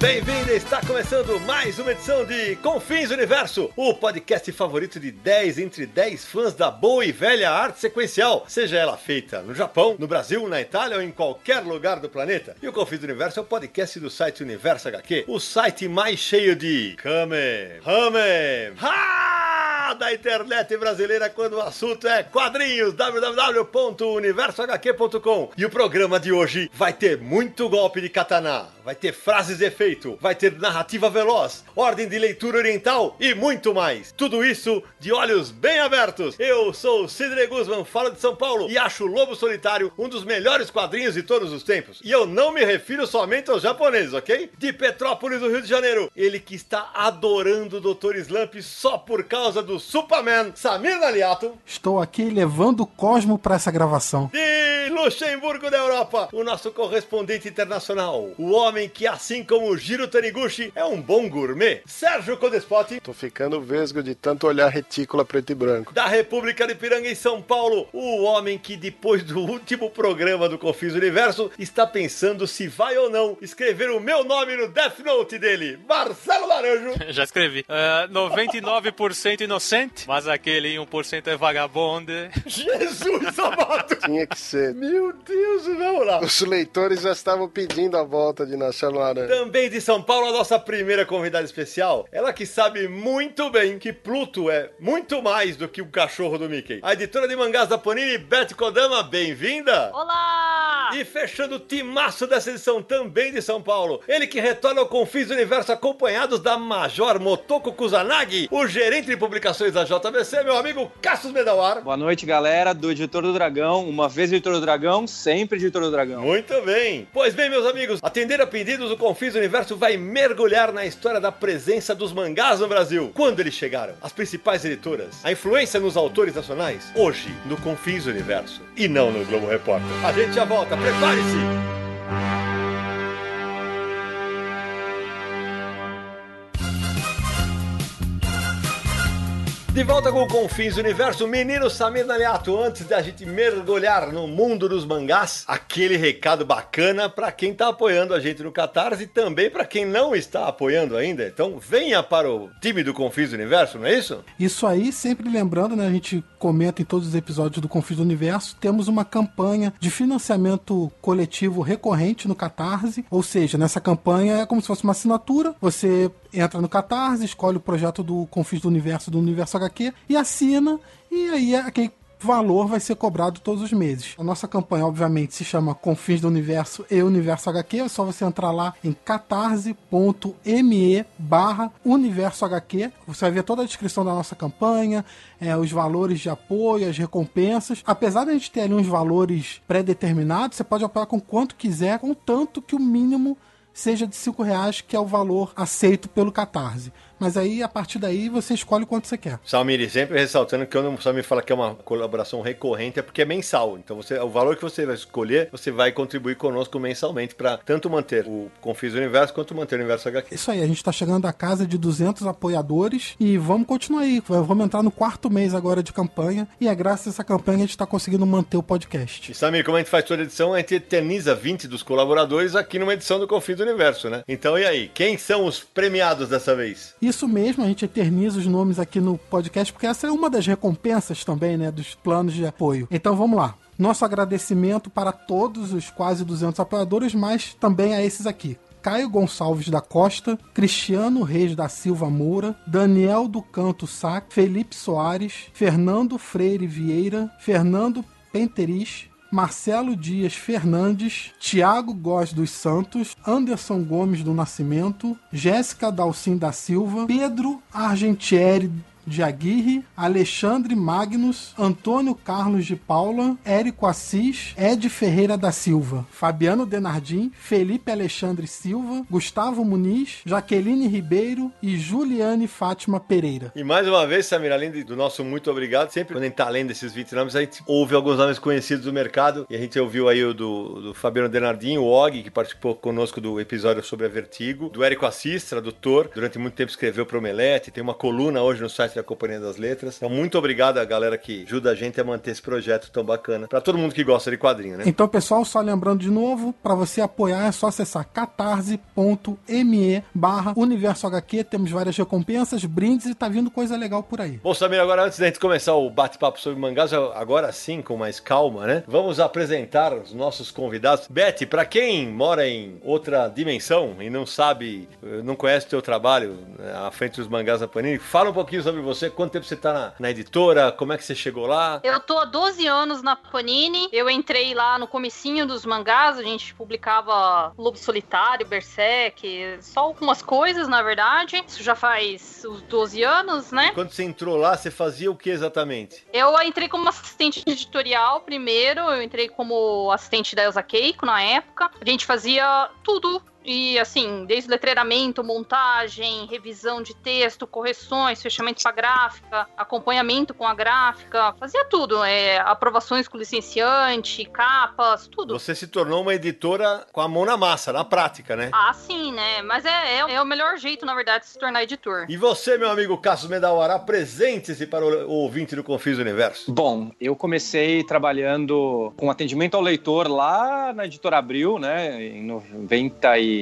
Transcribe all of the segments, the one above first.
Bem-vindo! Está começando mais uma edição de Confins do Universo, o podcast favorito de 10 entre 10 fãs da boa e velha arte sequencial, seja ela feita no Japão, no Brasil, na Itália ou em qualquer lugar do planeta. E o Confins do Universo é o podcast do site Universo HQ, o site mais cheio de da internet brasileira quando o assunto é quadrinhos, www.universohq.com. E o programa de hoje vai ter muito golpe de katana, vai ter frases de efeito, vai ter narrativa veloz, ordem de leitura oriental e muito mais. Tudo isso de olhos bem abertos. Eu sou o Sidney Guzman, falo de São Paulo e acho o Lobo Solitário um dos melhores quadrinhos de todos os tempos. E eu não me refiro somente aos japoneses, ok? De Petrópolis, do Rio de Janeiro, ele que está adorando o Dr. Slump só por causa do Superman, Samir Naliato. Estou aqui levando o Cosmo para essa gravação. De Luxemburgo da Europa, o nosso correspondente internacional, o homem que, assim como o Jiro Taniguchi, é um bom gourmet, Sérgio Codespot. Tô ficando vesgo de tanto olhar retícula preto e branco. Da República de Piranga, em São Paulo, o homem que, depois do último programa do Confins do Universo, está pensando se vai ou não escrever o meu nome no Death Note dele, Marcelo Laranjo. Já escrevi. 99% inocente, mas aquele 1% é vagabundo. Jesus amado! Tinha que ser. Meu Deus, vamos lá. Os leitores já estavam pedindo a volta de Nacional Laranja. Também de São Paulo, a nossa primeira convidada especial. Ela que sabe muito bem que Pluto é muito mais do que o cachorro do Mickey. A editora de mangás da Panini, Beth Kodama, bem-vinda! Olá! E fechando o timaço dessa edição também de São Paulo, ele que retorna ao Confins do Universo acompanhados da Major Motoko Kusanagi, o gerente de publicações da JBC, meu amigo Cassius Medawar. Boa noite, galera, do Editor do Dragão. Uma vez Editor do Dragão, sempre Editor do Dragão. Muito bem. Pois bem, meus amigos, atendendo a pedidos, o Confins do Universo vai mergulhar na história da presença dos mangás no Brasil. Quando eles chegaram, as principais editoras, a influência nos autores nacionais, hoje, no Confins do Universo, e não no Globo Repórter. A gente já volta, prepare-se! De volta com o Confins do Universo, menino Samir Naliato, antes da gente mergulhar no mundo dos mangás, aquele recado bacana para quem tá apoiando a gente no Catarse e também para quem não está apoiando ainda. Então venha para o time do Confins do Universo, não é isso? Isso aí, sempre lembrando, né, a gente comenta em todos os episódios do Confins do Universo, temos uma campanha de financiamento coletivo recorrente no Catarse, ou seja, nessa campanha é como se fosse uma assinatura, você entra no Catarse, escolhe o projeto do Confins do Universo HQ e assina, e aí aquele valor vai ser cobrado todos os meses. A nossa campanha, obviamente, se chama Confins do Universo e Universo HQ, é só você entrar lá em catarse.me/universohq, você vai ver toda a descrição da nossa campanha, os valores de apoio, as recompensas. Apesar de a gente ter ali uns valores pré-determinados, você pode apoiar com quanto quiser, contanto que o mínimo seja de R$5, que é o valor aceito pelo Catarse. Mas aí, a partir daí, você escolhe o quanto você quer. Salmiri, sempre ressaltando que quando o Salmiri fala que é uma colaboração recorrente, é porque é mensal. Então, o valor que você vai escolher, você vai contribuir conosco mensalmente para tanto manter o Confins do Universo, quanto manter o Universo HQ. Isso aí, a gente está chegando à casa de 200 apoiadores e vamos continuar aí. Vamos entrar no quarto mês agora de campanha e é graças a essa campanha que a gente está conseguindo manter o podcast. E, Samir, como a gente faz toda edição, a gente eterniza 20 dos colaboradores aqui numa edição do Confins do Universo, né? Então, e aí? Quem são os premiados dessa vez? Isso mesmo, a gente eterniza os nomes aqui no podcast, porque essa é uma das recompensas também, né, dos planos de apoio. Então vamos lá. Nosso agradecimento para todos os quase 200 apoiadores, mas também a esses aqui. Caio Gonçalves da Costa, Cristiano Reis da Silva Moura, Daniel do Canto Sá, Felipe Soares, Fernando Freire Vieira, Fernando Penteris, Marcelo Dias Fernandes, Tiago Góes dos Santos, Anderson Gomes do Nascimento, Jéssica Dalcin da Silva, Pedro Argentieri de Aguirre, Alexandre Magnus, Antônio Carlos de Paula, Érico Assis, Ed Ferreira da Silva, Fabiano Denardim, Felipe Alexandre Silva, Gustavo Muniz, Jaqueline Ribeiro e Juliane Fátima Pereira. E mais uma vez, Samir, além do nosso muito obrigado, sempre quando a gente tá lendo esses 20 nomes, a gente ouve alguns nomes conhecidos do mercado, e a gente ouviu aí o do Fabiano Denardim, o Og, que participou conosco do episódio sobre a Vertigo, do Érico Assis, tradutor, durante muito tempo escreveu para o Omelete, tem uma coluna hoje no site da Companhia das Letras. Então, muito obrigado à galera que ajuda a gente a manter esse projeto tão bacana, para todo mundo que gosta de quadrinho, né? Então, pessoal, só lembrando de novo, para você apoiar é só acessar catarse.me/universohq, temos várias recompensas, brindes e tá vindo coisa legal por aí. Bom, Samir, agora antes da gente começar o bate-papo sobre mangás, agora sim, com mais calma, né? Vamos apresentar os nossos convidados. Beth, para quem mora em outra dimensão e não sabe, não conhece o teu trabalho à frente dos mangás da Panini, fala um pouquinho sobre você, quanto tempo você tá na editora, como é que você chegou lá? Eu tô há 12 anos na Panini, eu entrei lá no comecinho dos mangás, a gente publicava Lobo Solitário, Berserk, só algumas coisas, na verdade. Isso já faz uns 12 anos, né? E quando você entrou lá, você fazia o que exatamente? Eu entrei como assistente editorial primeiro, eu entrei como assistente da Elsa Keiko na época. A gente fazia tudo. E assim, desde letreiramento, montagem, revisão de texto, correções, fechamento para gráfica, acompanhamento com a gráfica, fazia tudo, aprovações com licenciante, capas, tudo. Você se tornou uma editora com a mão na massa, na prática, né? Ah, sim, né? Mas é o melhor jeito, na verdade, de se tornar editor. E você, meu amigo Cassius Medawara, apresente-se para o ouvinte do Confis do Universo. Bom, eu comecei trabalhando com atendimento ao leitor lá na Editora Abril, né, em 96,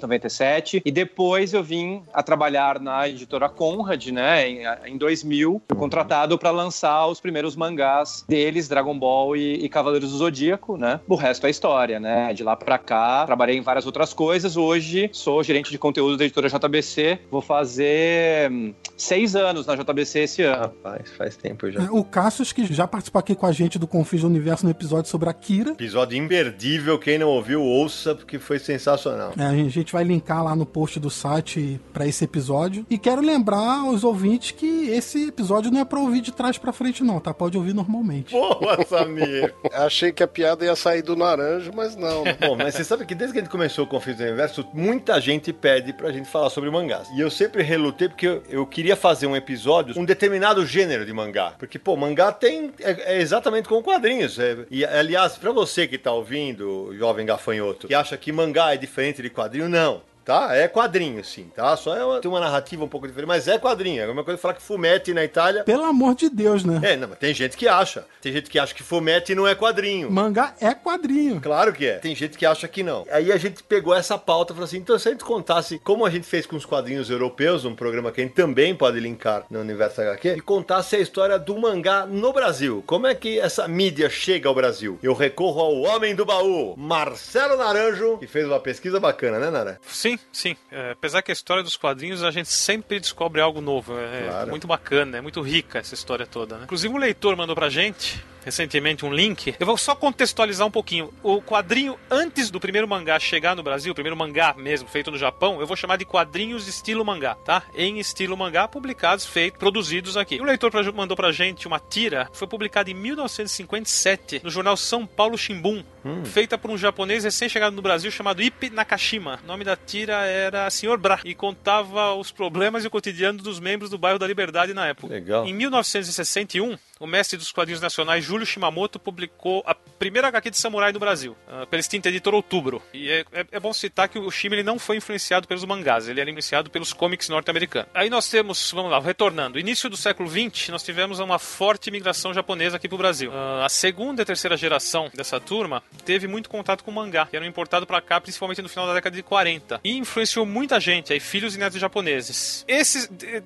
97, e depois eu vim a trabalhar na editora Conrad, né, em 2000, contratado para lançar os primeiros mangás deles, Dragon Ball e Cavaleiros do Zodíaco, né, o resto é história, né, de lá pra cá, trabalhei em várias outras coisas, hoje sou gerente de conteúdo da editora JBC, vou fazer 6 anos na JBC esse ano. Rapaz, faz tempo já. O Cassius, que já participou aqui com a gente do Confins do Universo no episódio sobre Akira. Episódio imperdível, quem não ouviu, ouça, porque foi sensacional. A gente vai linkar lá no post do site para esse episódio. E quero lembrar aos ouvintes que esse episódio não é para ouvir de trás para frente não, tá? Pode ouvir normalmente. Boa, Samir! Achei que a piada ia sair do naranjo, mas não. Bom, mas você sabe que desde que a gente começou o Confins do Universo, muita gente pede pra gente falar sobre mangás. E eu sempre relutei porque eu queria fazer um episódio, um determinado gênero de mangá. Porque, pô, mangá tem... É exatamente como quadrinhos. E, aliás, pra você que tá ouvindo, jovem gafanhoto, que acha que mangá é diferente de quadrinho, não. Tá? É quadrinho, sim, tá? Só tem uma narrativa um pouco diferente, mas é quadrinho. É a mesma coisa falar que Fumetti na Itália... Pelo amor de Deus, né? É, não, mas tem gente que acha. Tem gente que acha que Fumetti não é quadrinho. Mangá é quadrinho. Claro que é. Tem gente que acha que não. Aí a gente pegou essa pauta e falou assim, então se a gente contasse como a gente fez com os quadrinhos europeus, um programa que a gente também pode linkar no Universo HQ, e contasse a história do mangá no Brasil. Como é que essa mídia chega ao Brasil? Eu recorro ao homem do baú, Marcelo Naranjo, que fez uma pesquisa bacana, né, Nara? Sim. Sim. É, apesar que a história dos quadrinhos a gente sempre descobre algo novo. É claro. Muito bacana, é muito rica essa história toda, né? Inclusive o leitor mandou pra gente recentemente um link. Eu vou só contextualizar um pouquinho. O quadrinho antes do primeiro mangá chegar no Brasil, o primeiro mangá mesmo, feito no Japão, eu vou chamar de quadrinhos de estilo mangá, tá? Em estilo mangá, publicados, feitos, produzidos aqui. E o leitor mandou pra gente uma tira, que foi publicada em 1957, no jornal São Paulo Shimbun, feita por um japonês recém-chegado no Brasil chamado Ipe Nakashima. O nome da tira era Sr. Bra, e contava os problemas e o cotidiano dos membros do bairro da Liberdade na época. Legal. Em 1961, o mestre dos quadrinhos nacionais, Júlio Shimamoto, publicou a primeira HQ de samurai no Brasil, pela extinta editora Outubro. E é bom citar que o Shima não foi influenciado pelos mangás, ele era influenciado pelos comics norte-americanos. Aí nós temos, vamos lá, retornando, início do século XX, nós tivemos uma forte imigração japonesa aqui pro Brasil. A segunda e terceira geração dessa turma teve muito contato com o mangá, que era importado pra cá principalmente no final da década de 40. E influenciou muita gente, aí filhos e netos japoneses.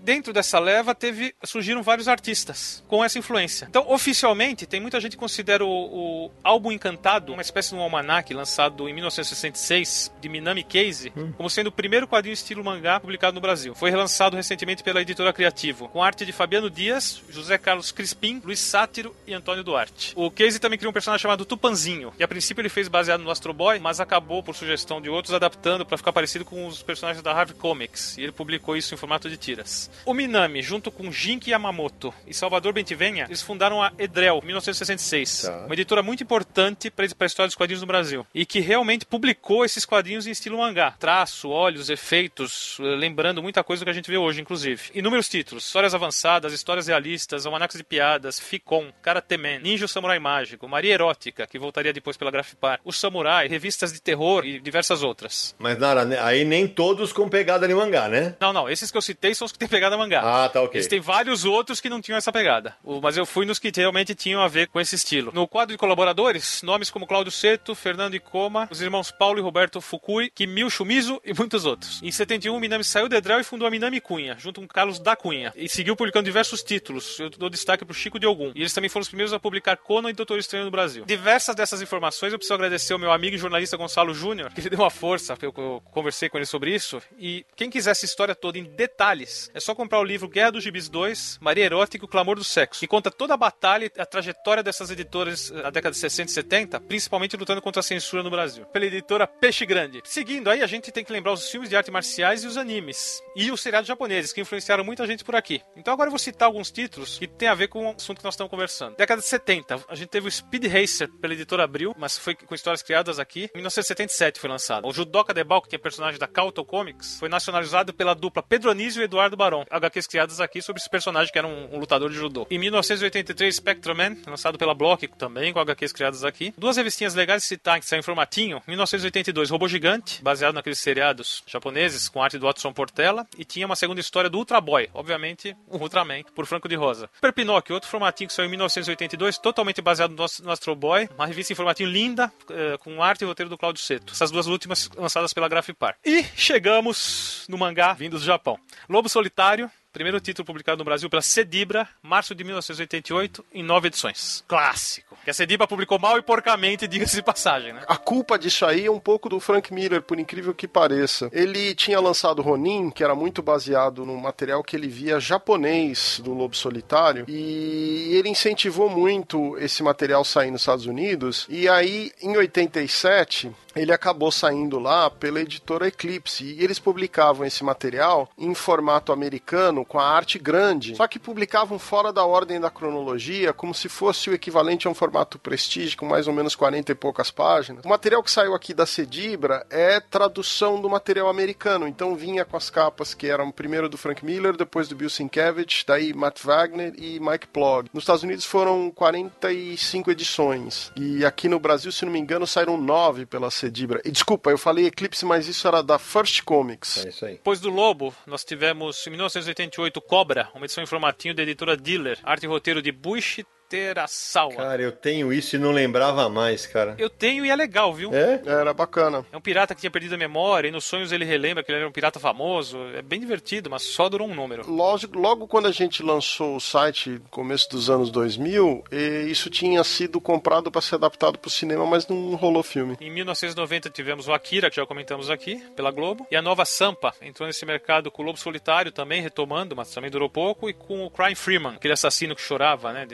Dentro dessa leva surgiram vários artistas com essa influência. sequência. Então, oficialmente, tem muita gente que considera o álbum encantado, uma espécie de um almanaque lançado em 1966, de Minami Keizai, como sendo o primeiro quadrinho estilo mangá publicado no Brasil. Foi relançado recentemente pela Editora Criativo, com arte de Fabiano Dias, José Carlos Crispim, Luiz Sátiro e Antônio Duarte. O Keizai também criou um personagem chamado Tupanzinho, e a princípio ele fez baseado no Astro Boy, mas acabou, por sugestão de outros, adaptando para ficar parecido com os personagens da Harvey Comics, e ele publicou isso em formato de tiras. O Minami, junto com Jinki Yamamoto e Salvador Bentivenha, eles fundaram a Edrel, em 1966, uma editora muito importante para a história dos quadrinhos no Brasil, e que realmente publicou esses quadrinhos em estilo mangá. Traço, olhos, efeitos, lembrando muita coisa do que a gente vê hoje, inclusive. Inúmeros títulos, histórias avançadas, histórias realistas, almanacs de piadas, Ficon, Karate Man, Ninja o Samurai Mágico, Maria Erótica, que voltaria depois pela Grafipar, O Samurai, revistas de terror e diversas outras. Mas, Nara, aí nem todos com pegada de mangá, né? Não, não. Esses que eu citei são os que têm pegada mangá. Ah, tá, ok. Existem vários outros que não tinham essa pegada. Mas eu fui nos que realmente tinham a ver com esse estilo. No quadro de colaboradores, nomes como Cláudio Seto, Fernando Icoma, os irmãos Paulo e Roberto Fukui, Kimil Shumizu e muitos outros. Em 71, o Minami saiu da Edrel e fundou a Minami Cunha, junto com Carlos da Cunha. E seguiu publicando diversos títulos. Eu dou destaque pro Chico de Ogum. E eles também foram os primeiros a publicar Conan e Doutor Estranho no Brasil. Diversas dessas informações eu preciso agradecer ao meu amigo e jornalista Gonçalo Júnior, que ele deu uma força, eu conversei com ele sobre isso. E quem quiser essa história toda em detalhes, é só comprar o livro Guerra dos Gibis 2, Maria Erótica e o Clamor do Sexo, que conta toda a batalha e a trajetória dessas editoras na década de 60 e 70, principalmente lutando contra a censura no Brasil, pela editora Peixe Grande. Seguindo aí, a gente tem que lembrar os filmes de arte marciais e os animes, e os seriados japoneses, que influenciaram muita gente por aqui. Então agora eu vou citar alguns títulos que tem a ver com o assunto que nós estamos conversando. Década de 70, a gente teve o Speed Racer, pela editora Abril, mas foi com histórias criadas aqui. Em 1977 foi lançado. O Judoka Debal, que é personagem da Cauto Comics, foi nacionalizado pela dupla Pedro Anísio e Eduardo Barão. HQs criadas aqui sobre esse personagem que era um lutador de judô. Em 1983, Spectreman, lançado pela Block também, com HQs criadas aqui. Duas revistinhas legais de citar, que saem em formatinho. Em 1982, Robô Gigante, baseado naqueles seriados japoneses, com arte do Watson Portela, e tinha uma segunda história do Ultra Boy, obviamente o Ultraman, por Franco de Rosa. Super Pinóquio, outro formatinho que saiu em 1982, totalmente baseado no Astro Boy, uma revista em formatinho linda, com arte e roteiro do Cláudio Seto. Essas duas últimas lançadas pela Grafipar. E chegamos no mangá vindo do Japão. Lobo Solitário, primeiro título publicado no Brasil pela Cedibra, março de 1988, em 9 edições. Clássico. Que a Cedibra publicou mal e porcamente, diga-se de passagem, né? A culpa disso aí é um pouco do Frank Miller, por incrível que pareça. Ele tinha lançado Ronin, que era muito baseado no material que ele via japonês do Lobo Solitário, e ele incentivou muito esse material sair nos Estados Unidos, e aí, em 87... ele acabou saindo lá pela editora Eclipse, e eles publicavam esse material em formato americano com a arte grande, só que publicavam fora da ordem da cronologia, como se fosse o equivalente a um formato Prestige, com mais ou menos 40 e poucas páginas. O material que saiu aqui da Cedibra é tradução do material americano, então vinha com as capas que eram primeiro do Frank Miller, depois do Bill Sienkiewicz, daí Matt Wagner e Mike Ploug. Nos Estados Unidos foram 45 edições, e aqui no Brasil, se não me engano, saíram 9 pela Cedibra. E desculpa, eu falei Eclipse, mas isso era da First Comics. É isso aí. Depois do Lobo, nós tivemos em 1988 Cobra, uma edição em formatinho da editora Dealer, arte e roteiro de Buichi Terasawa. Cara, eu tenho isso e não lembrava mais, cara. Eu tenho e é legal, viu? É? Era bacana. É um pirata que tinha perdido a memória e nos sonhos ele relembra que ele era um pirata famoso. É bem divertido, mas só durou um número. Logo quando a gente lançou o site, começo dos anos 2000, isso tinha sido comprado para ser adaptado para o cinema, mas não rolou filme. Em 1990 tivemos o Akira, que já comentamos aqui, pela Globo, e a Nova Sampa entrou nesse mercado com o Lobo Solitário também, retomando, mas também durou pouco, e com o Crying Freeman, aquele assassino que chorava, né,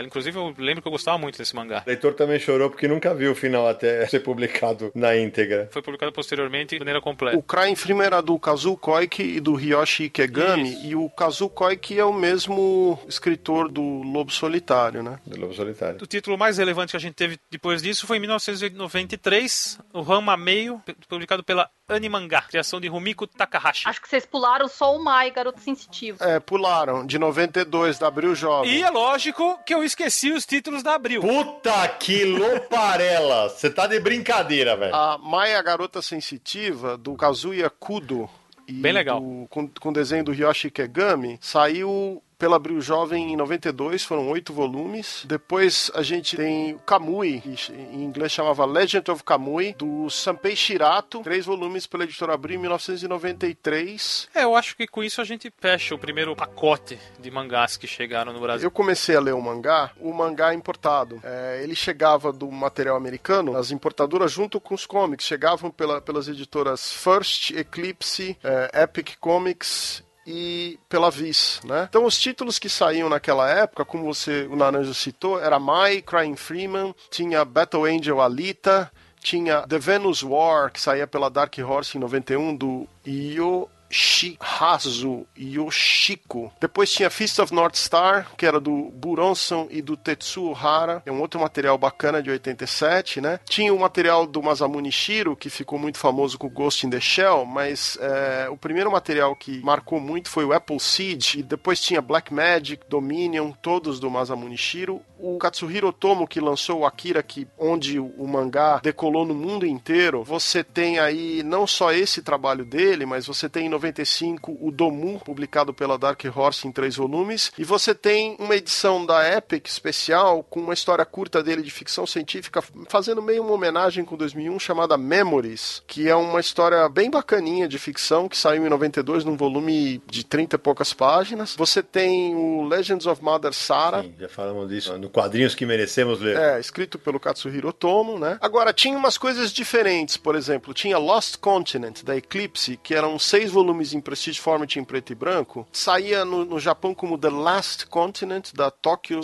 inclusive, eu lembro que eu gostava muito desse mangá. O leitor também chorou porque nunca viu o final até ser publicado na íntegra. Foi publicado posteriormente de maneira completa. O Crying Freeman era do Kazuo Koike e do Ryoshi Ikegami. Isso. E o Kazuo Koike é o mesmo escritor do Lobo Solitário, né? Do Lobo Solitário. O título mais relevante que a gente teve depois disso foi em 1993, o Ranma Meio, publicado pela Animangá, criação de Rumiko Takahashi. Acho que vocês pularam só o Mai, Garota Sensitiva. É, pularam, de 92, da Abril Jovem. E é lógico que eu esqueci os títulos da Abril. Puta que loparela! Você tá de brincadeira, velho. A Mai, a Garota Sensitiva, do Kazuya Kudo. Bem legal. Com o desenho do Ryoshi Ikegami, saiu pela Abril Jovem em 92, foram 8 volumes. Depois a gente tem o Kamui, que em inglês chamava Legend of Kamui, do Sanpei Shirato, 3 volumes pela Editora Abril em 1993. É, eu acho que com isso a gente fecha o primeiro pacote de mangás que chegaram no Brasil. Eu comecei a ler o mangá importado. É, ele chegava do material americano, as importadoras junto com os comics, chegavam pelas editoras First, Eclipse, Epic Comics e pela Viz, né? Então os títulos que saíam naquela época, como o Naranjo citou, era Mai, Crying Freeman, tinha Battle Angel Alita, tinha The Venus War, que saía pela Dark Horse em 91, do Yoshihazu Yoshiko. Depois tinha Fist of North Star, que era do Buronson e do Tetsuo Hara. É um outro material bacana de 87, né? Tinha o material do Masamune Shiro, que ficou muito famoso com Ghost in the Shell, mas o primeiro material que marcou muito foi o Apple Seed. E depois tinha Black Magic, Dominion, todos do Masamune Shiro. O Katsuhiro Otomo, que lançou o Akira, onde o mangá decolou no mundo inteiro. Você tem aí não só esse trabalho dele, mas você tem em 95 o Domu, publicado pela Dark Horse em 3 volumes, e você tem uma edição da Epic especial com uma história curta dele de ficção científica, fazendo meio uma homenagem com 2001, chamada Memories, que é uma história bem bacaninha de ficção, que saiu em 92 num volume de 30 e poucas páginas. Você tem o Legends of Mother Sarah. Sim, já falamos disso no Quadrinhos que Merecemos Ler. É, escrito pelo Katsuhiro Otomo, né? Agora, tinha umas coisas diferentes, por exemplo, tinha Lost Continent, da Eclipse, que eram 6 volumes em Prestige Format em preto e branco, saía no Japão como The Last Continent, da Tokyo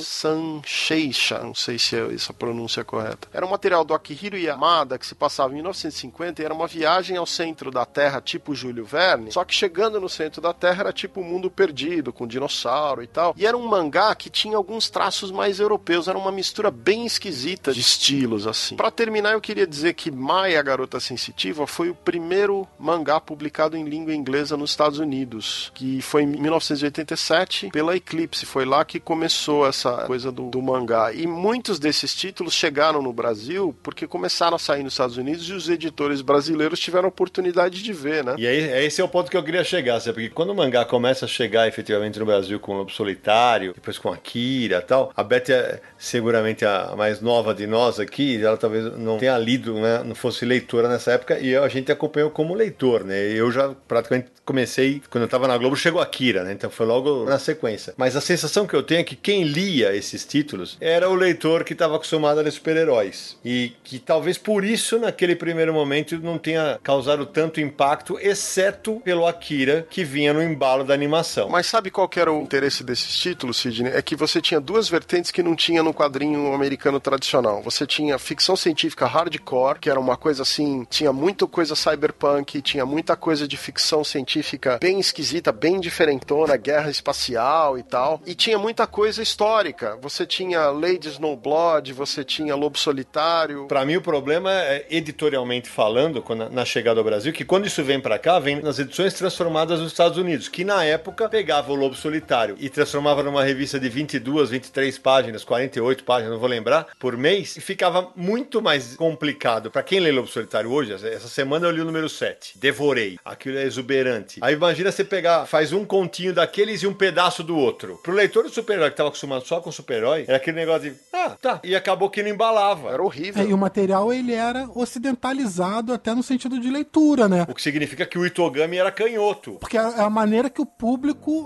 Shueisha, não sei se é essa a pronúncia correta. Era um material do Akihiro Yamada, que se passava em 1950, e era uma viagem ao centro da Terra, tipo Júlio Verne, só que chegando no centro da Terra era tipo o Mundo Perdido, com dinossauro e tal, e era um mangá que tinha alguns traços mais europeus, era uma mistura bem esquisita de estilos, assim. Pra terminar, eu queria dizer que Mai, a Garota Sensitiva, foi o primeiro mangá publicado em língua inglesa nos Estados Unidos, que foi em 1987 pela Eclipse. Foi lá que começou essa coisa do mangá. E muitos desses títulos chegaram no Brasil porque começaram a sair nos Estados Unidos e os editores brasileiros tiveram a oportunidade de ver, né? E aí, esse é o ponto que eu queria chegar, sabe? Porque quando o mangá começa a chegar efetivamente no Brasil com o Lobo Solitário, depois com a Akira e tal, a Beth é seguramente a mais nova de nós aqui, ela talvez não tenha lido, né? Não fosse leitora nessa época, e a gente acompanhou como leitor, né? Eu já praticamente comecei, quando eu tava na Globo, chegou Akira, né? Então foi logo na sequência. Mas a sensação que eu tenho é que quem lia esses títulos era o leitor que estava acostumado a ler super-heróis. E que talvez por isso, naquele primeiro momento, não tenha causado tanto impacto, exceto pelo Akira, que vinha no embalo da animação. Mas sabe qual que era o interesse desses títulos, Sidney? É que você tinha duas vertentes que não tinha no quadrinho americano tradicional. Você tinha ficção científica hardcore, que era uma coisa assim, tinha muita coisa cyberpunk, tinha muita coisa de ficção científica bem esquisita, bem diferentona, guerra espacial e tal. E tinha muita coisa histórica. Você tinha Lady Snowblood, você tinha Lobo Solitário. Pra mim o problema é, editorialmente falando, na chegada ao Brasil, que quando isso vem pra cá, vem nas edições transformadas nos Estados Unidos, que na época pegava o Lobo Solitário e transformava numa revista de 22, 23 páginas, 48 páginas, não vou lembrar, por mês, e ficava muito mais complicado. Pra quem lê Lobo Solitário hoje, essa semana eu li o número 7. Devorei. Aquilo é exuberante. Aí imagina você pegar, faz um continho daqueles e um pedaço do outro. Pro leitor do super-herói que tava acostumado só com super-herói, era aquele negócio de, tá. E acabou que não embalava. Era horrível. E o material, ele era ocidentalizado até no sentido de leitura, né? O que significa que o Itogami era canhoto. Porque é a maneira que o público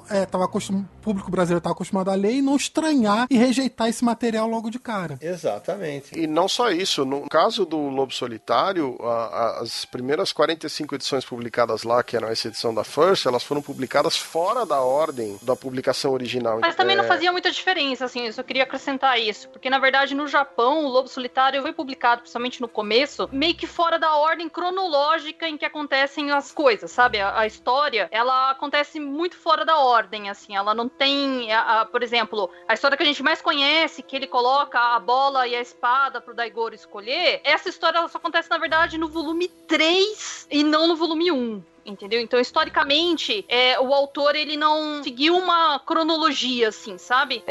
público brasileiro tava acostumado a ler e não estranhar e rejeitar esse material logo de cara. Exatamente. E não só isso. No caso do Lobo Solitário, as primeiras 45 edições publicadas lá, que eram esse edição da First, elas foram publicadas fora da ordem da publicação original. Mas também não fazia muita diferença, assim, eu só queria acrescentar isso, porque na verdade no Japão o Lobo Solitário foi publicado, principalmente no começo, meio que fora da ordem cronológica em que acontecem as coisas, sabe? A história, ela acontece muito fora da ordem, assim, ela não tem, por exemplo, a história que a gente mais conhece, que ele coloca a bola e a espada pro Daigoro escolher, essa história ela só acontece, na verdade, no volume 3 e não no volume 1. entendeu? Então, historicamente, o autor, ele não seguiu uma cronologia, assim, sabe?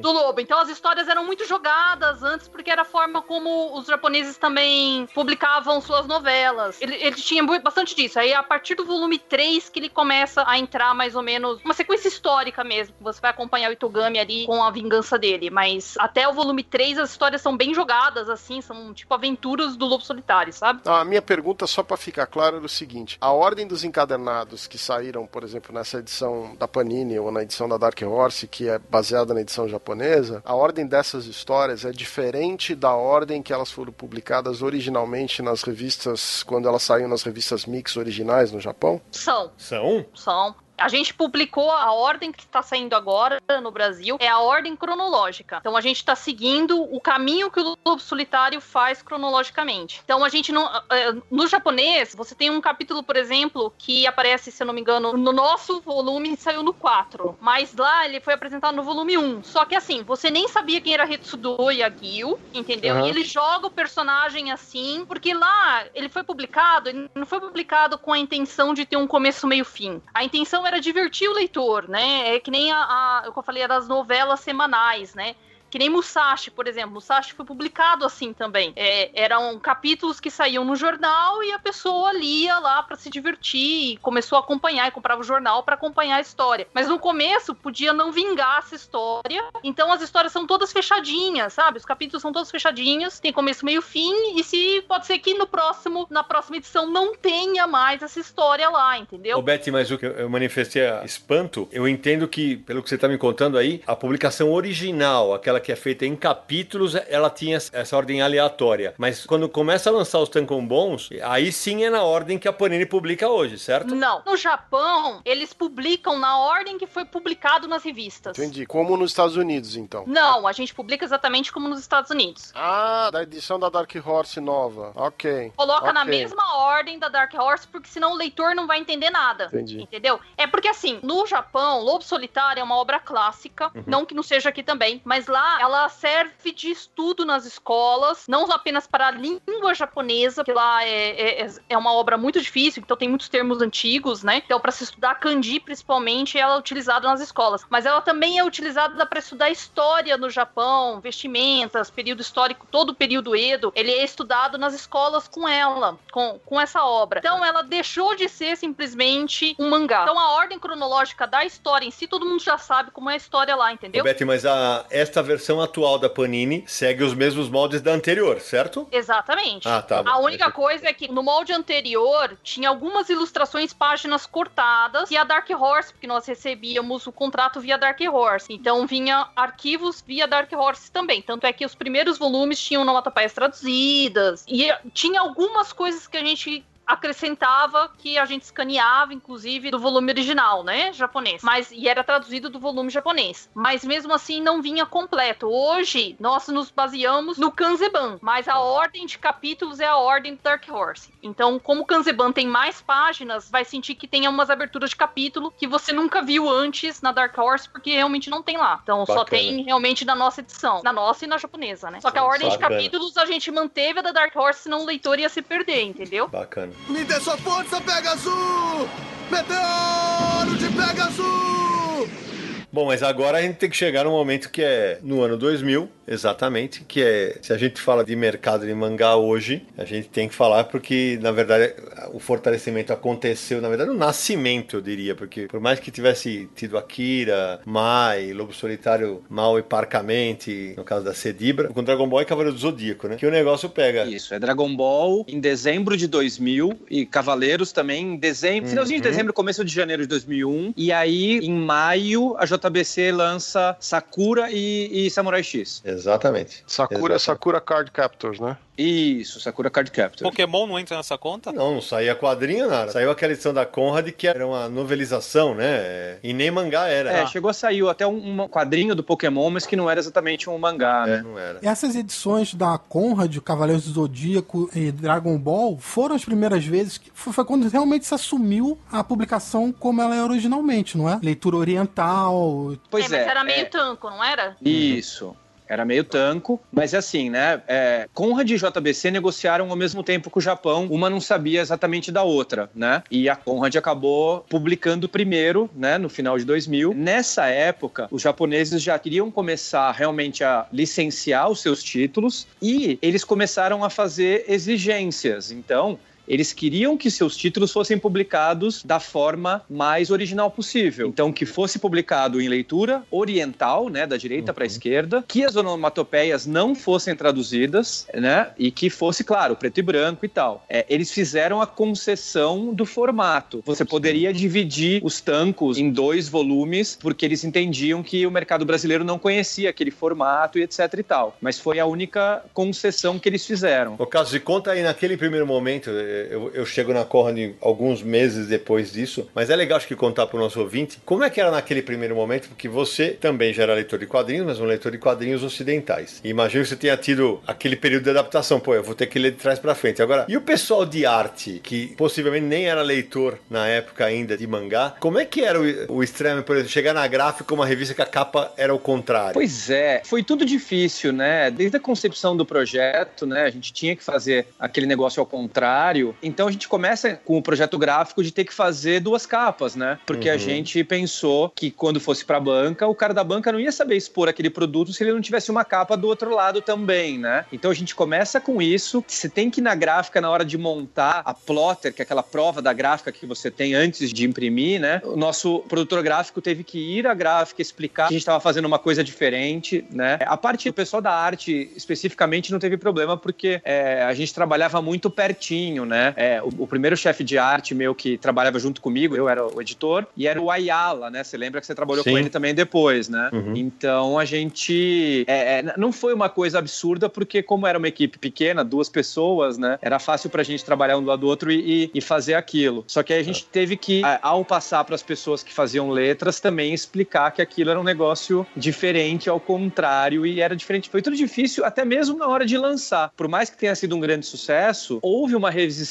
Do Lobo. Então, as histórias eram muito jogadas antes, porque era a forma como os japoneses também publicavam suas novelas. Ele tinha bastante disso. Aí, a partir do volume 3, que ele começa a entrar mais ou menos uma sequência histórica mesmo. Você vai acompanhar o Itogami ali com a vingança dele. Mas, até o volume 3, as histórias são bem jogadas, assim, são tipo aventuras do Lobo Solitário, sabe? A minha pergunta, só pra ficar claro, era o seguinte. A ordem dos encadernados que saíram, por exemplo, nessa edição da Panini ou na edição da Dark Horse, que é baseada na edição japonesa, a ordem dessas histórias é diferente da ordem que elas foram publicadas originalmente nas revistas, quando elas saíram nas revistas mix originais no Japão? São. A gente publicou a ordem que está saindo agora no Brasil, é a ordem cronológica. Então a gente está seguindo o caminho que o Lobo Solitário faz cronologicamente. Então a gente não... No japonês, você tem um capítulo, por exemplo, que aparece, se eu não me engano, no nosso volume, saiu no 4. Mas lá ele foi apresentado no volume 1. Só que assim, você nem sabia quem era Retsudo e a Gyu, entendeu? Uhum. E ele joga o personagem assim, porque lá ele foi publicado, ele não foi publicado com a intenção de ter um começo, meio, fim. A intenção era divertir o leitor, né? É que nem o que eu falei, das novelas semanais, né? Que nem Musashi, por exemplo. Musashi foi publicado assim também. Eram capítulos que saíam no jornal e a pessoa lia lá pra se divertir e começou a acompanhar e comprava o jornal pra acompanhar a história. Mas no começo podia não vingar essa história. Então as histórias são todas fechadinhas, sabe? Os capítulos são todos fechadinhos. Tem começo, meio, fim. E se pode ser que na próxima edição não tenha mais essa história lá, entendeu? Ô, Beth, mas o que eu manifestei espanto, eu entendo que, pelo que você tá me contando aí, a publicação original, aquela que é feita em capítulos, ela tinha essa ordem aleatória. Mas quando começa a lançar os tankobons, aí sim é na ordem que a Panini publica hoje, certo? Não. No Japão, eles publicam na ordem que foi publicado nas revistas. Entendi. Como nos Estados Unidos, então? Não, a gente publica exatamente como nos Estados Unidos. Ah, da edição da Dark Horse nova. Ok. Coloca na mesma ordem da Dark Horse, porque senão o leitor não vai entender nada. Entendi. Entendeu? É porque assim, no Japão, Lobo Solitário é uma obra clássica, não que não seja aqui também, mas lá ela serve de estudo nas escolas, não apenas para a língua japonesa, que lá é uma obra muito difícil, então tem muitos termos antigos, né? Então, para se estudar kanji, principalmente, ela é utilizada nas escolas. Mas ela também é utilizada para estudar história no Japão, vestimentas, período histórico, todo o período Edo, ele é estudado nas escolas com ela, com essa obra. Então, ela deixou de ser simplesmente um mangá. Então, a ordem cronológica da história em si, todo mundo já sabe como é a história lá, entendeu? Beth, mas esta versão... A versão atual da Panini segue os mesmos moldes da anterior, certo? Exatamente. Ah, tá. A única coisa é que no molde anterior tinha algumas ilustrações, páginas cortadas, e a Dark Horse, porque nós recebíamos o contrato via Dark Horse. Então vinha arquivos via Dark Horse também. Tanto é que os primeiros volumes tinham onomatopeias traduzidas. E tinha algumas coisas que a gente acrescentava, que a gente escaneava, inclusive, do volume original, né, japonês. E era traduzido do volume japonês. Mas, mesmo assim, não vinha completo. Hoje, nós nos baseamos no Kanzeban, mas a ordem de capítulos é a ordem do Dark Horse. Então, como o Kanzeban tem mais páginas, vai sentir que tem umas aberturas de capítulo que você nunca viu antes na Dark Horse, porque realmente não tem lá. Então, Só tem realmente na nossa edição. Na nossa e na japonesa, né? Só que a ordem de capítulos a gente manteve a da Dark Horse, senão o leitor ia se perder, entendeu? Bacana. Me dê sua força, Pegasus! Meteoro de Pegasus! Bom, mas agora a gente tem que chegar num momento que é no ano 2000, exatamente, que é, se a gente fala de mercado de mangá hoje, a gente tem que falar porque, na verdade, o fortalecimento aconteceu, na verdade, o nascimento, eu diria, porque por mais que tivesse tido Akira, Mai, Lobo Solitário, Mal e Parcamente, no caso da Cedibra, com Dragon Ball e Cavaleiros do Zodíaco, né? Que o negócio pega. Isso, é Dragon Ball em dezembro de 2000 e Cavaleiros também em dezembro, finalzinho de dezembro, começo de janeiro de 2001, e aí, em maio, a JBC lança Sakura e Samurai X. Exatamente. Sakura Card Captors, né? Isso, Sakura Card Captors. Pokémon não entra nessa conta? Não saía quadrinho, nada. Saiu aquela edição da Conrad que era uma novelização, né? E nem mangá era. Chegou a sair até um quadrinho do Pokémon, mas que não era exatamente um mangá, né? Não era. Essas edições da Conrad, Cavaleiros do Zodíaco e Dragon Ball foram as primeiras vezes que foi quando realmente se assumiu a publicação como ela é originalmente, não é? Leitura oriental. Pois mas era meio tanco, não era? Isso. Era meio tanco, mas é assim, né? Conrad e JBC negociaram ao mesmo tempo com o Japão, uma não sabia exatamente da outra, né? E a Conrad acabou publicando primeiro, né? No final de 2000. Nessa época, os japoneses já queriam começar realmente a licenciar os seus títulos e eles começaram a fazer exigências. Então, eles queriam que seus títulos fossem publicados da forma mais original possível. Então, que fosse publicado em leitura oriental, né, da direita para a esquerda, que as onomatopeias não fossem traduzidas, né, e que fosse, claro, preto e branco e tal. Eles fizeram a concessão do formato. Você poderia dividir os tancos em 2 volumes, porque eles entendiam que o mercado brasileiro não conhecia aquele formato e etc e tal. Mas foi a única concessão que eles fizeram. Ô, Carlos, e conta aí, naquele primeiro momento... Eu chego na Conrad alguns meses depois disso, mas é legal acho que contar para o nosso ouvinte como é que era naquele primeiro momento, porque você também já era leitor de quadrinhos, mas um leitor de quadrinhos ocidentais. E imagino que você tenha tido aquele período de adaptação, pô, eu vou ter que ler de trás para frente. Agora, e o pessoal de arte, que possivelmente nem era leitor na época ainda de mangá, como é que era o extremo, por exemplo, chegar na Gráfica, uma revista que a capa era o contrário? Pois é, foi tudo difícil, né? Desde a concepção do projeto, né? A gente tinha que fazer aquele negócio ao contrário. Então a gente começa com o projeto gráfico de ter que fazer 2 capas, né? Porque a gente pensou que quando fosse pra banca, o cara da banca não ia saber expor aquele produto se ele não tivesse uma capa do outro lado também, né? Então a gente começa com isso. Você tem que ir na Gráfica na hora de montar a plotter, que é aquela prova da Gráfica que você tem antes de imprimir, né? O nosso produtor gráfico teve que ir à Gráfica explicar que a gente tava fazendo uma coisa diferente, né? A parte do pessoal da arte, especificamente, não teve problema porque a gente trabalhava muito pertinho, né? O primeiro chefe de arte meu que trabalhava junto comigo, eu era o editor, e era o Ayala, né? Você lembra que você trabalhou Sim. com ele também depois, né? Então a gente... não foi uma coisa absurda, porque como era uma equipe pequena, 2 pessoas, né? Era fácil pra gente trabalhar um do lado do outro e fazer aquilo. Só que aí a gente teve que, ao passar pras pessoas que faziam letras, também explicar que aquilo era um negócio diferente, ao contrário, e era diferente. Foi tudo difícil, até mesmo na hora de lançar. Por mais que tenha sido um grande sucesso, houve uma resistência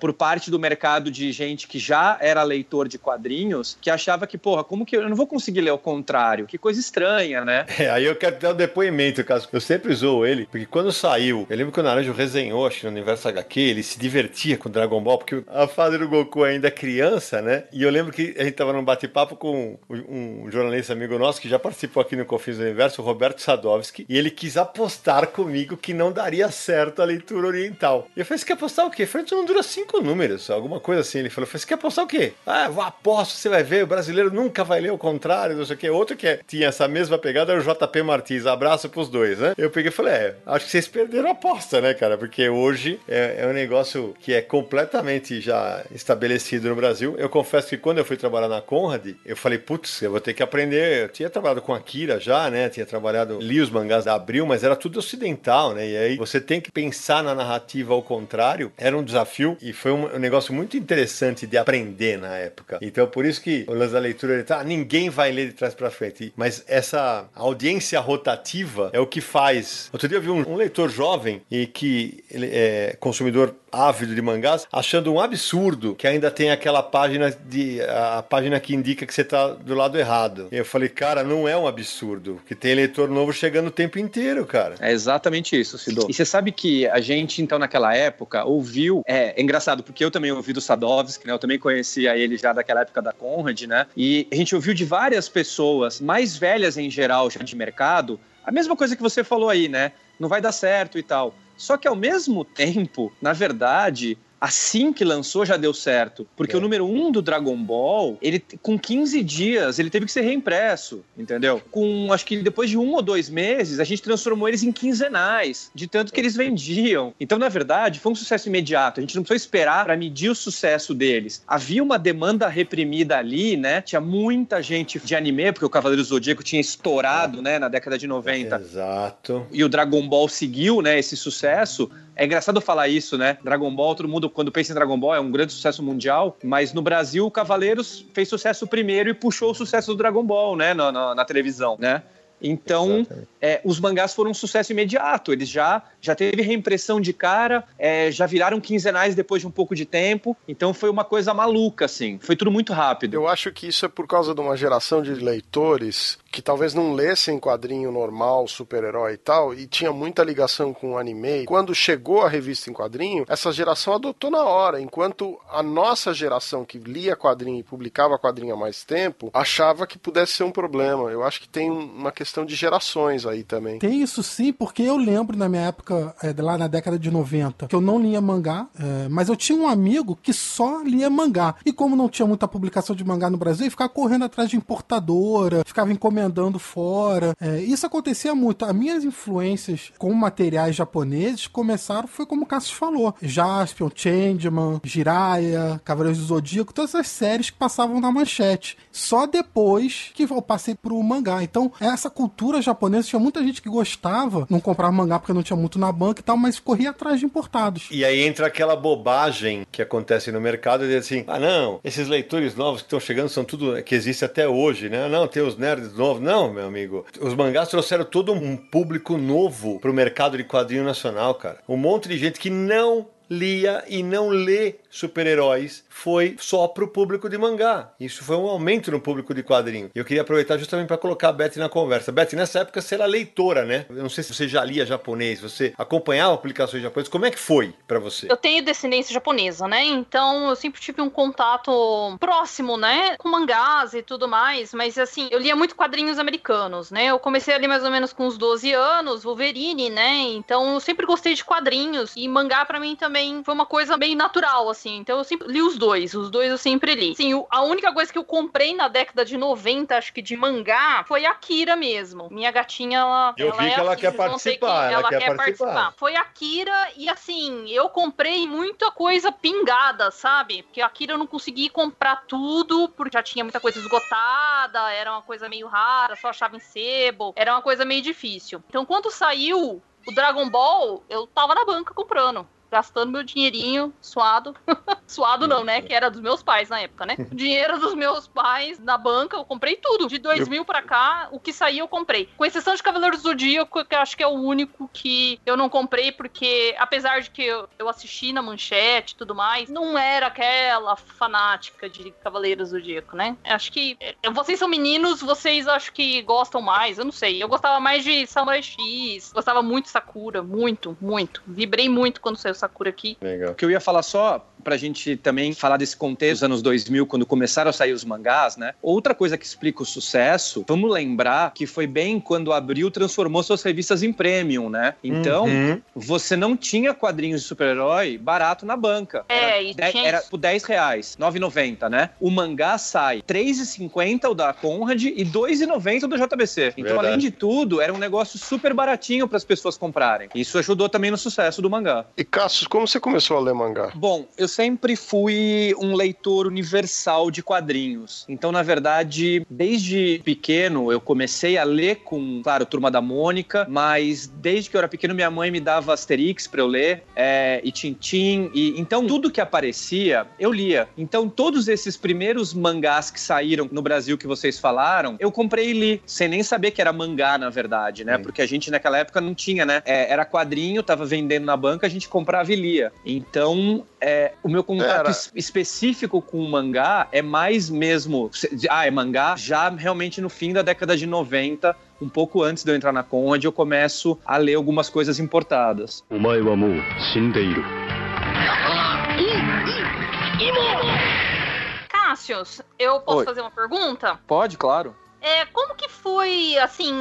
por parte do mercado de gente que já era leitor de quadrinhos, que achava que, porra, como que eu não vou conseguir ler o contrário? Que coisa estranha, né? Aí eu quero dar um depoimento, caso eu sempre zoo ele, porque quando saiu, eu lembro que o Naranjo resenhou, acho que no Universo HQ, ele se divertia com o Dragon Ball, porque a fase do Goku ainda é criança, né? E eu lembro que a gente tava num bate-papo com um jornalista amigo nosso, que já participou aqui no Confins do Universo, o Roberto Sadowski, e ele quis apostar comigo que não daria certo a leitura oriental. E eu falei, você quer apostar o quê? Frente não dura 5 números, alguma coisa assim. Ele falou, você quer apostar o quê? Ah, eu aposto, você vai ver, o brasileiro nunca vai ler o contrário, não sei o quê. Outro que tinha essa mesma pegada era o JP Martins, abraço pros dois, né? Eu peguei e falei, acho que vocês perderam a aposta, né, cara? Porque hoje é um negócio que é completamente já estabelecido no Brasil. Eu confesso que quando eu fui trabalhar na Conrad, eu falei, putz, eu vou ter que aprender. Eu tinha trabalhado com Akira já, né? Li os mangás da Abril, mas era tudo ocidental, né? E aí você tem que pensar na narrativa ao contrário. Era um desafio e foi um negócio muito interessante de aprender na época. Então, por isso que o lance da leitura, ninguém vai ler de trás pra frente. Mas essa audiência rotativa é o que faz. Outro dia eu vi um leitor jovem e que ele é consumidor ávido de mangás, achando um absurdo que ainda tem aquela página a página que indica que você tá do lado errado. E eu falei, cara, não é um absurdo, que tem leitor novo chegando o tempo inteiro, cara. É exatamente isso, Sidô. E você sabe que a gente, então, naquela época, ouviu... É engraçado, porque eu também ouvi do Sadowski, né? Eu também conhecia ele já daquela época da Conrad, né? E a gente ouviu de várias pessoas mais velhas em geral, já de mercado, a mesma coisa que você falou aí, né? Não vai dar certo e tal. Só que ao mesmo tempo, na verdade... Assim que lançou, já deu certo. Porque o número 1 do Dragon Ball, ele com 15 dias, ele teve que ser reimpresso, entendeu? Com, acho que depois de 1 ou 2 meses, a gente transformou eles em quinzenais, de tanto que eles vendiam. Então, na verdade, foi um sucesso imediato. A gente não precisou esperar para medir o sucesso deles. Havia uma demanda reprimida ali, né? Tinha muita gente de anime, porque o Cavaleiros do Zodíaco tinha estourado, né? Na década de 90. Exato. E o Dragon Ball seguiu, né? Esse sucesso. É engraçado falar isso, né? Dragon Ball, todo mundo, quando pensa em Dragon Ball, é um grande sucesso mundial, mas no Brasil, o Cavaleiros fez sucesso primeiro e puxou o sucesso do Dragon Ball, né? Na televisão, né? Então, os mangás foram um sucesso imediato. Eles já teve reimpressão de cara, já viraram quinzenais depois de um pouco de tempo. Então, foi uma coisa maluca, assim. Foi tudo muito rápido. Eu acho que isso é por causa de uma geração de leitores que talvez não lessem quadrinho normal, super-herói e tal, e tinha muita ligação com o anime. Quando chegou a revista em quadrinho, essa geração adotou na hora, enquanto a nossa geração que lia quadrinho e publicava quadrinho há mais tempo, achava que pudesse ser um problema. Eu acho que tem uma questão de gerações aí também. Tem isso sim, porque eu lembro na minha época, lá na década de 90, que eu não lia mangá, mas eu tinha um amigo que só lia mangá. E como não tinha muita publicação de mangá no Brasil, ele ficava correndo atrás de importadora, ficava encomendando fora. Isso acontecia muito. As minhas influências com materiais japoneses começaram, foi como o Cassius falou, Jaspion, Changeman, Jiraiya, Cavaleiros do Zodíaco, todas essas séries que passavam na manchete. Só depois que eu passei pro mangá. Então, essa cultura japonesa, tinha muita gente que gostava, não comprava mangá porque não tinha muito na banca e tal, mas corria atrás de importados. E aí entra aquela bobagem que acontece no mercado, de assim, ah não, esses leitores novos que estão chegando são tudo que existe até hoje, né? Não, tem os nerds novos. Não, meu amigo, os mangás trouxeram todo um público novo pro mercado de quadrinho nacional, cara. Um monte de gente que não lia e não lê super-heróis foi só pro público de mangá. Isso foi um aumento no público de quadrinho. E eu queria aproveitar justamente para colocar a Beth na conversa. Beth, nessa época você era leitora, né? Eu não sei se você já lia japonês, você acompanhava publicações japonesas. Como é que foi para você? Eu tenho descendência japonesa, né? Então eu sempre tive um contato próximo, né? Com mangás e tudo mais. Mas assim, eu lia muito quadrinhos americanos, né? Eu comecei ali mais ou menos com uns 12 anos, Wolverine, né? Então eu sempre gostei de quadrinhos. E mangá para mim também foi uma coisa bem natural, assim. Então eu sempre li os dois eu sempre li. Sim, a única coisa que eu comprei na década de 90, acho que de mangá, foi Akira mesmo. Minha gatinha, ela... Eu vi que ela quer participar. Ela quer participar. Foi Akira e, assim, eu comprei muita coisa pingada, sabe? Porque Akira eu não consegui comprar tudo, porque já tinha muita coisa esgotada, era uma coisa meio rara, só achava em sebo, era uma coisa meio difícil. Então, quando saiu o Dragon Ball, eu tava na banca comprando. Gastando meu dinheirinho suado. Suado não, né? Que era dos meus pais na época, né? O dinheiro dos meus pais na banca, eu comprei tudo. De 2000 pra cá, o que saía eu comprei. Com exceção de Cavaleiros do Zodíaco, que eu acho que é o único que eu não comprei, porque apesar de que eu assisti na manchete e tudo mais, não era aquela fanática de Cavaleiros do Zodíaco, né? Acho que vocês são meninos, vocês acho que gostam mais, eu não sei. Eu gostava mais de Samurai X, gostava muito de Sakura, muito, muito. Vibrei muito quando saiu Sakura aqui. Legal. O que eu ia falar só pra gente também falar desse contexto dos anos 2000, quando começaram a sair os mangás, né? Outra coisa que explica o sucesso, vamos lembrar que foi bem quando a Abril transformou suas revistas em premium, né? Então, você não tinha quadrinhos de super-herói barato na banca. Era por R$10, R$9,90, né? O mangá sai R$3,50 o da Conrad e R$2,90 o do JBC. Então, verdade. Além de tudo, era um negócio super baratinho pras pessoas comprarem. Isso ajudou também no sucesso do mangá. E, Cassius, como você começou a ler mangá? Bom, eu sempre fui um leitor universal de quadrinhos. Então, na verdade, desde pequeno, eu comecei a ler com, claro, Turma da Mônica, mas desde que eu era pequeno, minha mãe me dava Asterix pra eu ler, e Tintin, e então tudo que aparecia, eu lia. Então, todos esses primeiros mangás que saíram no Brasil que vocês falaram, eu comprei e li, sem nem saber que era mangá, na verdade, né? Porque a gente, naquela época, não tinha, né? Era quadrinho, tava vendendo na banca, a gente comprava e lia. Então, o meu contato específico com o mangá é mais mesmo... é mangá? Já realmente no fim da década de 90, um pouco antes de eu entrar na Conrad, eu começo a ler algumas coisas importadas. Omae wa mou shindeiru. Cassius, eu posso fazer uma pergunta? Pode, claro. Como que foi, assim,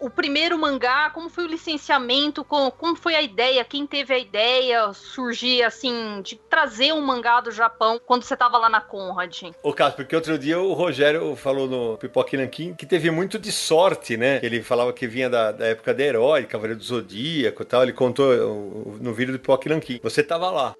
o primeiro mangá? Como foi o licenciamento? Como foi a ideia? Quem teve a ideia surgir, assim, de trazer um mangá do Japão quando você tava lá na Conrad? Ô, Cássio, porque outro dia o Rogério falou no Pipoca e Nanquim que teve muito de sorte, né? Ele falava que vinha da época da Herói, Cavaleiro do Zodíaco e tal. Ele contou no vídeo do Pipoca e Nanquim. Você tava lá.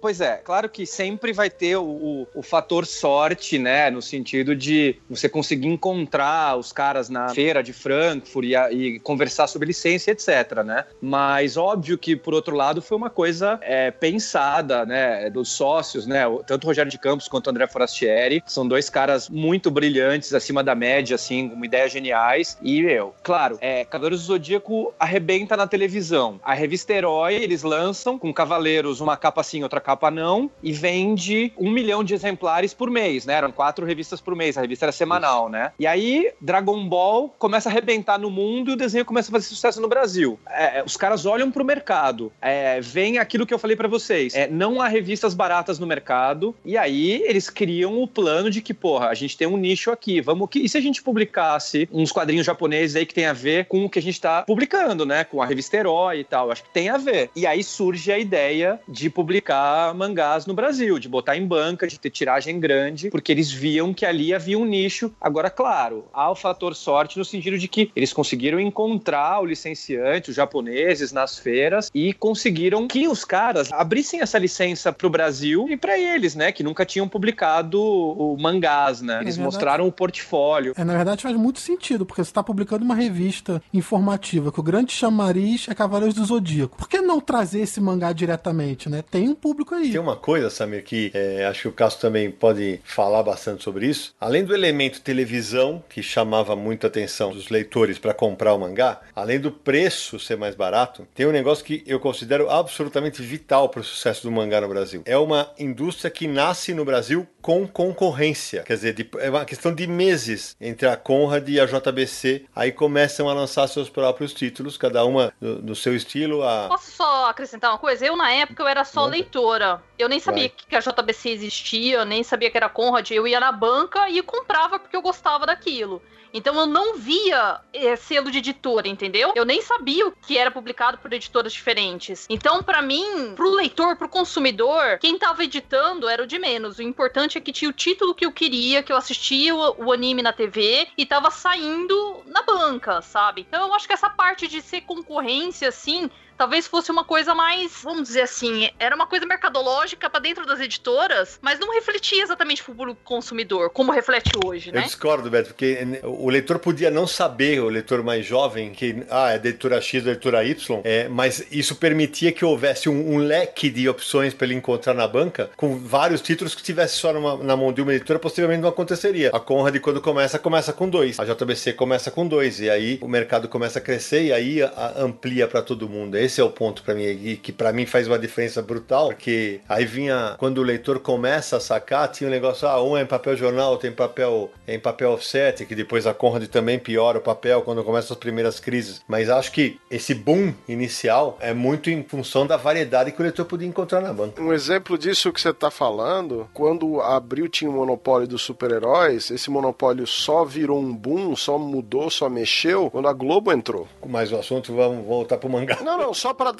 Pois é. Claro que sempre vai ter o fator sorte, né? No sentido de você conseguir encontrar os caras na feira de Frankfurt e conversar sobre licença, etc, né? Mas óbvio que, por outro lado, foi uma coisa pensada, né? Dos sócios, né? Tanto o Rogério de Campos quanto o André Forastieri são dois caras muito brilhantes, acima da média, assim, com ideias geniais. E claro, Cavaleiros do Zodíaco arrebenta na televisão. A revista Herói, eles lançam com Cavaleiros uma capa sim, outra capa não, e vende 1 milhão de exemplares por mês, né? Eram 4 revistas por mês, a revista era semanal, né? E aí Dragon Ball Ball começa a arrebentar no mundo e o desenho começa a fazer sucesso no Brasil. Os caras olham pro mercado, vem aquilo que eu falei pra vocês, não há revistas baratas no mercado, e aí eles criam o plano de que, porra, a gente tem um nicho aqui, vamos que... E se a gente publicasse uns quadrinhos japoneses aí que tem a ver com o que a gente tá publicando, né? Com a revista Herói e tal, acho que tem a ver. E aí surge a ideia de publicar mangás no Brasil, de botar em banca, de ter tiragem grande, porque eles viam que ali havia um nicho. Agora, claro, há o fator sorte no sentido de que eles conseguiram encontrar o licenciante, os japoneses, nas feiras, e conseguiram que os caras abrissem essa licença pro Brasil e pra eles, né? Que nunca tinham publicado o mangás, né? Eles mostraram o portfólio. Na verdade faz muito sentido, porque você tá publicando uma revista informativa, que o grande chamariz é Cavaleiros do Zodíaco. Por que não trazer esse mangá diretamente, né? Tem um público aí. Tem uma coisa, Samir, que acho que o Cássio também pode falar bastante sobre isso. Além do elemento televisão, que chamava muito a atenção dos leitores para comprar o mangá, além do preço ser mais barato, tem um negócio que eu considero absolutamente vital para o sucesso do mangá no Brasil. É uma indústria que nasce no Brasil com concorrência. Quer dizer, é uma questão de meses entre a Conrad e a JBC, aí começam a lançar seus próprios títulos, cada uma no seu estilo. Posso só acrescentar uma coisa? Eu, na época, eu era só leitora. Eu nem sabia que a JBC existia, eu nem sabia que era Conrad. Eu ia na banca e comprava porque eu gostava daquilo. Então eu não via selo de editora, entendeu? Eu nem sabia o que era publicado por editoras diferentes. Então, pra mim, pro leitor, pro consumidor, quem tava editando era o de menos. O importante é que tinha o título que eu queria, que eu assistia o anime na TV e tava saindo na banca, sabe? Então eu acho que essa parte de ser concorrência, assim... Talvez fosse uma coisa mais, vamos dizer assim, era uma coisa mercadológica para dentro das editoras, mas não refletia exatamente para o público consumidor, como reflete hoje, né? Eu discordo, Beto, porque o leitor podia não saber, o leitor mais jovem, que é da editora X, da editora Y, mas isso permitia que houvesse um leque de opções para ele encontrar na banca, com vários títulos que tivesse só na mão de uma editora, possivelmente não aconteceria. A Conrad, quando começa com 2, a JBC começa com 2, e aí o mercado começa a crescer e aí amplia para todo mundo. Esse é o ponto pra mim, e que pra mim faz uma diferença brutal, porque aí vinha, quando o leitor começa a sacar, tinha um negócio, um é em papel jornal, outro é em papel offset, que depois a Conrad também piora o papel quando começam as primeiras crises. Mas acho que esse boom inicial é muito em função da variedade que o leitor podia encontrar na banca. Um exemplo disso que você tá falando, quando a Abril tinha o monopólio dos super-heróis, esse monopólio só virou um boom, só mudou, só mexeu, quando a Globo entrou. Mas o assunto, vamos voltar pro mangá. Não. Só pra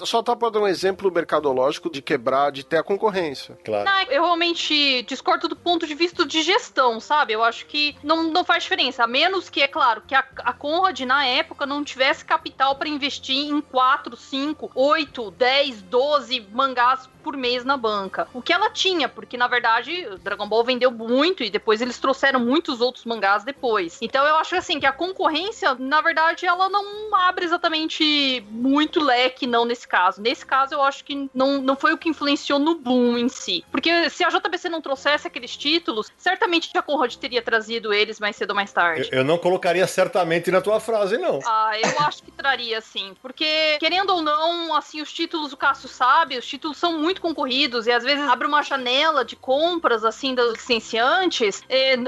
dar um exemplo mercadológico de quebrar, de ter a concorrência. Claro. Não, eu realmente discordo do ponto de vista de gestão, sabe? Eu acho que não faz diferença. A menos que, é claro, que a Conrad, na época, não tivesse capital pra investir em 4, 5, 8, 10, 12 mangás por mês na banca. O que ela tinha, porque, na verdade, Dragon Ball vendeu muito e depois eles trouxeram muitos outros mangás depois. Então, eu acho, assim, que a concorrência, na verdade, ela não abre exatamente muito leque. Que não nesse caso. Nesse caso, eu acho que não foi o que influenciou no boom em si. Porque se a JBC não trouxesse aqueles títulos, certamente a Conrad teria trazido eles mais cedo ou mais tarde. Eu não colocaria certamente na tua frase, não. Eu acho que traria, sim. Porque, querendo ou não, assim, os títulos, o Cássio sabe, os títulos são muito concorridos e às vezes abre uma janela de compras, assim, dos licenciantes.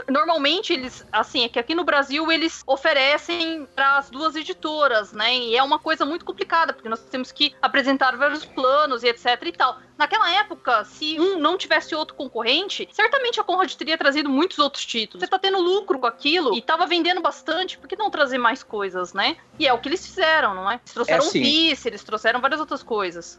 Normalmente, eles, assim, é que aqui no Brasil, eles oferecem para as duas editoras, né? E é uma coisa muito complicada, porque nós temos que apresentar vários planos e etc e tal. Naquela época, se um não tivesse outro concorrente, certamente a Conrad teria trazido muitos outros títulos. Você tá tendo lucro com aquilo e tava vendendo bastante, por que não trazer mais coisas, né? E é o que eles fizeram, não é? Eles trouxeram um vice, eles trouxeram várias outras coisas.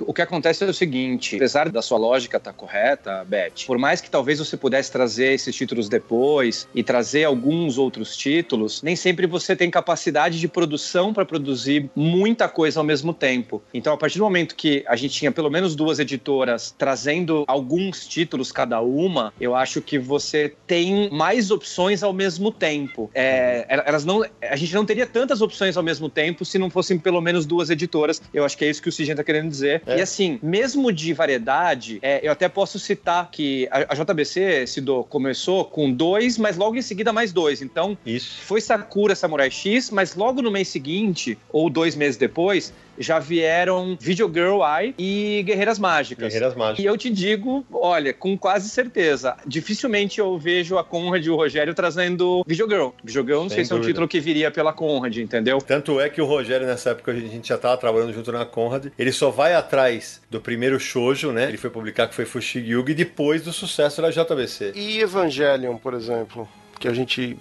O que acontece é o seguinte, apesar da sua lógica tá correta, Beth, por mais que talvez você pudesse trazer esses títulos depois e trazer alguns outros títulos, nem sempre você tem capacidade de produção para produzir muita coisa ao mesmo tempo. Então, a partir do momento que a gente tinha pelo menos duas editoras trazendo alguns títulos cada uma, eu acho que você tem mais opções ao mesmo tempo. A gente não teria tantas opções ao mesmo tempo se não fossem pelo menos duas editoras. Eu acho que é isso que o Cigen tá querendo dizer. E assim, mesmo de variedade, eu até posso citar que a JBC começou com 2, mas logo em seguida mais 2. Então, isso. Foi Sakura Samurai X, mas logo no mês seguinte, ou 2 meses depois, já vieram Video Girl Eye e Guerreiras Mágicas. Guerreiras Mágicas. E eu te digo, olha, com quase certeza, dificilmente eu vejo a Conrad e o Rogério trazendo Video Girl. Video Girl, não sei se é um título que viria pela Conrad, entendeu? Tanto é que o Rogério, nessa época, a gente já tava trabalhando junto na Conrad, ele só vai atrás do primeiro shoujo, né? Ele foi publicar, que foi Fushigi Yugi, depois do sucesso da JBC. E Evangelion, por exemplo, que a gente,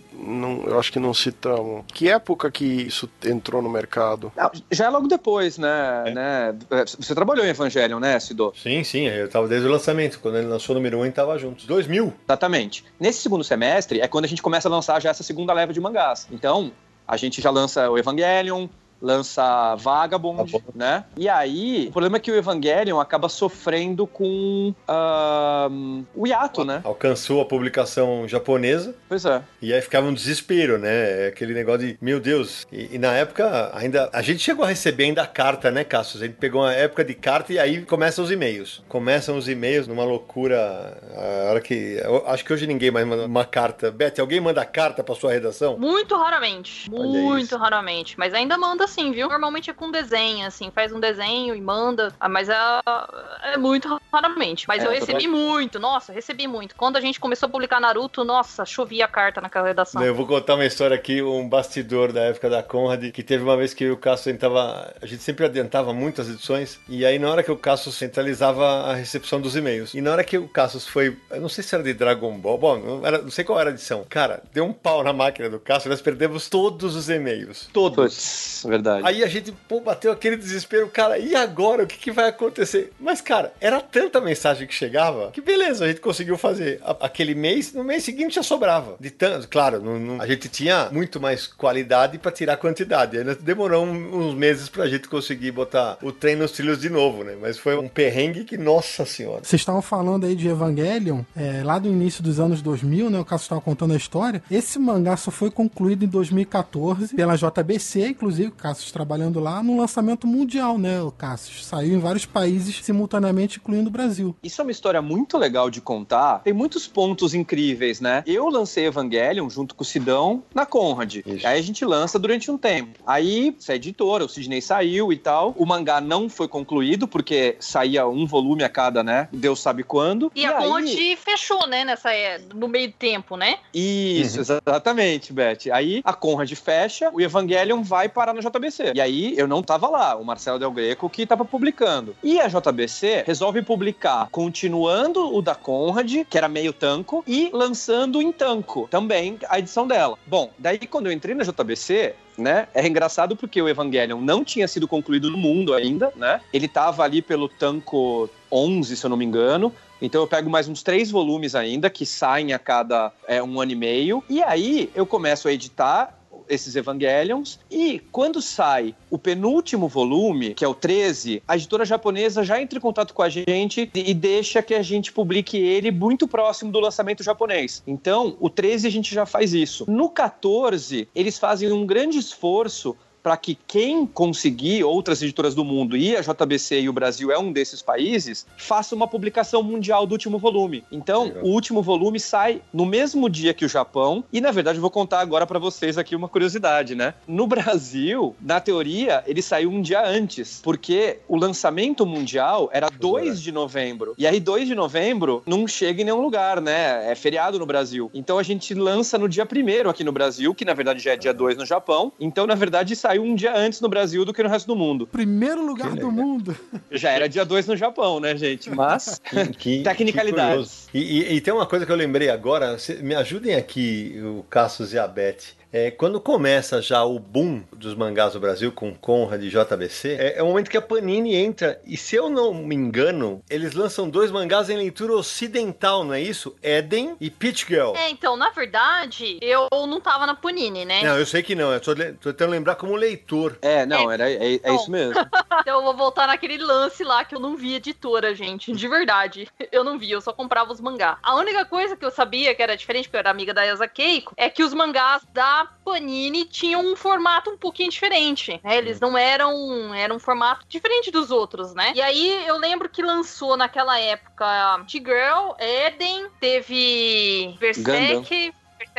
eu acho que não citamos. Que época que isso entrou no mercado? Já é logo depois, né? Você trabalhou em Evangelion, né, Cido? Sim, sim. Eu estava desde o lançamento. Quando ele lançou o número 1, a gente estava junto. 2000. Exatamente. Nesse segundo semestre é quando a gente começa a lançar já essa segunda leva de mangás. Então, a gente já lança o Evangelion, lança Vagabond, né? E aí, o problema é que o Evangelion acaba sofrendo com o hiato, né? Alcançou a publicação japonesa. Pois é. E aí ficava um desespero, né? Aquele negócio de, meu Deus. E na época, ainda a gente chegou a receber ainda a carta, né, Cassius? A gente pegou uma época de carta e aí começam os e-mails. Começam os e-mails numa loucura. A hora que... Acho que hoje ninguém mais manda uma carta. Beth, alguém manda carta pra sua redação? Muito raramente. Muito raramente. Mas ainda manda assim, viu? Normalmente é com desenho, assim, faz um desenho e manda, mas é muito raramente. Mas eu recebi muito, nossa, recebi muito. Quando a gente começou a publicar Naruto, nossa, chovia a carta naquela redação. Eu vou contar uma história aqui, um bastidor da época da Conrad, que teve uma vez que o Cássio tentava, a gente sempre adiantava muitas edições, e aí na hora que o Cássio centralizava a recepção dos e-mails, e na hora que o Cássio foi, eu não sei se era de Dragon Ball, não sei qual era a edição, cara, deu um pau na máquina do Cássio, nós perdemos todos os e-mails. Todos. Verdade. Aí a gente, bateu aquele desespero, cara, e agora? O que vai acontecer? Mas, cara, era tanta mensagem que chegava, que beleza, a gente conseguiu fazer aquele mês, no mês seguinte já sobrava. De tanto, claro, a gente tinha muito mais qualidade pra tirar quantidade, ainda demorou uns meses pra gente conseguir botar o trem nos trilhos de novo, né? Mas foi um perrengue que, nossa senhora. Vocês estavam falando aí de Evangelion, lá do início dos anos 2000, né? O Cássio estava contando a história. Esse mangá só foi concluído em 2014 pela JBC, inclusive, o Cássio trabalhando lá no lançamento mundial, né, o Cassius? Saiu em vários países simultaneamente, incluindo o Brasil. Isso é uma história muito legal de contar. Tem muitos pontos incríveis, né? Eu lancei Evangelion junto com o Sidão na Conrad. Isso. Aí a gente lança durante um tempo. Aí, essa editora, o Sidney saiu e tal. O mangá não foi concluído, porque saía um volume a cada, né? Deus sabe quando. E a Conrad fechou, né? No meio do tempo, né? Isso, exatamente, Beth. Aí a Conrad fecha, o Evangelion vai parar na JBC. E aí, eu não tava lá, o Marcelo Del Greco que tava publicando. E a JBC resolve publicar, continuando o da Conrad, que era meio tanco, e lançando em tanco, também, a edição dela. Bom, daí quando eu entrei na JBC, né, é engraçado porque o Evangelion não tinha sido concluído no mundo ainda, né? Ele tava ali pelo tanco 11, se eu não me engano. Então eu pego mais uns 3 volumes ainda, que saem a cada um ano e meio. E aí, eu começo a editar esses Evangelions, e quando sai o penúltimo volume, que é o 13, a editora japonesa já entra em contato com a gente e deixa que a gente publique ele muito próximo do lançamento japonês. Então, o 13 a gente já faz isso. No 14, eles fazem um grande esforço para que quem conseguir, outras editoras do mundo, e a JBC e o Brasil é um desses países, faça uma publicação mundial do último volume. Então, legal. O último volume sai no mesmo dia que o Japão, e na verdade eu vou contar agora para vocês aqui uma curiosidade, né? No Brasil, na teoria, ele saiu um dia antes, porque o lançamento mundial era 2 de novembro, e aí 2 de novembro não chega em nenhum lugar, né? É feriado no Brasil. Então a gente lança no dia 1º aqui no Brasil, que na verdade já é dia 2 no Japão, então na verdade sai um dia antes no Brasil do que no resto do mundo. Primeiro lugar do mundo. Já era dia 2 no Japão, né, gente? Mas, tecnicalidade. E tem uma coisa que eu lembrei agora, me ajudem aqui, o Cassius e a Beth. Quando começa já o boom dos mangás do Brasil com Conrad e JBC, é o momento que a Panini entra, e se eu não me engano, eles lançam 2 mangás em leitura ocidental, não é isso? Eden e Peach Girl. Então, na verdade, eu não tava na Panini, né? Não, eu sei que não, eu tô tentando lembrar como leitor. É isso mesmo. Então eu vou voltar naquele lance lá que eu não vi editora, gente, de verdade. Eu não vi, eu só comprava os mangás. A única coisa que eu sabia que era diferente, porque eu era amiga da Yasa Keiko, é que os mangás da Panini tinha um formato um pouquinho diferente, né? Eles não eram... Era um formato diferente dos outros, né? E aí, eu lembro que lançou naquela época T-Girl, Eden, teve Berserk...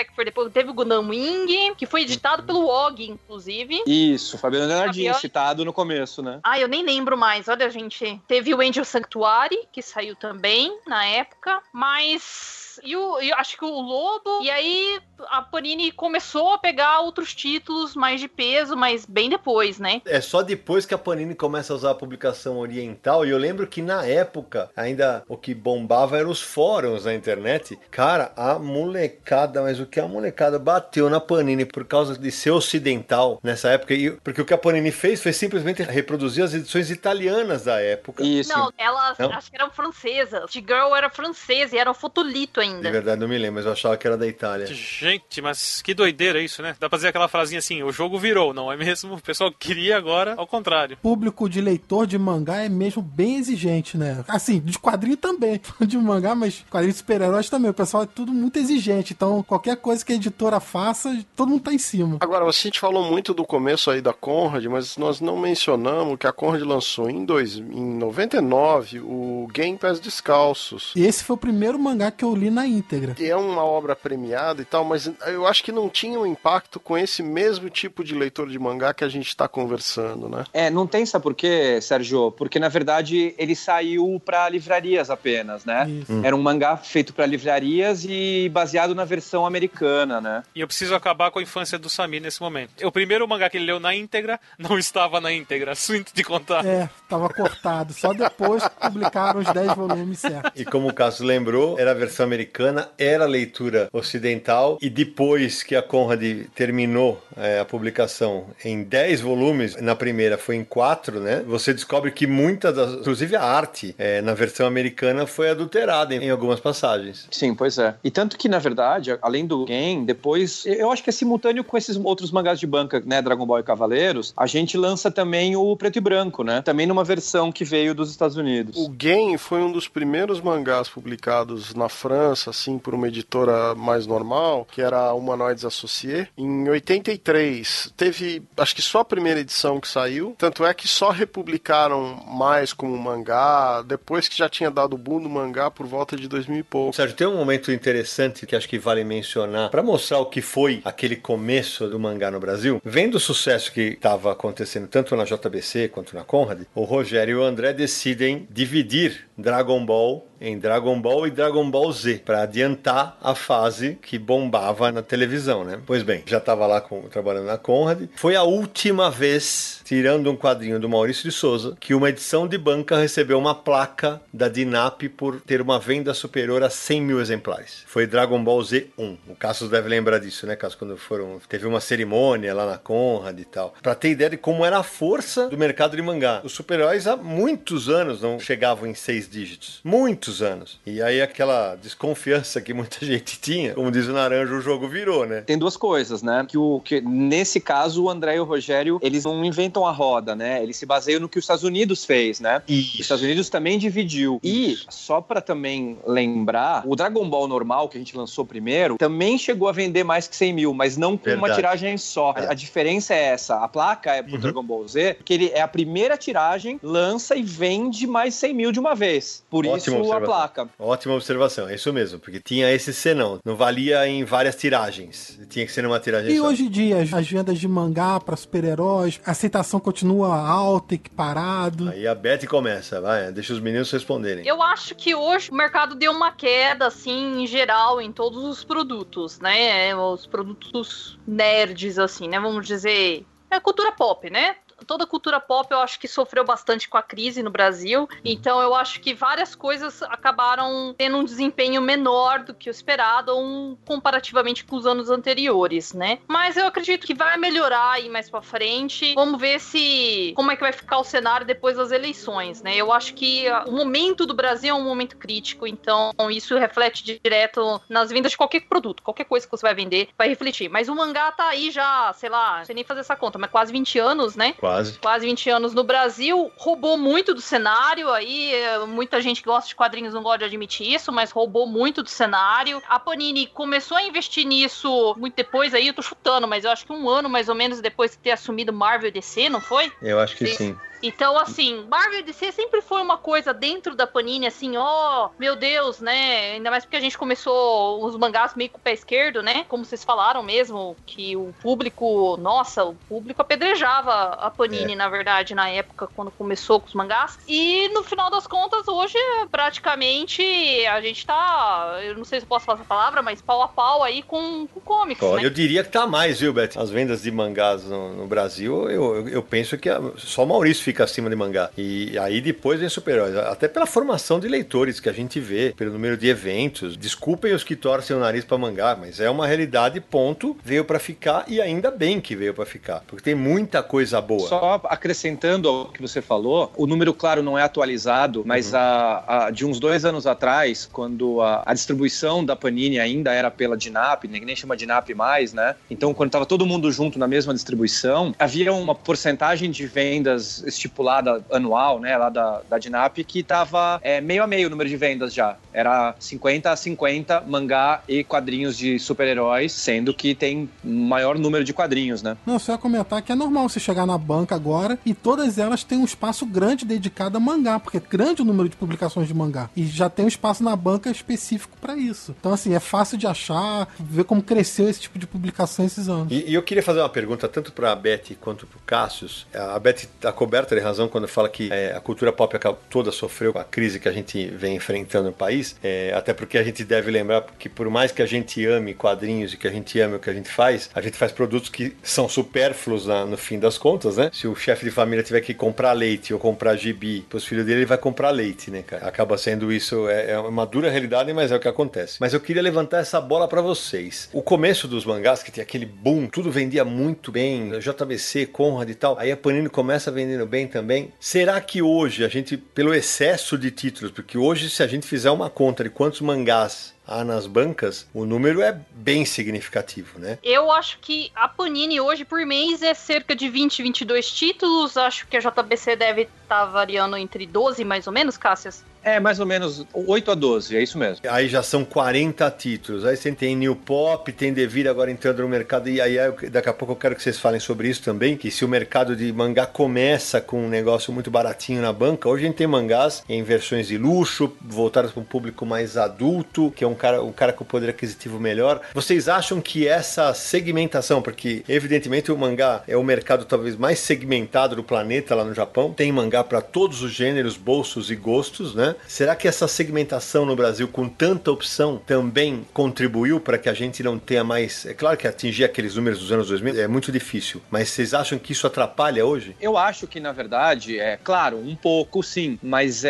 que foi depois. Teve o Gundam Wing, que foi editado pelo Og, inclusive. Isso, Fabiano Leonardinho, citado no começo, né? Ah, eu nem lembro mais. Olha, gente, teve o Angel Sanctuary, que saiu também na época, mas... eu acho que o Lobo. E aí a Panini começou a pegar outros títulos mais de peso, mas bem depois, né? É só depois que a Panini começa a usar a publicação oriental. E eu lembro que na época ainda o que bombava eram os fóruns na internet. Cara, a molecada, mas o que a molecada bateu na Panini por causa de ser ocidental nessa época. Porque o que a Panini fez foi simplesmente reproduzir as edições italianas da época. Isso. Não, elas acho que eram francesas. The Girl era francesa e era um fotolito ainda. De verdade, não me lembro, mas eu achava que era da Itália. Gente, mas que doideira isso, né? Dá pra dizer aquela frasinha assim, o jogo virou, não é mesmo? O pessoal queria agora, ao contrário. O público de leitor de mangá é mesmo bem exigente, né? Assim, de quadrinho também. De mangá, mas quadrinhos de super-heróis também. O pessoal é tudo muito exigente. Então, qualquer coisa que a editora faça, todo mundo tá em cima. Agora, a gente falou muito do começo aí da Conrad, mas nós não mencionamos que a Conrad lançou em 99 o Game Pass Descalços. E esse foi o primeiro mangá que eu li na íntegra. É uma obra premiada e tal, mas eu acho que não tinha um impacto com esse mesmo tipo de leitor de mangá que a gente tá conversando, né? É, não tem, sabe por quê, Sérgio? Porque, na verdade, ele saiu pra livrarias apenas, né? Era um mangá feito pra livrarias e baseado na versão americana, né? E eu preciso acabar com a infância do Samir nesse momento. O primeiro mangá que ele leu na íntegra não estava na íntegra, sinto de contar. É, tava cortado. Só depois publicaram os 10 volumes certos. E como o Cássio lembrou, era a versão americana, era a leitura ocidental, e depois que a Conrad terminou a publicação em 10 volumes, na primeira foi em 4, né? Você descobre que muitas das, inclusive a arte na versão americana foi adulterada em algumas passagens. Sim, pois é. E tanto que, na verdade, além do Game, depois, eu acho que é simultâneo com esses outros mangás de banca, né? Dragon Ball e Cavaleiros, a gente lança também o Preto e Branco, né? Também numa versão que veio dos Estados Unidos. O Game foi um dos primeiros mangás publicados na França, assim, por uma editora mais normal, que era a Humanoides Associé. Em 83, teve, acho que só a primeira edição que saiu, tanto é que só republicaram mais como mangá, depois que já tinha dado boom no mangá por volta de 2000 e pouco. Sérgio, tem um momento interessante que acho que vale mencionar, pra mostrar o que foi aquele começo do mangá no Brasil. Vendo o sucesso que estava acontecendo tanto na JBC quanto na Conrad, o Rogério e o André decidem dividir Dragon Ball em Dragon Ball e Dragon Ball Z, para adiantar a fase que bombava na televisão, né? Pois bem, já estava lá trabalhando na Conrad. Foi a última vez, tirando um quadrinho do Maurício de Souza, que uma edição de banca recebeu uma placa da DINAP por ter uma venda superior a 100 mil exemplares. Foi Dragon Ball Z 1. O Cassius deve lembrar disso, né, Cassius? Quando teve uma cerimônia lá na Conrad e tal. Para ter ideia de como era a força do mercado de mangá. Os super-heróis há muitos anos não chegavam em 6 dígitos. Muitos anos. E aí aquela desconfiança que muita gente tinha, como diz o Naranjo, o jogo virou, né? Tem duas coisas, né? Que nesse caso, o André e o Rogério, eles não inventam a roda, né? Eles se baseiam no que os Estados Unidos fez, né? Isso. Os Estados Unidos também dividiu. Isso. E, só pra também lembrar, o Dragon Ball normal, que a gente lançou primeiro, também chegou a vender mais que 100 mil, mas não com uma tiragem só. É. A diferença é essa. A placa é pro Dragon Ball Z, porque ele é a primeira tiragem, lança e vende mais 100 mil de uma vez. Por Ótima isso a placa. Ótima observação, é isso mesmo, porque tinha esse senão, não valia em várias tiragens, tinha que ser numa tiragem só. E hoje em dia, as vendas de mangá para super-heróis, a aceitação continua alta, equiparado. Aí a Beth começa, vai, deixa os meninos responderem. Eu acho que hoje o mercado deu uma queda, assim, em geral, em todos os produtos, né, os produtos nerds, assim, né, vamos dizer, é cultura pop, né? Toda a cultura pop eu acho que sofreu bastante com a crise no Brasil, então eu acho que várias coisas acabaram tendo um desempenho menor do que o esperado comparativamente com os anos anteriores, né? Mas eu acredito que vai melhorar aí mais pra frente, vamos ver como é que vai ficar o cenário depois das eleições, né? Eu acho que o momento do Brasil é um momento crítico, então isso reflete direto nas vendas de qualquer produto, qualquer coisa que você vai vender vai refletir, mas o mangá tá aí já, sei lá, não sei nem fazer essa conta, mas quase 20 anos, né? Quase 20 anos no Brasil, roubou muito do cenário aí, muita gente que gosta de quadrinhos não gosta de admitir isso, mas roubou muito do cenário. A Panini começou a investir nisso muito depois aí, eu tô chutando, mas eu acho que um ano mais ou menos depois de ter assumido Marvel e DC, não foi? Eu acho que sim. Então, assim, Marvel e DC sempre foi uma coisa dentro da Panini, assim, ó, meu Deus, né? Ainda mais porque a gente começou os mangás meio com o pé esquerdo, né? Como vocês falaram mesmo, que o público, nossa, o público apedrejava a Panini, na verdade, na época, quando começou com os mangás. E, no final das contas, hoje, praticamente, a gente tá, eu não sei se eu posso falar essa palavra, mas pau a pau aí com comics, oh, né? Eu diria que tá mais, viu, Beth? As vendas de mangás no Brasil, eu penso que só o Maurício fica acima de mangá. E aí depois vem super-heróis. Até pela formação de leitores que a gente vê, pelo número de eventos. Desculpem os que torcem o nariz pra mangá, mas é uma realidade, ponto. Veio pra ficar e ainda bem que veio pra ficar. Porque tem muita coisa boa. Só acrescentando ao que você falou, o número, claro, não é atualizado, mas de uns 2 anos atrás, quando a distribuição da Panini ainda era pela DINAP, nem chama DINAP mais, né? Então, quando tava todo mundo junto na mesma distribuição, havia uma porcentagem de vendas estipulada anual, né, lá da DINAP, que tava meio a meio o número de vendas já. Era 50-50 mangá e quadrinhos de super-heróis, sendo que tem maior número de quadrinhos, né? Não, só comentar que é normal você chegar na banca agora e todas elas têm um espaço grande dedicado a mangá, porque é grande o número de publicações de mangá. E já tem um espaço na banca específico pra isso. Então, assim, é fácil de achar, ver como cresceu esse tipo de publicação esses anos. E eu queria fazer uma pergunta tanto pra Beth quanto pro Cassius. A Beth tá coberta de razão quando fala que a cultura pop toda sofreu com a crise que a gente vem enfrentando no país, até porque a gente deve lembrar que por mais que a gente ame quadrinhos e que a gente ame o que a gente faz produtos que são supérfluos no fim das contas, né? Se o chefe de família tiver que comprar leite ou comprar gibi pros filhos dele, ele vai comprar leite, né, cara? Acaba sendo isso, é uma dura realidade, mas é o que acontece. Mas eu queria levantar essa bola pra vocês. O começo dos mangás, que tem aquele boom, tudo vendia muito bem, JBC, Conrad e tal, aí a Panini começa vendendo bem também. Será que hoje a gente, pelo excesso de títulos, porque hoje se a gente fizer uma conta de quantos mangás nas bancas, o número é bem significativo, né? Eu acho que a Panini hoje, por mês, é cerca de 20, 22 títulos. Acho que a JBC deve estar variando entre 12, mais ou menos, Cássias? É, mais ou menos 8 a 12, é isso mesmo. Aí já são 40 títulos. Aí você tem New Pop, tem Devir agora entrando no mercado. E aí daqui a pouco eu quero que vocês falem sobre isso também, que se o mercado de mangá começa com um negócio muito baratinho na banca, hoje a gente tem mangás em versões de luxo, voltadas para um público mais adulto, que é um cara com poder aquisitivo melhor. Vocês acham que essa segmentação, porque evidentemente o mangá é o mercado talvez mais segmentado do planeta lá no Japão, tem mangá para todos os gêneros, bolsos e gostos, né? Será que essa segmentação no Brasil, com tanta opção, também contribuiu para que a gente não tenha mais... É claro que atingir aqueles números dos anos 2000 é muito difícil, mas vocês acham que isso atrapalha hoje? Eu acho que, na verdade, claro, um pouco sim, mas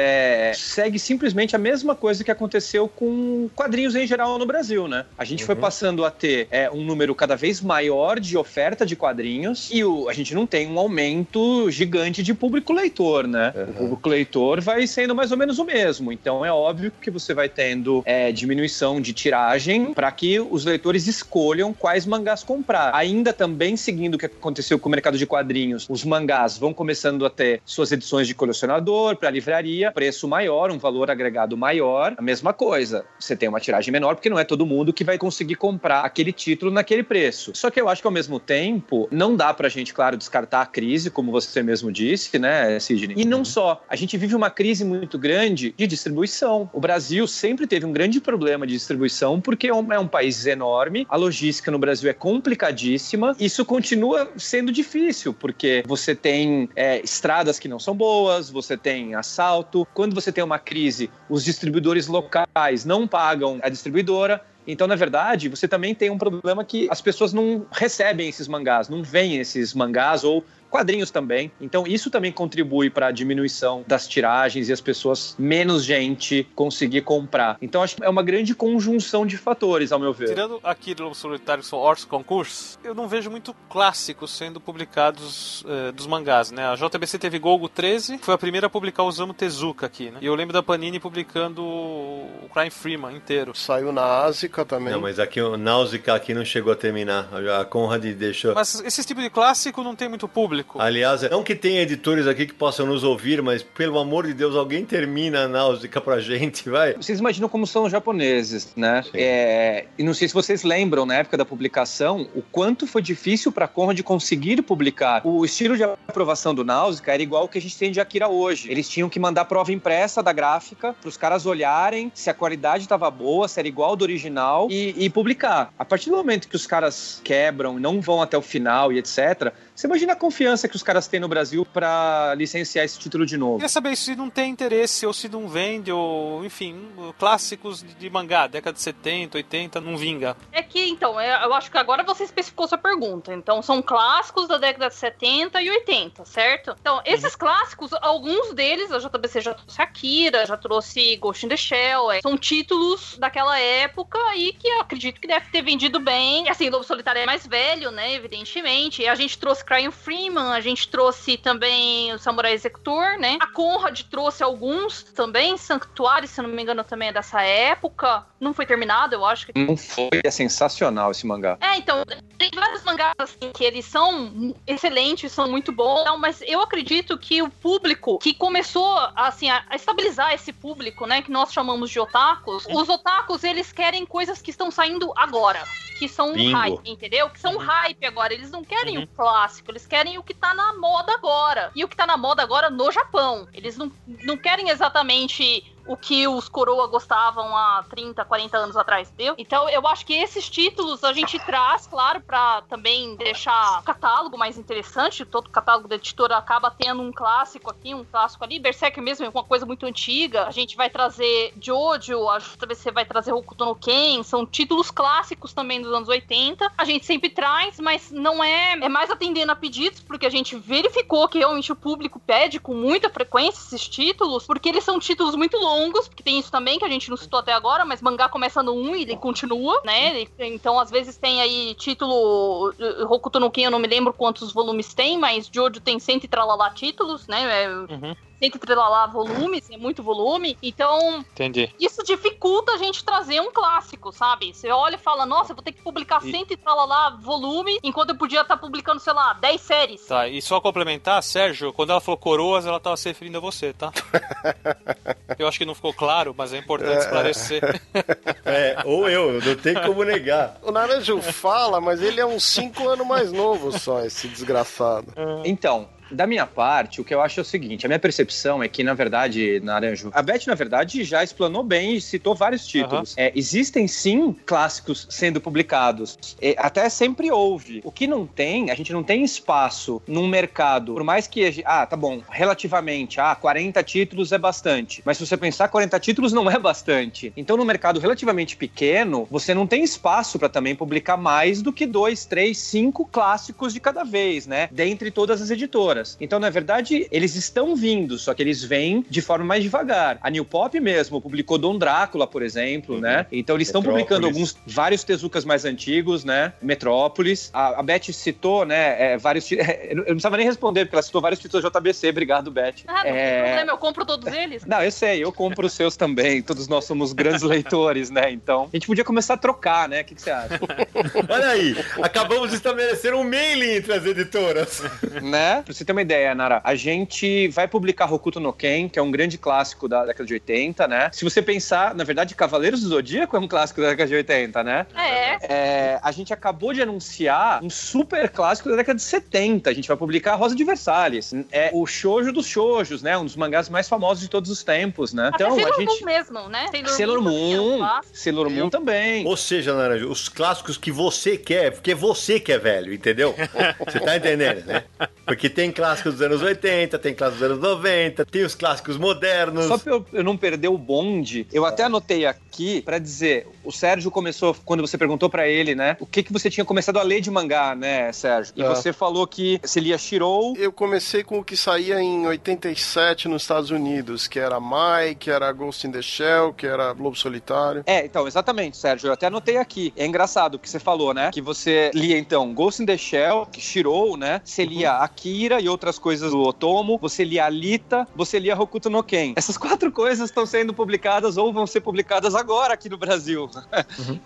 segue simplesmente a mesma coisa que aconteceu com quadrinhos em geral no Brasil, né? A gente foi passando a ter um número cada vez maior de oferta de quadrinhos e a gente não tem um aumento gigante de público leitor, né? O público leitor vai sendo mais ou menos o mesmo. Então é óbvio que você vai tendo diminuição de tiragem para que os leitores escolham quais mangás comprar. Ainda também seguindo o que aconteceu com o mercado de quadrinhos, os mangás vão começando a ter suas edições de colecionador para livraria, preço maior, um valor agregado maior. A mesma coisa. Você tem uma tiragem menor porque não é todo mundo que vai conseguir comprar aquele título naquele preço. Só que eu acho que ao mesmo tempo não dá pra gente, claro, descartar a crise, como você mesmo disse, né, Sidney? E não só. A gente vive uma crise muito grande de distribuição. O Brasil sempre teve um grande problema de distribuição porque é um país enorme, a logística no Brasil é complicadíssima, isso continua sendo difícil, porque você tem estradas que não são boas, você tem assalto, quando você tem uma crise, os distribuidores locais não pagam a distribuidora. Então, na verdade, você também tem um problema que as pessoas não recebem esses mangás, não veem esses mangás ou quadrinhos também. Então, isso também contribui para a diminuição das tiragens e as pessoas, menos gente, conseguir comprar. Então, acho que é uma grande conjunção de fatores, ao meu ver. Tirando aqui do Lobo Solitário, que são hortos concursos, eu não vejo muito clássicos sendo publicados dos mangás, né? A JBC teve Golgo 13, foi a primeira a publicar o Osamu Tezuka aqui, né? E eu lembro da Panini publicando o Crying Freeman inteiro. Saiu na Náusica também. Não, mas aqui o Náusica aqui não chegou a terminar. A Conrad deixou... Mas esse tipo de clássico não tem muito público. público. Aliás, não que tenha editores aqui que possam nos ouvir, mas pelo amor de Deus, alguém termina a Náusica pra gente, vai. Vocês imaginam como são os japoneses, né? É, e não sei se vocês lembram, na época da publicação, o quanto foi difícil pra Conrad conseguir publicar. O estilo de aprovação do Náusica era igual o que a gente tem de Akira hoje. Eles tinham que mandar prova impressa da gráfica pros caras olharem se a qualidade tava boa, se era igual ao do original e publicar. A partir do momento que os caras quebram, não vão até o final e etc., você imagina a confiança que os caras têm no Brasil pra licenciar esse título de novo. Queria saber se não tem interesse ou se não vende, ou enfim, clássicos de mangá, década de 70, 80, não vinga. É que, então, eu acho que agora você especificou sua pergunta. Então, são clássicos da década de 70 e 80, certo? Então, esses clássicos, alguns deles, a JBC já trouxe Akira, já trouxe Ghost in the Shell, são títulos daquela época e que eu acredito que deve ter vendido bem. Assim, Lobo Solitário é mais velho, né, evidentemente. E a gente trouxe Crying Freeman, a gente trouxe também o Samurai Executor, né? A Conrad trouxe alguns também, Sanctuário, se não me engano, também é dessa época. Não foi terminado, eu acho. Não foi, é sensacional esse mangá. É, então, tem vários mangás assim que eles são excelentes, são muito bons, mas eu acredito que o público que começou assim, a estabilizar esse público, né, que nós chamamos de otakus, os otakus, eles querem coisas que estão saindo agora, que são hype, entendeu? Que são hype agora, eles não querem o clássico. Eles querem o que tá na moda agora. E o que tá na moda agora no Japão. Eles não querem exatamente o que os coroa gostavam há 30, 40 anos atrás, entendeu? Então eu acho que esses títulos a gente traz, claro, pra também deixar o catálogo mais interessante. Todo o catálogo da editora acaba tendo um clássico aqui, um clássico ali. Berserk mesmo é uma coisa muito antiga. A gente vai trazer Jojo, a JBC vai trazer Hokuto no Ken, são títulos clássicos também dos anos 80. A gente sempre traz, mas não é... É mais atendendo a pedidos, porque a gente verificou que realmente o público pede com muita frequência esses títulos, porque eles são títulos muito longos, porque tem isso também que a gente não citou até agora, mas mangá começa no 1 e ele continua, né? Então, às vezes tem aí título... Hokuto no Ken, eu não me lembro quantos volumes tem, mas Jojo tem 100 e tralalá títulos, né? Tem que trelar volumes, é muito volume. Então, isso dificulta a gente trazer um clássico, sabe? Você olha e fala, nossa, eu vou ter que publicar 100 e tralalá volume, enquanto eu podia estar publicando, sei lá, 10 séries. Tá, e só complementar, Sérgio, quando ela falou coroas, ela tava se referindo a você, tá? Eu acho que não ficou claro, mas é importante esclarecer. Ou eu não tenho como negar. O Naranjo fala, mas ele é uns 5 anos mais novo só, esse desgraçado. Então... Da minha parte, o que eu acho é o seguinte, a minha percepção é que, na verdade, Naranjo, a Beth, na verdade, já explanou bem e citou vários títulos. Existem, sim, clássicos sendo publicados. Até sempre houve. O que não tem, a gente não tem espaço num mercado, por mais que, tá bom, relativamente, 40 títulos é bastante. Mas se você pensar, 40 títulos não é bastante. Então, num mercado relativamente pequeno, você não tem espaço pra também publicar mais do que 2, 3, 5 clássicos de cada vez, né? Dentre todas as editoras. Então, na verdade, eles estão vindo, só que eles vêm de forma mais devagar. A New Pop mesmo publicou Dom Drácula, por exemplo, né? Então, eles estão publicando vários tezucas mais antigos, né? Metrópolis. A Beth citou, né? Vários... Eu não precisava nem responder, porque ela citou vários títulos da JBC. Obrigado, Beth. Não tem problema, eu compro todos eles. Não, eu sei, eu compro os seus também. Todos nós somos grandes leitores, né? Então, a gente podia começar a trocar, né? O que você acha? Olha aí, acabamos de estabelecer um mailing entre as editoras. Né? Pra você ter uma ideia, Nara, a gente vai publicar Hokuto no Ken, que é um grande clássico da década de 80, né? Se você pensar, na verdade, Cavaleiros do Zodíaco é um clássico da década de 80, né? A gente acabou de anunciar um super clássico da década de 70. A gente vai publicar Rosa de Versalhes. É o shoujo dos shoujos, né? Um dos mangás mais famosos de todos os tempos, né? Até então, Sailor Moon mesmo, né? Sailor Moon também. Ou seja, Nara, os clássicos que você quer, porque você que é velho, entendeu? Você tá entendendo, né? Porque tem clássicos dos anos 80, tem clássicos dos anos 90, tem os clássicos modernos. Só pra eu não perder o bonde, eu até anotei aqui pra dizer, o Sérgio começou, quando você perguntou pra ele, né, o que você tinha começado a ler de mangá, né, Sérgio? E você falou que você lia Shirou. Eu comecei com o que saía em 87 nos Estados Unidos, que era Mai, que era Ghost in the Shell, que era Lobo Solitário. Então, exatamente, Sérgio, eu até anotei aqui. É engraçado o que você falou, né, que você lia, então, Ghost in the Shell, Shirou, né, você lia Akira e outras coisas do Otomo, você lia Alita, você lia Hokuto no Ken. Essas 4 coisas estão sendo publicadas ou vão ser publicadas agora aqui no Brasil.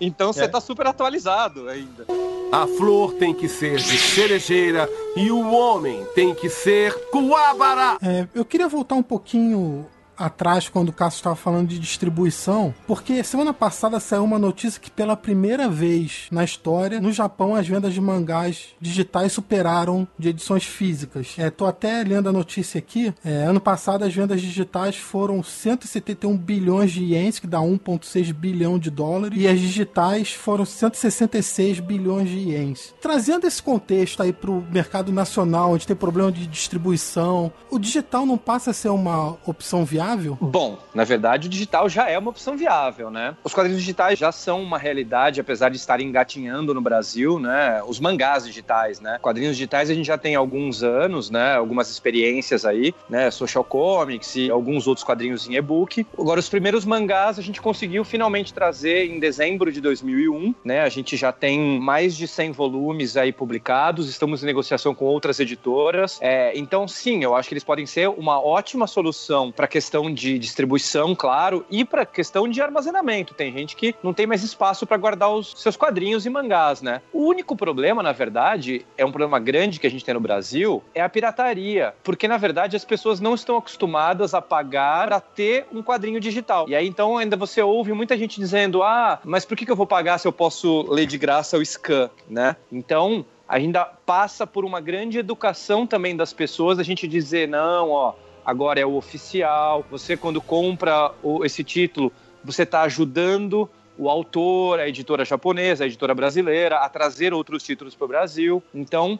Então você tá super atualizado ainda. A flor tem que ser de cerejeira e o homem tem que ser coabara. Eu queria voltar um pouquinho atrás quando o Cássio estava falando de distribuição, porque semana passada saiu uma notícia que pela primeira vez na história, no Japão, as vendas de mangás digitais superaram de edições físicas. Tô até lendo a notícia aqui. Ano passado as vendas digitais foram 171 bilhões de ienes, que dá 1,6 bilhão de dólares, e as digitais foram 166 bilhões de ienes. Trazendo esse contexto aí pro mercado nacional, onde tem problema de distribuição, o digital não passa a ser uma opção viável? Bom, na verdade o digital já é uma opção viável, né? Os quadrinhos digitais já são uma realidade, apesar de estarem engatinhando no Brasil, né? Os mangás digitais, né? Quadrinhos digitais a gente já tem alguns anos, né? Algumas experiências aí, né? Social Comics e alguns outros quadrinhos em e-book. Agora, os primeiros mangás a gente conseguiu finalmente trazer em dezembro de 2001, né? A gente já tem mais de 100 volumes aí publicados, estamos em negociação com outras editoras. Então, sim, eu acho que eles podem ser uma ótima solução para questão de distribuição, claro, e para questão de armazenamento. Tem gente que não tem mais espaço para guardar os seus quadrinhos e mangás, né? O único problema, na verdade, é um problema grande que a gente tem no Brasil, é a pirataria, porque, na verdade, as pessoas não estão acostumadas a pagar para ter um quadrinho digital. E aí, então, ainda você ouve muita gente dizendo, mas por que eu vou pagar se eu posso ler de graça o scan, né? Então, ainda passa por uma grande educação também das pessoas, a gente dizer, não, agora é o oficial, você quando compra esse título, você está ajudando o autor, a editora japonesa, a editora brasileira, a trazer outros títulos para o Brasil. Então,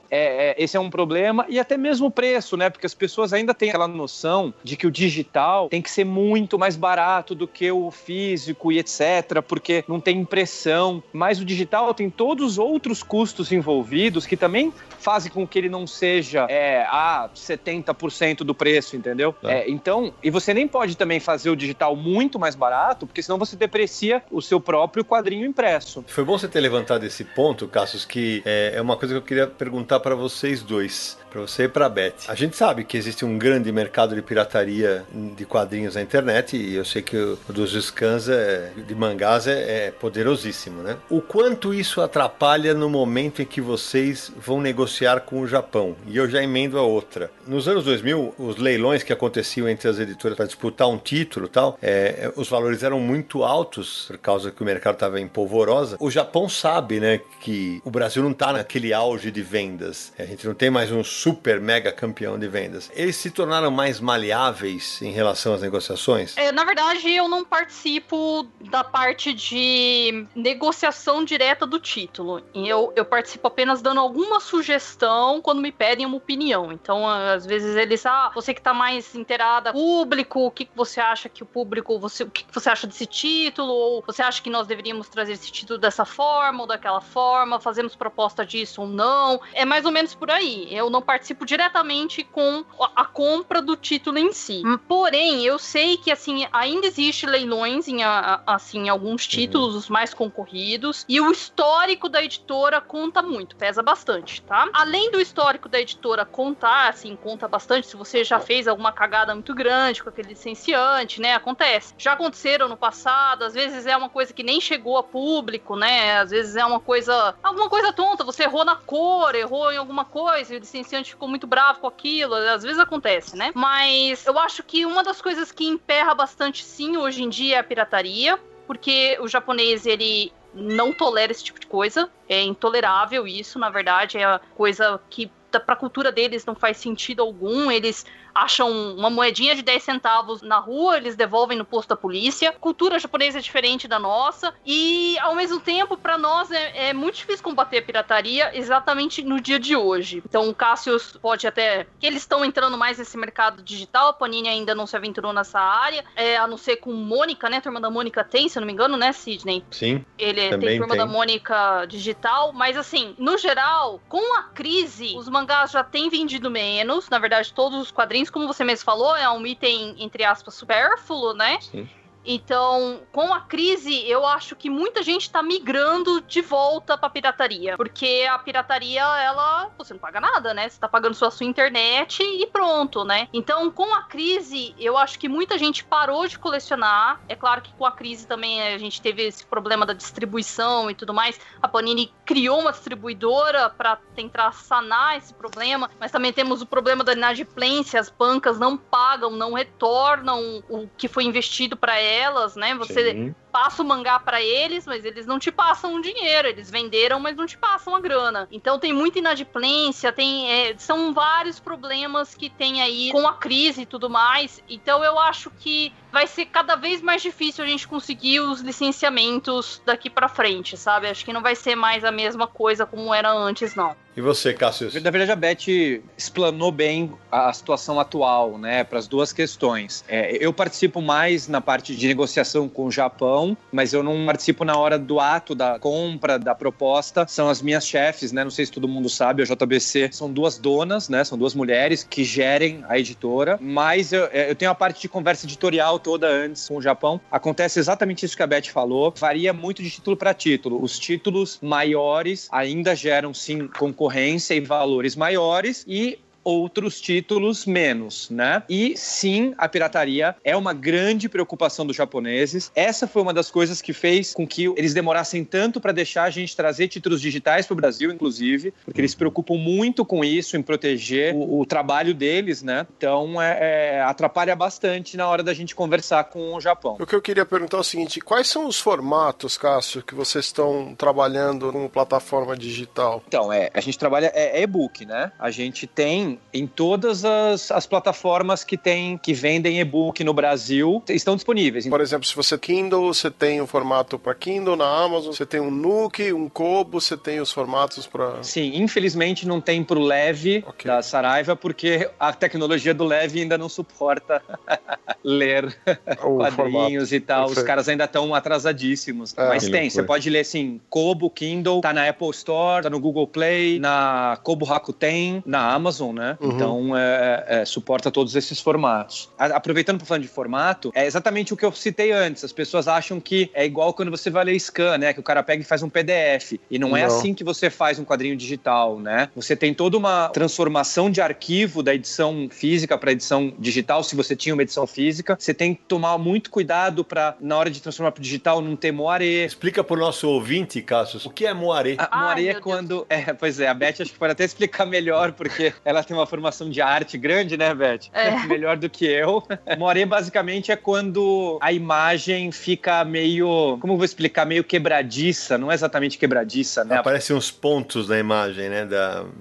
esse é um problema, e até mesmo o preço, né? Porque as pessoas ainda têm aquela noção de que o digital tem que ser muito mais barato do que o físico e etc, porque não tem impressão. Mas o digital tem todos os outros custos envolvidos que também fazem com que ele não seja a 70% do preço, entendeu? Então, e você nem pode também fazer o digital muito mais barato, porque senão você deprecia o seu próprio quadrinho impresso. Foi bom você ter levantado esse ponto, Cassius, que é uma coisa que eu queria perguntar para vocês dois, para você e para a Beth. A gente sabe que existe um grande mercado de pirataria de quadrinhos na internet, e eu sei que o dos scans de mangás é poderosíssimo, né? O quanto isso atrapalha no momento em que vocês vão negociar com o Japão? E eu já emendo a outra. Nos anos 2000, os leilões que aconteciam entre as editoras para disputar um título e tal, os valores eram muito altos, por causa que o mercado estava em polvorosa. O Japão sabe, né, que o Brasil não está naquele auge de vendas. A gente não tem mais um super mega campeão de vendas. Eles se tornaram mais maleáveis em relação às negociações? Na verdade, eu não participo da parte de negociação direta do título. Eu participo apenas dando alguma sugestão quando me pedem uma opinião. Então, às vezes eles, você que está mais inteirada, público, o que você acha que o público, o que você acha desse título, ou você acha que nós deveríamos trazer esse título dessa forma ou daquela forma, fazemos proposta disso ou não. É mais ou menos por aí. Eu não participo diretamente com a compra do título em si. Porém, eu sei que, assim, ainda existe leilões em, assim, alguns títulos, os mais concorridos, e o histórico da editora conta muito, pesa bastante, tá? Além do histórico da editora contar, assim, conta bastante, se você já fez alguma cagada muito grande com aquele licenciante, né? Acontece. Já aconteceram no passado, às vezes é uma coisa que nem chegou a público, né? Às vezes é uma coisa, alguma coisa tonta, você errou na cor, errou em alguma coisa, e o licenciante ficou muito bravo com aquilo, às vezes acontece, né? Mas eu acho que uma das coisas que emperra bastante, sim, hoje em dia é a pirataria, porque o japonês, ele não tolera esse tipo de coisa, é intolerável isso, na verdade, é uma coisa que pra cultura deles não faz sentido algum, eles acham uma moedinha de 10 centavos na rua, eles devolvem no posto da polícia. Cultura japonesa é diferente da nossa, e ao mesmo tempo pra nós é muito difícil combater a pirataria exatamente no dia de hoje. Então o Cassius pode até, que eles estão entrando mais nesse mercado digital, a Panini ainda não se aventurou nessa área, a não ser com Mônica, né? A Turma da Mônica tem, se eu não me engano, né, Sidney? Sim, ele também tem Turma da Mônica digital, mas assim, no geral, com a crise, os mangás já têm vendido menos, na verdade todos os quadrinhos, como você mesmo falou, é um item, entre aspas, supérfluo, né? Sim. Então, com a crise, eu acho que muita gente tá migrando de volta pra pirataria. Porque a pirataria, ela... Você não paga nada, né? Você tá pagando só a sua internet e pronto, né? Então, com a crise, eu acho que muita gente parou de colecionar. É claro que com a crise também a gente teve esse problema da distribuição e tudo mais. A Panini criou uma distribuidora pra tentar sanar esse problema. Mas também temos o problema da inadimplência. As bancas não pagam, não retornam o que foi investido pra elas. Elas, né? Você Sim. passa o mangá pra eles, mas eles não te passam o dinheiro. Eles venderam, mas não te passam a grana. Então tem muita inadimplência, tem, são vários problemas que tem aí com a crise e tudo mais. Então eu acho que vai ser cada vez mais difícil a gente conseguir os licenciamentos daqui pra frente, sabe? Acho que não vai ser mais a mesma coisa como era antes, não. E você, Cassius? Na verdade, a Beth explanou bem a situação atual, né? Para as duas questões. Eu participo mais na parte de negociação com o Japão, mas eu não participo na hora do ato, da compra, da proposta. São as minhas chefes, né? Não sei se todo mundo sabe, a JBC são duas donas, né? São duas mulheres que gerem a editora. Mas eu tenho a parte de conversa editorial toda antes com o Japão. Acontece exatamente isso que a Beth falou. Varia muito de título para título. Os títulos maiores ainda geram, sim, concorrência e valores maiores e outros títulos menos, né? E sim, a pirataria é uma grande preocupação dos japoneses. Essa foi uma das coisas que fez com que eles demorassem tanto para deixar a gente trazer títulos digitais para o Brasil, inclusive, porque eles se preocupam muito com isso, em proteger o trabalho deles, né? Então, atrapalha bastante na hora da gente conversar com o Japão. O que eu queria perguntar é o seguinte, quais são os formatos, Cássio, que vocês estão trabalhando com plataforma digital? Então, a gente trabalha e-book, né? A gente tem em todas as plataformas que vendem e-book no Brasil, estão disponíveis. Por exemplo, se você Kindle, você tem o formato para Kindle na Amazon, você tem um Nuke, um Kobo, você tem os formatos para... Sim, infelizmente não tem pro Leve da Saraiva, porque a tecnologia do Leve ainda não suporta ler quadrinhos e tal. Os caras ainda estão atrasadíssimos. Mas tem, você pode ler assim, Kobo, Kindle, tá na Apple Store, tá no Google Play, na Kobo Rakuten, na Amazon, né? Uhum. Então, suporta todos esses formatos. Aproveitando para falar de formato, é exatamente o que eu citei antes. As pessoas acham que é igual quando você vai ler scan, né? Que o cara pega e faz um PDF. E não é assim que você faz um quadrinho digital, né? Você tem toda uma transformação de arquivo da edição física para edição digital, se você tinha uma edição física. Você tem que tomar muito cuidado para, na hora de transformar para digital, não ter moaré. Explica para o nosso ouvinte, Cassius, o que é moaré? Moaré é quando... Pois é, a Beth acho que pode até explicar melhor, porque ela tem uma formação de arte grande, né, Beth? Melhor do que eu. Moaré, basicamente, é quando a imagem fica meio... Como eu vou explicar? Meio quebradiça. Não é exatamente quebradiça, né? Aparecem uns pontos na imagem, né?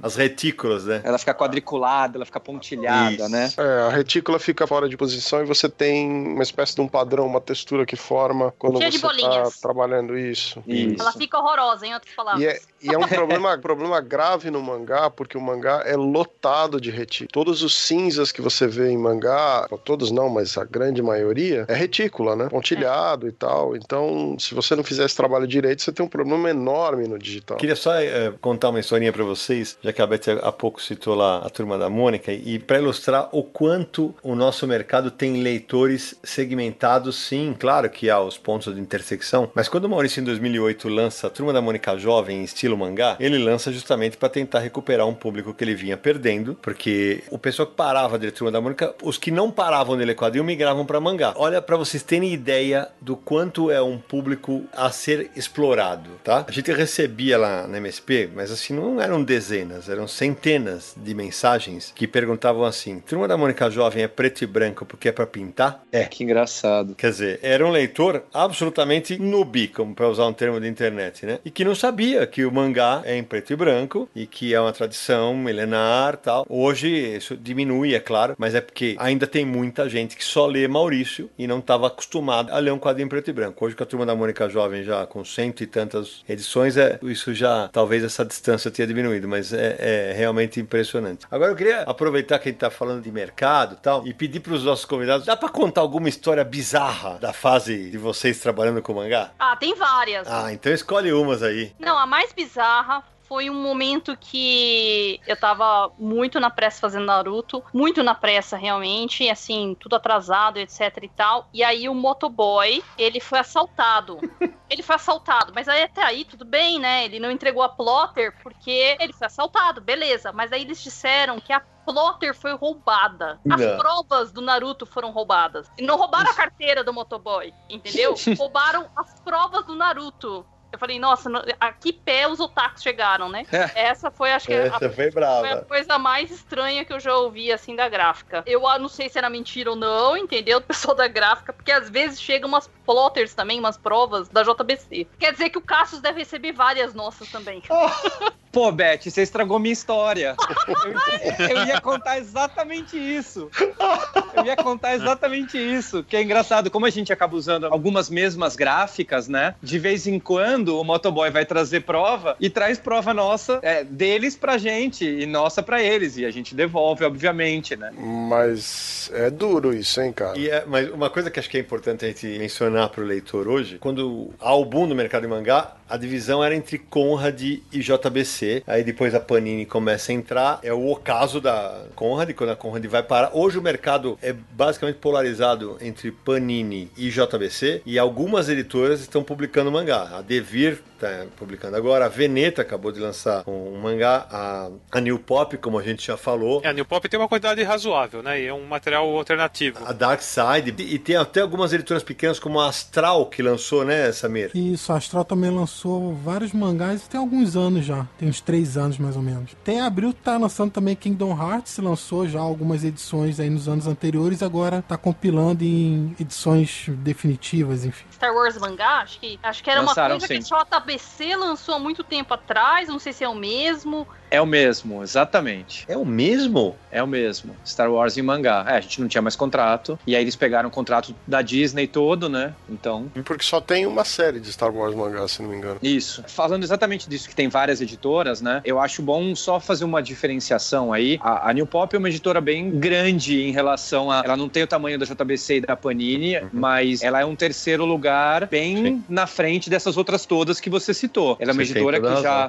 As retículas, né? Ela fica quadriculada, ela fica pontilhada, isso, né? A retícula fica fora de posição e você tem uma espécie de um padrão, uma textura que forma quando você está trabalhando isso. Ela fica horrorosa, em outras palavras. E é um problema grave no mangá, porque o mangá é lotado de retícula. Todos os cinzas que você vê em mangá, todos não, mas a grande maioria, é retícula, né? Pontilhado e tal. Então, se você não fizer esse trabalho direito, você tem um problema enorme no digital. Queria só contar uma historinha pra vocês, já que a Beth há pouco citou lá a Turma da Mônica, e pra ilustrar o quanto o nosso mercado tem leitores segmentados, sim, claro que há os pontos de intersecção, mas quando o Maurício, em 2008, lança a Turma da Mônica Jovem em estilo mangá, ele lança justamente pra tentar recuperar um público que ele vinha perdendo, porque o pessoal que parava de ler Turma da Mônica, os que não paravam de ler quadrinho migravam para mangá. Olha, para vocês terem ideia do quanto é um público a ser explorado, tá? A gente recebia lá na MSP, mas assim, não eram dezenas, eram centenas de mensagens que perguntavam assim, Turma da Mônica Jovem é preto e branco porque é para pintar? Que engraçado. Quer dizer, era um leitor absolutamente noob, como para usar um termo de internet, né? E que não sabia que o mangá é em preto e branco e que é uma tradição milenar, tal. Hoje isso diminui, é claro, mas é porque ainda tem muita gente que só lê Maurício e não estava acostumado a ler um quadrinho preto e branco. Hoje, com a Turma da Mônica Jovem já com 100 e tantas edições, isso já, talvez essa distância tenha diminuído, mas é realmente impressionante. Agora eu queria aproveitar que a gente está falando de mercado e tal, e pedir para os nossos convidados, dá para contar alguma história bizarra da fase de vocês trabalhando com mangá? Tem várias. Então escolhe umas aí. Não, a mais bizarra foi um momento que eu tava muito na pressa fazendo Naruto, muito na pressa realmente, assim, tudo atrasado, etc e tal. E aí o motoboy, ele foi assaltado. Ele foi assaltado, mas aí até aí tudo bem, né? Ele não entregou a plotter porque ele foi assaltado, beleza. Mas aí eles disseram que a plotter foi roubada. As provas do Naruto foram roubadas. Não roubaram a carteira do motoboy, entendeu? Roubaram as provas do Naruto. Eu falei, nossa, a que pé os otakus chegaram, né? Essa foi, acho que foi a coisa mais estranha que eu já ouvi, assim, da gráfica. Eu não sei se era mentira ou não, entendeu? O pessoal da gráfica, porque às vezes chegam umas plotters também, umas provas da JBC. Quer dizer que o Cassius deve receber várias nossas também. Oh, pô, Beth, você estragou minha história. Eu ia contar exatamente isso. Que é engraçado, como a gente acaba usando algumas mesmas gráficas, né? De vez em quando o motoboy vai trazer prova e traz prova nossa, deles pra gente e nossa pra eles, e a gente devolve, obviamente, né? Mas é duro isso, hein, cara? Mas uma coisa que acho que é importante a gente mencionar pro leitor hoje, quando há o boom no mercado de mangá, a divisão era entre Conrad e JBC, aí depois a Panini começa a entrar, é o ocaso da Conrad, quando a Conrad vai parar. Hoje o mercado é basicamente polarizado entre Panini e JBC, e algumas editoras estão publicando mangá. A Devir tá publicando agora, a Veneta acabou de lançar um mangá, a New Pop, como a gente já falou. A New Pop tem uma quantidade razoável, né? E é um material alternativo. A Dark Side, e tem até algumas editoras pequenas, como a Astral, que lançou, né, Samir? Isso, a Astral também lançou vários mangás, tem alguns anos já, tem uns 3 anos mais ou menos. Tem a Abril, tá lançando também Kingdom Hearts, lançou já algumas edições aí nos anos anteriores, agora tá compilando em edições definitivas, enfim. Star Wars mangá, acho que era lançaram, uma coisa sim. Que a JBC lançou há muito tempo atrás, não sei se é o mesmo... É o mesmo, exatamente. É o mesmo? É o mesmo. Star Wars em mangá. A gente não tinha mais contrato. E aí eles pegaram o contrato da Disney todo, né? Então... Porque só tem uma série de Star Wars mangá, se não me engano. Isso. Falando exatamente disso, que tem várias editoras, né? Eu acho bom só fazer uma diferenciação aí. A New Pop é uma editora bem grande em relação a... Ela não tem o tamanho da JBC e da Panini, mas ela é um terceiro lugar bem na frente dessas outras todas que você citou. Ela é uma editora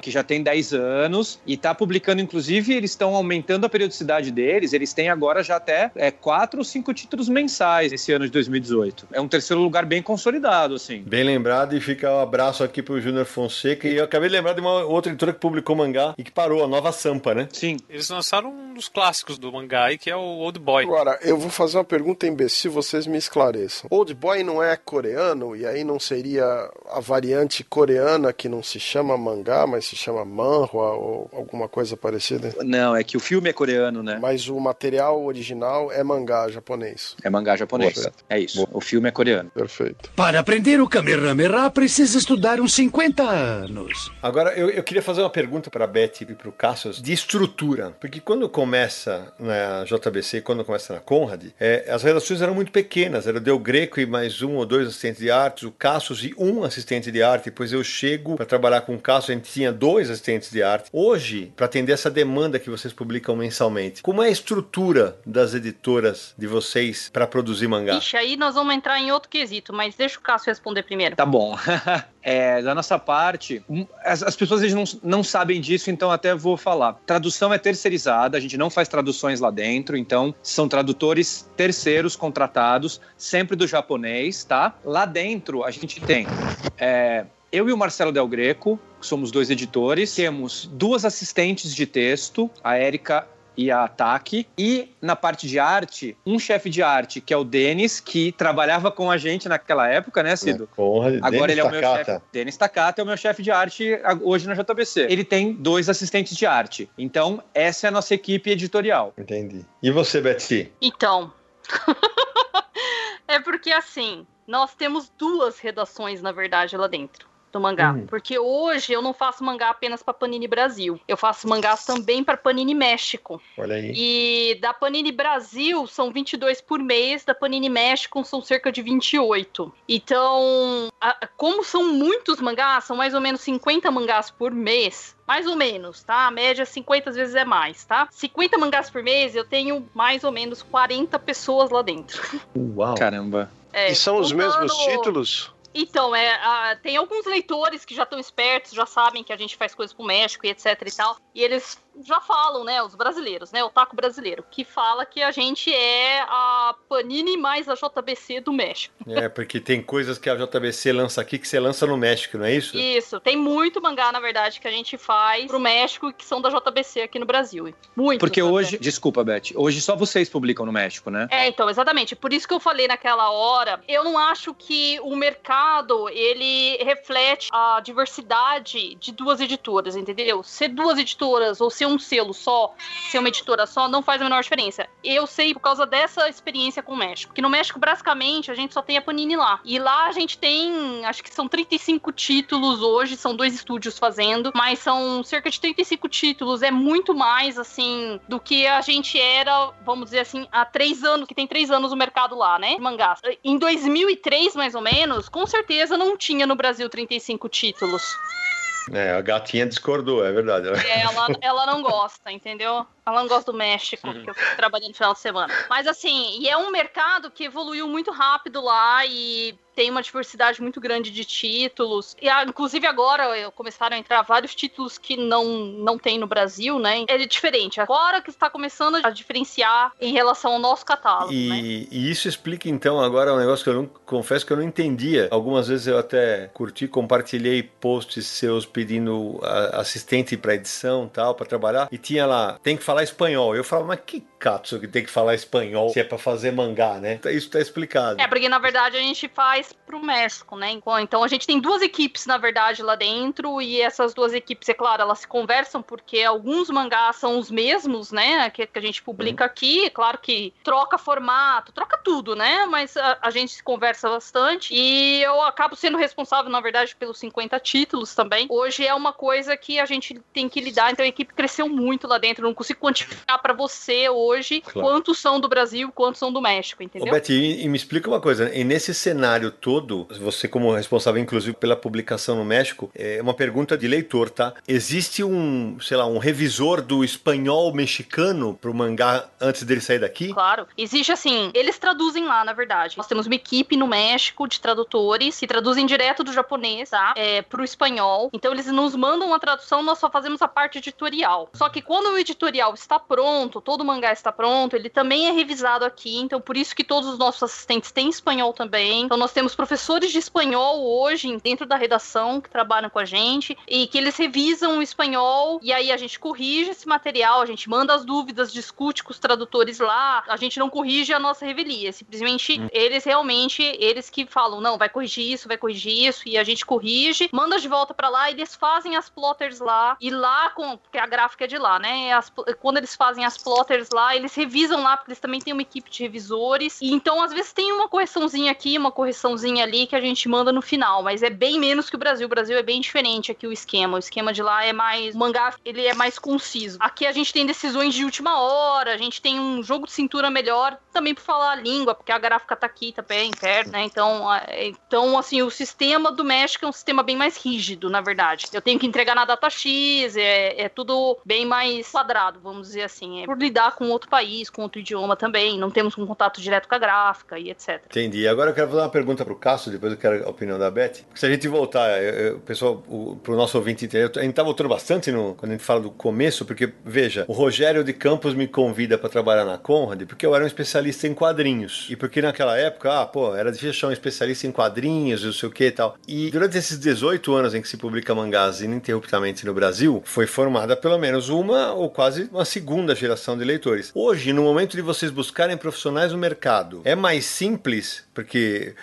que já tem 10 anos e tá publicando, inclusive, eles estão aumentando a periodicidade deles, eles têm agora já até 4 ou 5 títulos mensais esse ano de 2018. É um terceiro lugar bem consolidado, assim. Bem lembrado, e fica um abraço aqui pro Júnior Fonseca, e eu acabei de lembrar de uma outra editora que publicou mangá e que parou, a Nova Sampa, né? Sim. Eles lançaram um dos clássicos do mangá aí, que é o Old Boy. Agora, eu vou fazer uma pergunta imbecil, vocês me esclareçam. Old Boy não é coreano, e aí não seria a variante coreana que não se chama mangá, mas se chama manhwa ou alguma coisa parecida? Não, é que o filme é coreano, né? Mas o material original é mangá japonês. É mangá japonês. Boa. É isso. Boa. O filme é coreano. Perfeito. Para aprender o Kamehameha precisa estudar uns 50 anos. Agora, eu queria fazer uma pergunta para a Beth e para o Cassius de estrutura. Porque quando começa na JBC, quando começa na Conrad, as redações eram muito pequenas. Era o Del Greco e mais 1 ou 2 assistentes de artes, o Cassius e 1 assistente de arte. Depois eu chego para trabalhar com o Cassius, a gente tinha 2 assistentes de arte. Hoje, para atender essa demanda que vocês publicam mensalmente, como é a estrutura das editoras de vocês para produzir mangá? Ixi, aí nós vamos entrar em outro quesito, mas deixa o Cássio responder primeiro. Tá bom. Da nossa parte, as pessoas eles não sabem disso, então até vou falar. Tradução é terceirizada, a gente não faz traduções lá dentro, então são tradutores terceiros contratados, sempre do japonês, tá? Lá dentro a gente tem... eu e o Marcelo Del Greco, que somos 2 editores, temos 2 assistentes de texto, a Érica e a Taki, e na parte de arte, um chefe de arte, que é o Denis, que trabalhava com a gente naquela época, né, Cido? Porra, agora ele é o meu chefe. Denis Takata é o meu chefe de arte hoje na JBC. Ele tem 2 assistentes de arte. Então, essa é a nossa equipe editorial. Entendi. E você, Betsy? Então, é porque assim, nós temos 2 redações, na verdade, lá dentro do mangá, porque hoje eu não faço mangá apenas pra Panini Brasil, eu faço mangás também pra Panini México. Olha aí. E da Panini Brasil são 22 por mês, da Panini México são cerca de 28. Então, como são muitos mangás, são mais ou menos 50 mangás por mês, mais ou menos, tá? A média 50, às vezes é mais, tá? 50 mangás por mês, eu tenho mais ou menos 40 pessoas lá dentro. Uau! Caramba! E são os mesmos títulos? Então, tem alguns leitores que já estão espertos, já sabem que a gente faz coisas pro México e etc e tal. E eles já falam, né, os brasileiros, né, o taco brasileiro, que fala que a gente é a Panini mais a JBC do México. É, porque tem coisas que a JBC lança aqui que você lança no México, não é isso? Isso, tem muito mangá, na verdade, que a gente faz pro México e que são da JBC aqui no Brasil. Muito. Porque hoje, desculpa, Beth, hoje só vocês publicam no México, né? É, então, exatamente. Por isso que eu falei naquela hora, eu não acho que o mercado ele reflete a diversidade de duas editoras, entendeu? Ser duas editoras ou ser um selo só, ser uma editora só, não faz a menor diferença. Eu sei por causa dessa experiência com o México, que no México, basicamente, a gente só tem a Panini lá. E lá a gente tem, acho que são 35 títulos hoje, são 2 estúdios fazendo, mas são cerca de 35 títulos, é muito mais, assim, do que a gente era, vamos dizer assim, há 3 anos, que tem 3 anos o mercado lá, né? Mangás. Em 2003, mais ou menos, com certeza não tinha no Brasil 35 títulos. É, a gatinha discordou, é verdade. É, ela não gosta, entendeu? Ela não gosta do México, porque eu fico trabalhando no final de semana. Mas assim, e é um mercado que evoluiu muito rápido lá e tem uma diversidade muito grande de títulos. E inclusive agora começaram a entrar vários títulos que não tem no Brasil, né? É diferente. Agora que está começando a diferenciar em relação ao nosso catálogo, né? E isso explica então agora um negócio que eu confesso que eu não entendia. Algumas vezes eu até curti, compartilhei posts seus pedindo assistente para edição e tal, para trabalhar. E tinha lá, tem que falar espanhol. Eu falava, mas que katsu que tem que falar espanhol se é pra fazer mangá, né? Isso tá explicado. É, porque na verdade a gente faz pro México, né? Então a gente tem 2 equipes, na verdade, lá dentro, e essas 2 equipes, é claro, elas se conversam porque alguns mangás são os mesmos, né? Que a gente publica aqui, é claro que troca formato, troca tudo, né? Mas a gente se conversa bastante e eu acabo sendo responsável, na verdade, pelos 50 títulos também. Hoje é uma coisa que a gente tem que lidar, então a equipe cresceu muito lá dentro, não consigo quantificar pra você hoje, claro, quantos são do Brasil, quantos são do México, entendeu? Ô, Beth, e me explica uma coisa, e nesse cenário todo, você como responsável, inclusive, pela publicação no México, é uma pergunta de leitor, tá? Existe um, sei lá, um revisor do espanhol mexicano pro mangá antes dele sair daqui? Claro, existe assim, eles traduzem lá, na verdade. Nós temos uma equipe no México de tradutores que traduzem direto do japonês, tá? Pro espanhol. Então eles nos mandam a tradução, nós só fazemos a parte editorial. Só que quando o editorial está pronto, todo o mangá está pronto, ele também é revisado aqui, então por isso que todos os nossos assistentes têm espanhol também. Então nós temos professores de espanhol hoje dentro da redação que trabalham com a gente e que eles revisam o espanhol e aí a gente corrige esse material, a gente manda as dúvidas, discute com os tradutores lá, a gente não corrige a nossa revelia, simplesmente eles que falam, não, vai corrigir isso e a gente corrige, manda de volta pra lá, eles fazem as plotters lá e lá, porque a gráfica é de lá, né? Quando eles fazem as plotters lá, eles revisam lá, porque eles também têm uma equipe de revisores, e então às vezes tem uma correçãozinha aqui, uma correçãozinha ali que a gente manda no final, mas é bem menos que o Brasil. O Brasil é bem diferente aqui o esquema de lá é mais, o mangá ele é mais conciso. Aqui a gente tem decisões de última hora, a gente tem um jogo de cintura melhor, também por falar a língua, porque a gráfica tá aqui também, perto, né? Então assim, o sistema do México é um sistema bem mais rígido, na verdade. Eu tenho que entregar na data X, é tudo bem mais quadrado, vamos dizer assim, por lidar com outro país, com outro idioma também, não temos um contato direto com a gráfica e etc. Entendi. Agora eu quero fazer uma pergunta pro Cássio, depois eu quero a opinião da Beth. Se a gente voltar, pessoal, pro nosso ouvinte inteiro, a gente tá voltando bastante quando a gente fala do começo, porque, veja, o Rogério de Campos me convida pra trabalhar na Conrad, porque eu era um especialista em quadrinhos. E porque naquela época, era difícil achar um especialista em quadrinhos, não sei o que e tal. E durante esses 18 anos em que se publica mangás ininterruptamente no Brasil, foi formada pelo menos uma ou quase uma segunda geração de leitores. Hoje, no momento de vocês buscarem profissionais no mercado, é mais simples, porque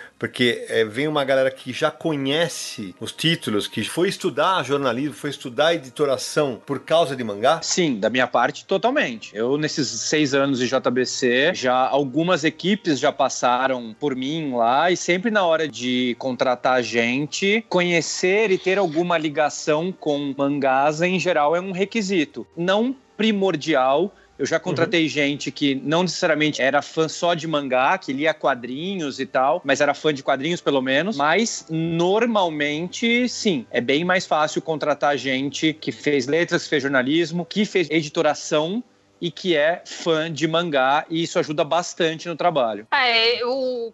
vem uma galera que já conhece os títulos, que foi estudar jornalismo, foi estudar editoração por causa de mangá? Sim, da minha parte, totalmente. Eu, nesses 6 anos de JBC, já algumas equipes já passaram por mim lá, e sempre na hora de contratar gente, conhecer e ter alguma ligação com mangás, em geral, é um requisito. Não primordial. Eu já contratei gente que não necessariamente era fã só de mangá, que lia quadrinhos e tal, mas era fã de quadrinhos pelo menos. Mas, normalmente, sim, é bem mais fácil contratar gente que fez letras, que fez jornalismo, que fez editoração, e que é fã de mangá, e isso ajuda bastante no trabalho.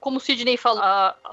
Como o Sidney falou,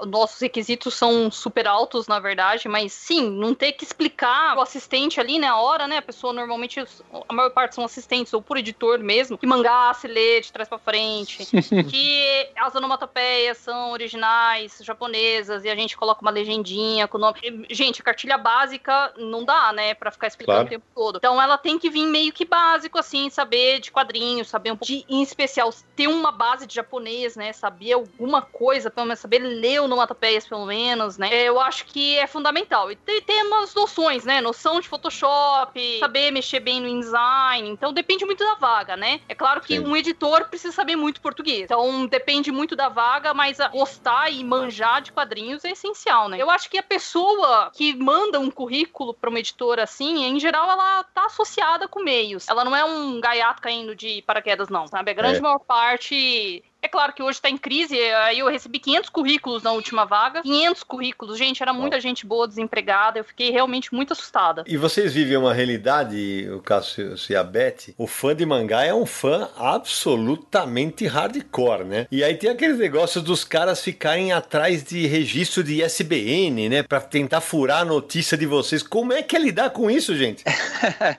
nossos requisitos são super altos, na verdade, mas sim, não ter que explicar o assistente ali, né, a hora, né, a pessoa normalmente, a maior parte são assistentes, ou por editor mesmo, que mangá se lê de trás pra frente, que as onomatopeias são originais, japonesas, e a gente coloca uma legendinha com o nome. Gente, a cartilha básica não dá, né, pra ficar explicando claro. O tempo todo. Então ela tem que vir meio que básico, assim, saber de quadrinhos, saber um pouco de, em especial, ter uma base de japonês, né, saber alguma coisa, pelo menos saber ler onomatopeias, pelo menos, né, eu acho que é fundamental. E tem umas noções, né, noção de Photoshop, saber mexer bem no InDesign, então depende muito da vaga, né, é claro que um editor precisa saber muito português, então depende muito da vaga, mas gostar e manjar de quadrinhos é essencial, né. Eu acho que a pessoa que manda um currículo pra uma editora assim, em geral, ela tá associada com meios, ela não é um gaiato caindo de paraquedas, não, sabe, a grande maior parte... É claro que hoje tá em crise, aí eu recebi 500 currículos na última vaga. 500 currículos, gente, era muita gente boa, desempregada, eu fiquei realmente muito assustada. E vocês vivem uma realidade, o Cássio e a Beth, o fã de mangá é um fã absolutamente hardcore, né? E aí tem aqueles negócios dos caras ficarem atrás de registro de ISBN, né? Pra tentar furar a notícia de vocês. Como é que é lidar com isso, gente?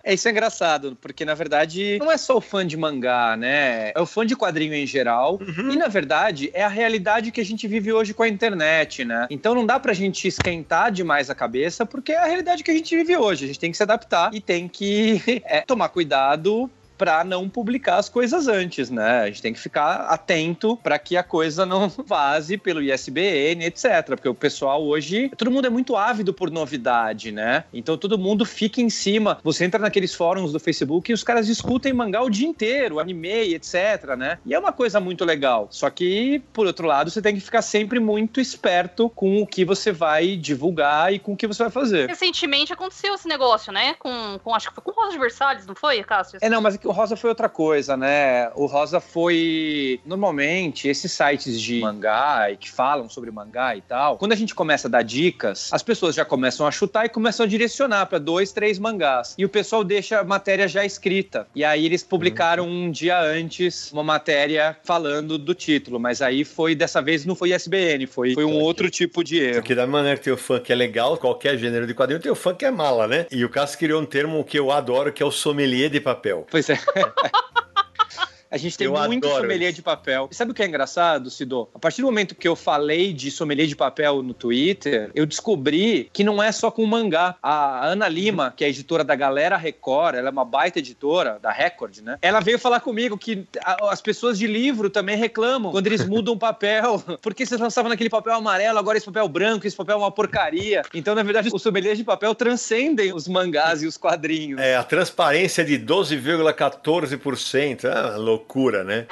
Isso é engraçado, porque na verdade não é só o fã de mangá, né? É o fã de quadrinho em geral. E, na verdade, é a realidade que a gente vive hoje com a internet, né? Então não dá pra gente esquentar demais a cabeça, porque é a realidade que a gente vive hoje. A gente tem que se adaptar e tem que tomar cuidado pra não publicar as coisas antes, né? A gente tem que ficar atento pra que a coisa não vaze pelo ISBN, etc. Porque o pessoal hoje... Todo mundo é muito ávido por novidade, né? Então todo mundo fica em cima. Você entra naqueles fóruns do Facebook e os caras discutem mangá o dia inteiro, anime, etc, né? E é uma coisa muito legal. Só que, por outro lado, você tem que ficar sempre muito esperto com o que você vai divulgar e com o que você vai fazer. Recentemente aconteceu esse negócio, né? Acho que foi com o Rosa de Versalhes, não foi, Cássio? Não, mas o Rosa foi outra coisa, né? O Rosa foi... Normalmente, esses sites de mangá e que falam sobre mangá e tal, quando a gente começa a dar dicas, as pessoas já começam a chutar e começam a direcionar pra 2, 3 mangás. E o pessoal deixa a matéria já escrita. E aí eles publicaram um dia antes uma matéria falando do título. Mas aí foi, dessa vez, não foi ISBN, foi um outro tipo de erro. Porque da maneira que tem o fã que é legal, qualquer gênero de quadrinho, tem o fã que é mala, né? E o Cássio criou um termo que eu adoro, que é o sommelier de papel. Pois é. A gente tem muito sommelier de papel. E sabe o que é engraçado, Sidô? A partir do momento que eu falei de sommelier de papel no Twitter, eu descobri que não é só com mangá. A Ana Lima, que é editora da Galera Record, ela é uma baita editora da Record, né? Ela veio falar comigo que as pessoas de livro também reclamam quando eles mudam o papel. Porque vocês lançavam naquele papel amarelo, agora esse papel branco, esse papel é uma porcaria. Então, na verdade, os sommeliers de papel transcendem os mangás e os quadrinhos. A transparência de 12,14%. Ah, louco. Loucura, né?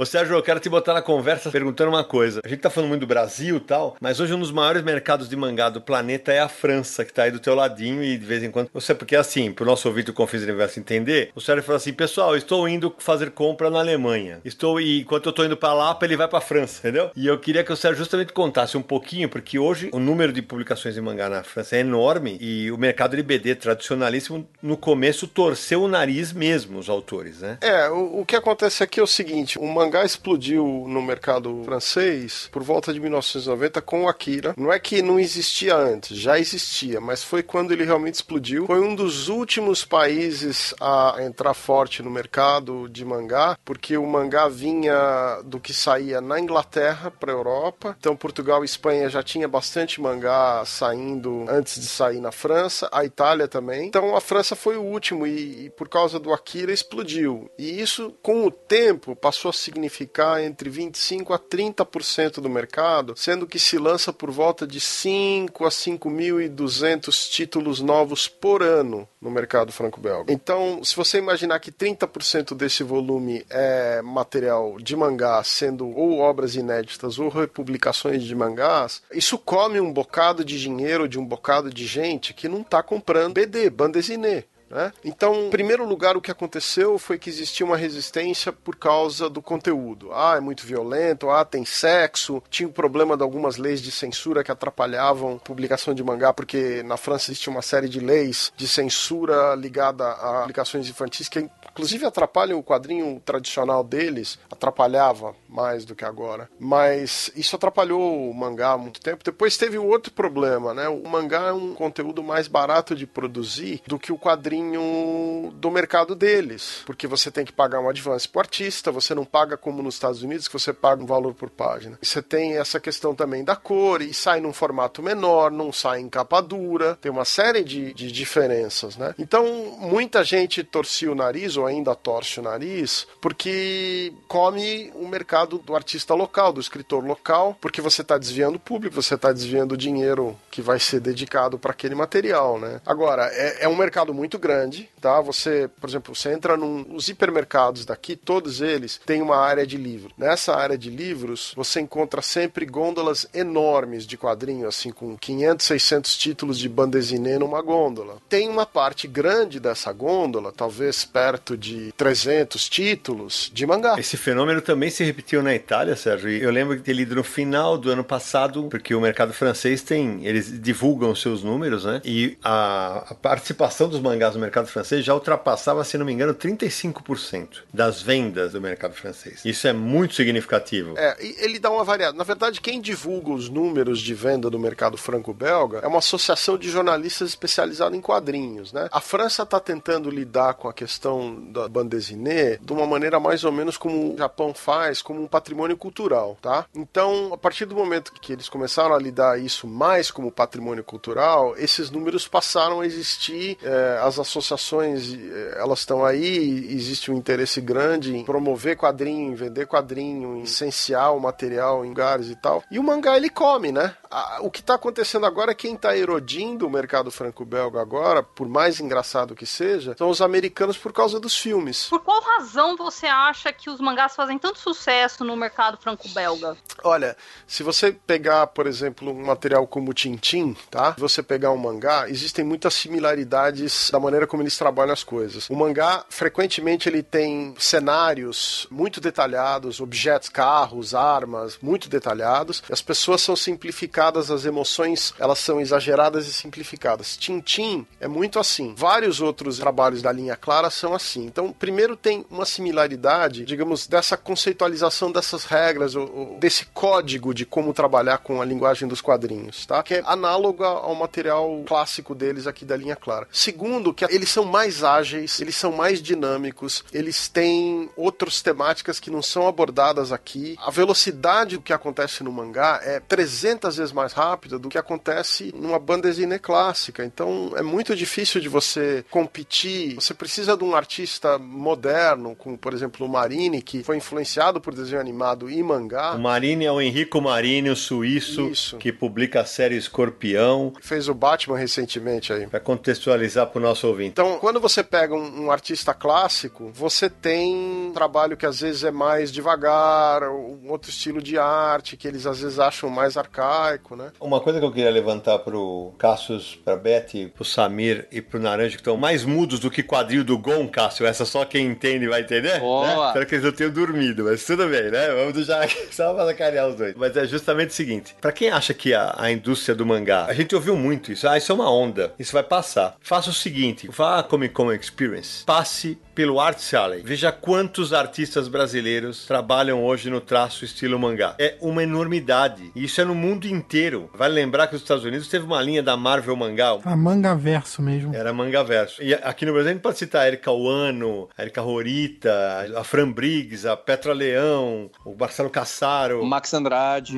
Ô Sérgio, eu quero te botar na conversa perguntando uma coisa. A gente tá falando muito do Brasil e tal, mas hoje um dos maiores mercados de mangá do planeta é a França, que tá aí do teu ladinho e de vez em quando... Você, porque assim, pro nosso ouvinte do Confins do Universo entender, o Sérgio falou assim, pessoal, estou indo fazer compra na Alemanha. E enquanto eu tô indo pra lá, ele vai pra França, entendeu? E eu queria que o Sérgio justamente contasse um pouquinho, porque hoje o número de publicações de mangá na França é enorme e o mercado de BD tradicionalíssimo, no começo, torceu o nariz mesmo, os autores, né? O que acontece aqui é o seguinte, o mangá explodiu no mercado francês por volta de 1990 com o Akira. Não é que não existia antes, já existia, mas foi quando ele realmente explodiu. Foi um dos últimos países a entrar forte no mercado de mangá, porque o mangá vinha do que saía na Inglaterra para a Europa. Então Portugal e Espanha já tinha bastante mangá saindo antes de sair na França, a Itália também. Então a França foi o último e por causa do Akira explodiu. E isso com o tempo passou a significar entre 25% a 30% do mercado, sendo que se lança por volta de 5 a 5.200 títulos novos por ano no mercado franco-belga. Então, se você imaginar que 30% desse volume é material de mangá, sendo ou obras inéditas ou republicações de mangás, isso come um bocado de dinheiro de um bocado de gente que não está comprando BD, bande dessinée. né? Então, em primeiro lugar, o que aconteceu foi que existia uma resistência por causa do conteúdo. Ah, é muito violento, ah, tem sexo. Tinha o problema de algumas leis de censura que atrapalhavam publicação de mangá, porque na França existia uma série de leis de censura ligada a publicações infantis que inclusive atrapalham o quadrinho tradicional deles, atrapalhava mais do que agora, mas isso atrapalhou o mangá há muito tempo. Depois teve um outro problema, né? O mangá é um conteúdo mais barato de produzir do que o quadrinho do mercado deles, porque você tem que pagar um advance pro artista, você não paga como nos Estados Unidos, que você paga um valor por página. Você tem essa questão também da cor, e sai num formato menor, não sai em capa dura, tem uma série de diferenças, né? Então, muita gente torcia o nariz, ou ainda torce o nariz, porque come o mercado do artista local, do escritor local, porque você está desviando o público, você está desviando o dinheiro que vai ser dedicado para aquele material, né? Agora, é um mercado muito grande, tá? Você, por exemplo, você entra nos hipermercados daqui, todos eles têm uma área de livro. Nessa área de livros, você encontra sempre gôndolas enormes de quadrinho, assim, com 500, 600 títulos de bande dessinée numa gôndola. Tem uma parte grande dessa gôndola, talvez perto de 300 títulos de mangá. Esse fenômeno também se repetiu na Itália, Sérgio. Eu lembro de ter lido no final do ano passado, porque o mercado francês tem, eles divulgam seus números, né? E a participação dos mangás no mercado francês já ultrapassava, se não me engano, 35% das vendas do mercado francês. Isso é muito significativo. É, ele dá uma variada. Na verdade, quem divulga os números de venda do mercado franco-belga é uma associação de jornalistas especializada em quadrinhos, né? A França está tentando lidar com a questão da bande dessinée de uma maneira mais ou menos como o Japão faz, como um patrimônio cultural, tá? Então, a partir do momento que eles começaram a lidar isso mais como patrimônio cultural, esses números passaram a existir, as associações, elas estão aí, existe um interesse grande em promover quadrinho, em vender quadrinho, em licenciar o material em lugares e tal. E o mangá, ele come, né? O que está acontecendo agora é quem está erodindo o mercado franco-belga agora, por mais engraçado que seja, são os americanos por causa dos filmes. Por qual razão você acha que os mangás fazem tanto sucesso no mercado franco-belga? Olha, se você pegar, por exemplo, um material como o Tintin, tá? Se você pegar um mangá, existem muitas similaridades da maneira como eles trabalham as coisas. O mangá, frequentemente, ele tem cenários muito detalhados, objetos, carros, armas, muito detalhados. As pessoas são simplificadas, as emoções, elas são exageradas e simplificadas. Tintin é muito assim. Vários outros trabalhos da linha clara são assim. Então, primeiro tem uma similaridade, digamos, dessa conceitualização dessas regras, ou desse código de como trabalhar com a linguagem dos quadrinhos, tá? Que é análoga ao material clássico deles aqui da linha clara. Segundo, que eles são mais ágeis, eles são mais dinâmicos, eles têm outras temáticas que não são abordadas aqui. A velocidade do que acontece no mangá é 300 vezes mais rápida do que acontece numa bande dessinée clássica. Então, é muito difícil de você competir. Você precisa de um artista moderno, como, por exemplo, o Marini, que foi influenciado por desenho animado e mangá. O Marini é o Enrico Marini, o suíço, que publica a série Escorpião. Fez o Batman recentemente aí. Para contextualizar pro nosso ouvinte. Então, quando você pega um artista clássico, você tem um trabalho que às vezes é mais devagar, um outro estilo de arte, que eles às vezes acham mais arcaico, né? Uma coisa que eu queria levantar pro Cassius, pra Beth, pro Samir e pro Naranjo, que estão mais mudos do que quadril do Gon, Cássio. Essa só quem entende vai entender, né? Espero que eles não tenham dormido, mas tudo bem, né? Vamos deixar aqui só pra sacanear os dois. Mas é justamente o seguinte, pra quem acha que a indústria do mangá, a gente ouviu muito isso, isso é uma onda, isso vai passar. Faça o seguinte, vá à Comic Con Experience, passe pelo Art Alley, veja quantos artistas brasileiros trabalham hoje no traço estilo mangá. É uma enormidade, e isso é no mundo inteiro. Vale lembrar que os Estados Unidos teve uma linha da Marvel mangá. A Mangaverso mesmo. Era Mangaverso. E aqui no Brasil a gente pode citar a Erika Wano, a Erika Rorita, a Fran Briggs, a Petra Leão, o Marcelo Cassaro, Max Andrade,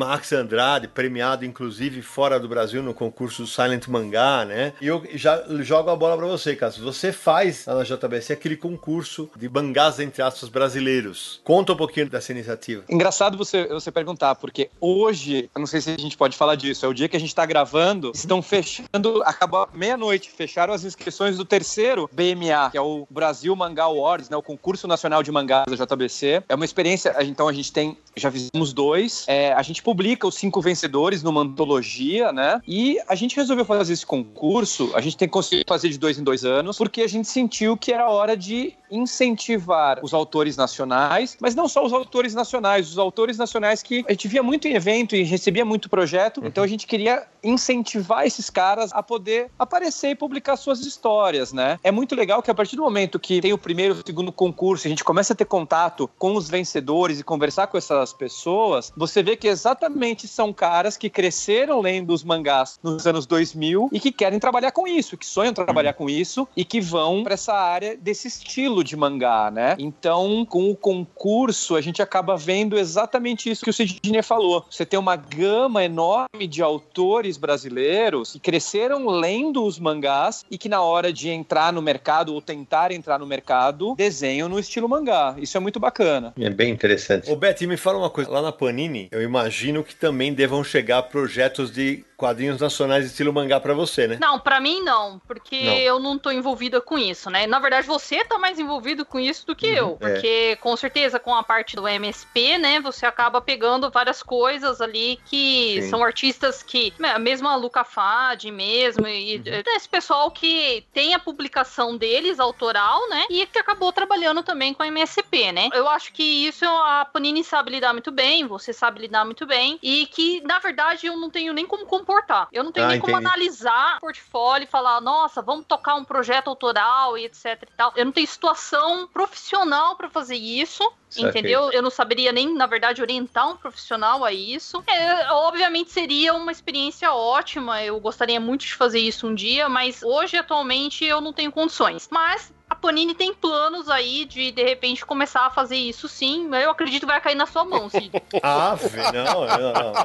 premiado inclusive fora do Brasil no concurso Silent Mangá, né? E eu já jogo a bola pra você, Cássio. Você faz lá na JBC aquele concurso de mangás, entre aspas, brasileiros. Conta um pouquinho dessa iniciativa. Engraçado você perguntar, porque hoje, eu não sei se a gente pode falar disso, é o dia que a gente tá gravando, estão fechando, acabou meia-noite, fecharam as inscrições do terceiro BMA, que é o Brasil Mangá Awards, né? O Concurso Nacional de Mangás da JBC. É uma experiência, a gente então a gente tem, já fizemos 2. A gente publica os 5 vencedores numa antologia, né? E a gente resolveu fazer esse concurso. A gente tem conseguido fazer de 2 em 2 anos, porque a gente sentiu que era hora de incentivar os autores nacionais, mas não só os autores nacionais que a gente via muito em evento e recebia muito projeto, então a gente queria incentivar esses caras a poder aparecer e publicar suas histórias, né? É muito legal que a partir do momento que tem o primeiro, o segundo concurso, a gente começa a ter contato com os vencedores e conversar com essas pessoas, você vê que exatamente são caras que cresceram lendo os mangás nos anos 2000 e que querem trabalhar com isso, que sonham trabalhar com isso e que vão pra essa área desse estilo de mangá, né? Então, com o concurso, a gente acaba vendo exatamente isso que o Sidney falou. Você tem uma gama enorme de autores brasileiros que cresceram lendo os mangás e que na hora de entrar no mercado ou tentar entrar no mercado, desenham no estilo mangá. Isso é muito bacana. É bem interessante. Ô, Beth, me fala uma coisa. Lá na Panini, eu imagino que também devam chegar projetos de quadrinhos nacionais estilo mangá pra você, né? Não, pra mim não, porque eu não tô envolvida com isso, né? Na verdade, você tá mais envolvido com isso do que eu, porque com certeza com a parte do MSP, né, você acaba pegando várias coisas ali que são artistas que, mesmo a Luca Fadi mesmo, e esse pessoal que tem a publicação deles, autoral, né, e que acabou trabalhando também com a MSP, né. Eu acho que isso a Panini sabe lidar muito bem, você sabe lidar muito bem, e que, na verdade, eu não tenho nem como comportar. Eu não tenho nem como analisar o portfólio e falar, nossa, vamos tocar um projeto autoral e etc e tal. Eu não tenho situação profissional pra fazer isso, entendeu? Eu não saberia nem, na verdade, orientar um profissional a isso. Obviamente seria uma experiência ótima, eu gostaria muito de fazer isso um dia, mas hoje, atualmente, eu não tenho condições. Mas a Panini tem planos aí de repente, começar a fazer isso sim. Eu acredito que vai cair na sua mão, Cid. Ah,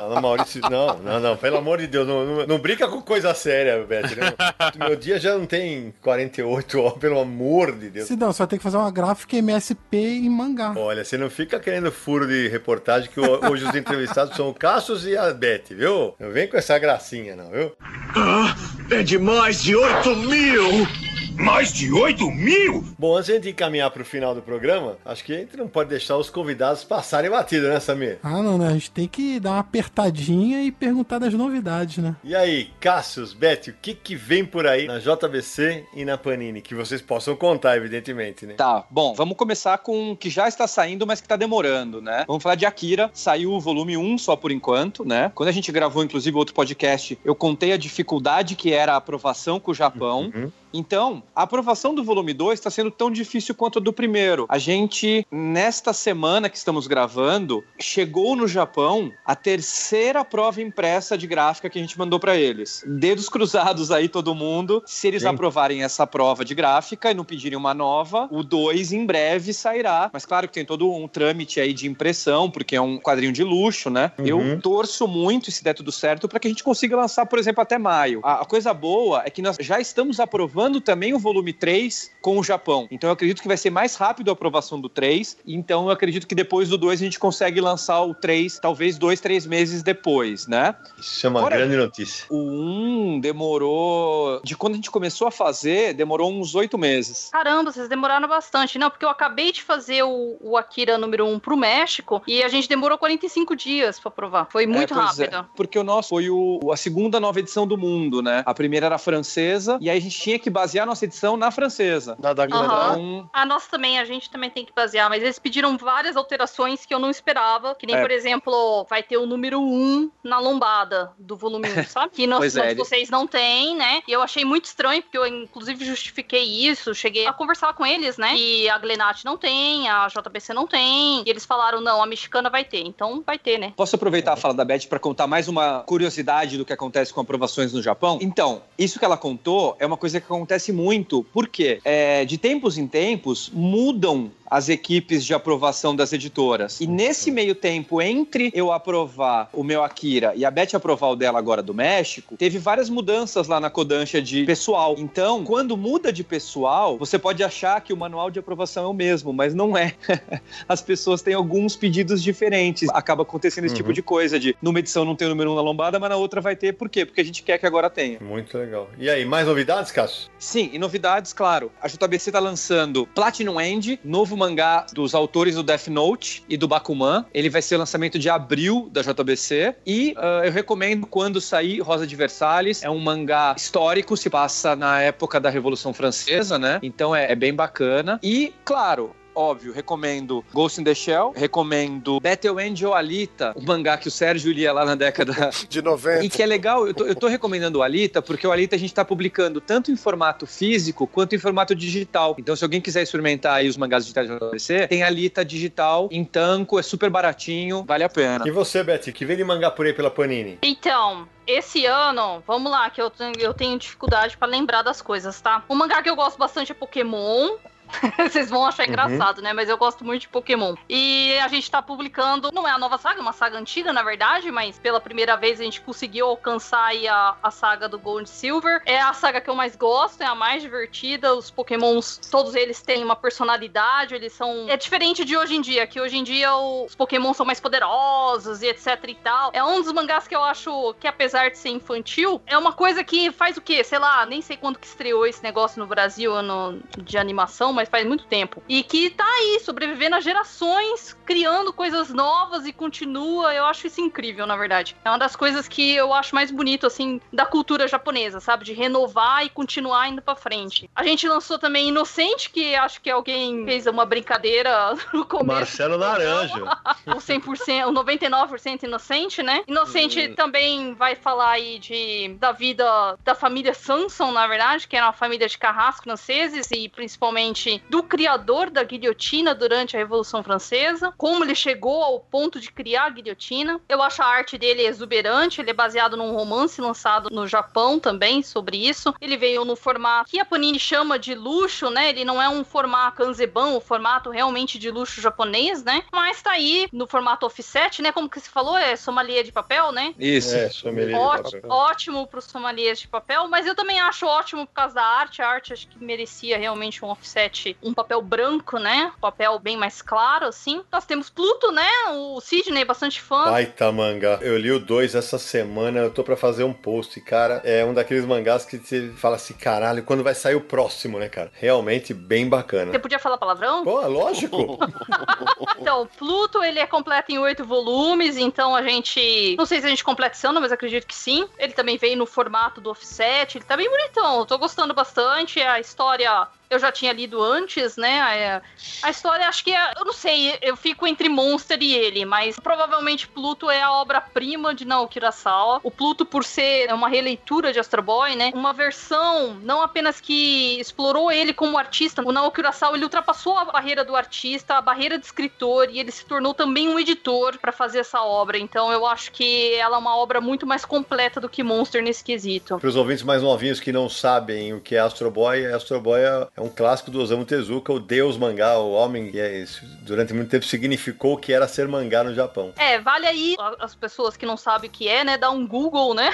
não, Maurício, não, pelo amor de Deus, não brinca com coisa séria, Beth. Meu dia já não tem 48 horas, pelo amor de Deus. Cidão, você vai ter que fazer uma gráfica MSP em mangá. Olha, você não fica querendo furo de reportagem, que hoje os entrevistados são o Cassius e a Beth, viu? Não vem com essa gracinha, não, viu? Ah, é de mais de 8 mil! Mais de 8 mil? Bom, antes de encaminhar para o final do programa, acho que a gente não pode deixar os convidados passarem batida, né, Samir? Ah, não, né? A gente tem que dar uma apertadinha e perguntar das novidades, né? E aí, Cassius, Beth, o que vem por aí na JBC e na Panini? Que vocês possam contar, evidentemente, né? Tá, bom, vamos começar com o que já está saindo, mas que está demorando, né? Vamos falar de Akira. Saiu o volume 1 só por enquanto, né? Quando a gente gravou, inclusive, outro podcast, eu contei a dificuldade que era a aprovação com o Japão. Então, a aprovação do volume 2 está sendo tão difícil quanto a do primeiro. A gente, nesta semana que estamos gravando, chegou no Japão a terceira prova impressa de gráfica que a gente mandou para eles. Dedos cruzados aí, todo mundo. Se eles aprovarem essa prova de gráfica e não pedirem uma nova, o 2 em breve sairá. Mas claro que tem todo um trâmite aí de impressão, porque é um quadrinho de luxo, né? Eu torço muito, se der tudo certo, para que a gente consiga lançar, por exemplo, até maio. A coisa boa é que nós já estamos aprovando também o volume 3 com o Japão. Então eu acredito que vai ser mais rápido a aprovação do 3. Então eu acredito que depois do 2 a gente consegue lançar o 3, talvez 2-3 meses depois, né? Isso é uma grande notícia. O 1 demorou... De quando a gente começou a fazer, demorou uns 8 meses. Caramba, vocês demoraram bastante. Não, porque eu acabei de fazer o Akira número 1 pro México e a gente demorou 45 dias pra aprovar. Foi muito rápido. Porque o nosso foi a segunda nova edição do mundo, né? A primeira era francesa e aí a gente tinha que basear a nossa edição na francesa. Então, a nossa também, a gente também tem que basear, mas eles pediram várias alterações que eu não esperava, que nem, por exemplo, vai ter o número 1 na lombada do volume 1, sabe? Que vocês não têm, né? E eu achei muito estranho, porque eu, inclusive, justifiquei isso, cheguei a conversar com eles, né? E a Glenat não tem, a JBC não tem, e eles falaram, não, a mexicana vai ter, então vai ter, né? Posso aproveitar a fala da Beth pra contar mais uma curiosidade do que acontece com aprovações no Japão? Então, isso que ela contou é uma coisa que acontece muito, porque de tempos em tempos mudam as equipes de aprovação das editoras. E nesse meio tempo, entre eu aprovar o meu Akira e a Beth aprovar o dela agora do México, teve várias mudanças lá na Kodansha de pessoal. Então, quando muda de pessoal, você pode achar que o manual de aprovação é o mesmo, mas não é. As pessoas têm alguns pedidos diferentes. Acaba acontecendo esse tipo de coisa, de numa edição não tem o número 1 na lombada, mas na outra vai ter. Por quê? Porque a gente quer que agora tenha. Muito legal. E aí, mais novidades, Cássio? Sim, e novidades, claro. A JBC tá lançando Platinum End, novo mangá dos autores do Death Note e do Bakuman. Ele vai ser o lançamento de abril da JBC. E eu recomendo, quando sair, Rosa de Versalhes. É um mangá histórico, se passa na época da Revolução Francesa, né? Então é bem bacana. E, claro... Óbvio, recomendo Ghost in the Shell, recomendo Battle Angel Alita, o mangá que o Sérgio lia lá na década... de 90. E que é legal, eu tô recomendando o Alita, porque o Alita a gente tá publicando tanto em formato físico, quanto em formato digital. Então, se alguém quiser experimentar aí os mangás digitais da JBC, tem Alita digital, em tanco, é super baratinho, vale a pena. E você, Beth, que vem de mangá por aí pela Panini? Então... Esse ano, vamos lá, que eu tenho dificuldade pra lembrar das coisas, tá? O mangá que eu gosto bastante é Pokémon. Vocês vão achar engraçado, né? Mas eu gosto muito de Pokémon. E a gente tá publicando, não é a nova saga, é uma saga antiga, na verdade, mas pela primeira vez a gente conseguiu alcançar aí a saga do Gold e Silver. É a saga que eu mais gosto, é a mais divertida. Os Pokémons, todos eles têm uma personalidade, eles são... É diferente de hoje em dia, que hoje em dia os Pokémon são mais poderosos e etc e tal. É um dos mangás que eu acho que, apesar de ser infantil, é uma coisa que faz o quê? Sei lá, nem sei quando que estreou esse negócio no Brasil, ano de animação, mas faz muito tempo. E que tá aí, sobrevivendo a gerações, criando coisas novas e continua. Eu acho isso incrível, na verdade. É uma das coisas que eu acho mais bonito, assim, da cultura japonesa, sabe? De renovar e continuar indo pra frente. A gente lançou também Inocente, que acho que alguém fez uma brincadeira no começo. Marcelo Laranja. O 100%, o 99% Inocente, né? Inocente também vai falar aí da vida da família Samson, na verdade, que era uma família de carrascos franceses e principalmente do criador da guilhotina durante a Revolução Francesa, como ele chegou ao ponto de criar a guilhotina. Eu acho a arte dele exuberante, ele é baseado num romance lançado no Japão também sobre isso. Ele veio no formato que a Panini chama de luxo, né? Ele não é um formato kanzeban, um formato realmente de luxo japonês, né? Mas tá aí no formato offset, né? Como que se falou? É sommelier de papel, né? Isso, é, sommelier. Ótimo para os sommeliers de papel, mas eu também acho ótimo por causa da arte. A arte acho que merecia realmente um offset, um papel branco, né? Um papel bem mais claro, assim. Nós temos Pluto, né? O Sidney é bastante fã. Baita mangá. Eu li o 2 essa semana, eu tô pra fazer um post, cara. É um daqueles mangás que você fala assim, caralho, quando vai sair o próximo, né, cara? Realmente bem bacana. Você podia falar palavrão? Pô, lógico! Então, Pluto, ele é completo em 8 volumes, então a gente... Não sei se a gente completa esse ano, mas acredito que sim. Ele também vem no formato do offset, ele tá bem bonitão, eu tô gostando bastante. A história eu já tinha lido antes, né? A história, acho que é... Eu não sei, eu fico entre Monster e ele, mas provavelmente Pluto é a obra-prima de Naoki Urasawa. O Pluto, por ser uma releitura de Astro Boy, né? Uma versão, não apenas que explorou ele como artista. O Naoki Urasawa, ele ultrapassou a barreira do artista, a barreira de escritor, e ele se tornou também um editor pra fazer essa obra. Então, eu acho que ela é uma obra muito mais completa do que Monster nesse quesito. Para os ouvintes mais novinhos que não sabem o que é Astro Boy, Astro Boy é um clássico do Osamu Tezuka, o deus mangá, o homem que é isso. Durante muito tempo significou o que era ser mangá no Japão. É, vale aí, as pessoas que não sabem o que é, né, dá um Google, né?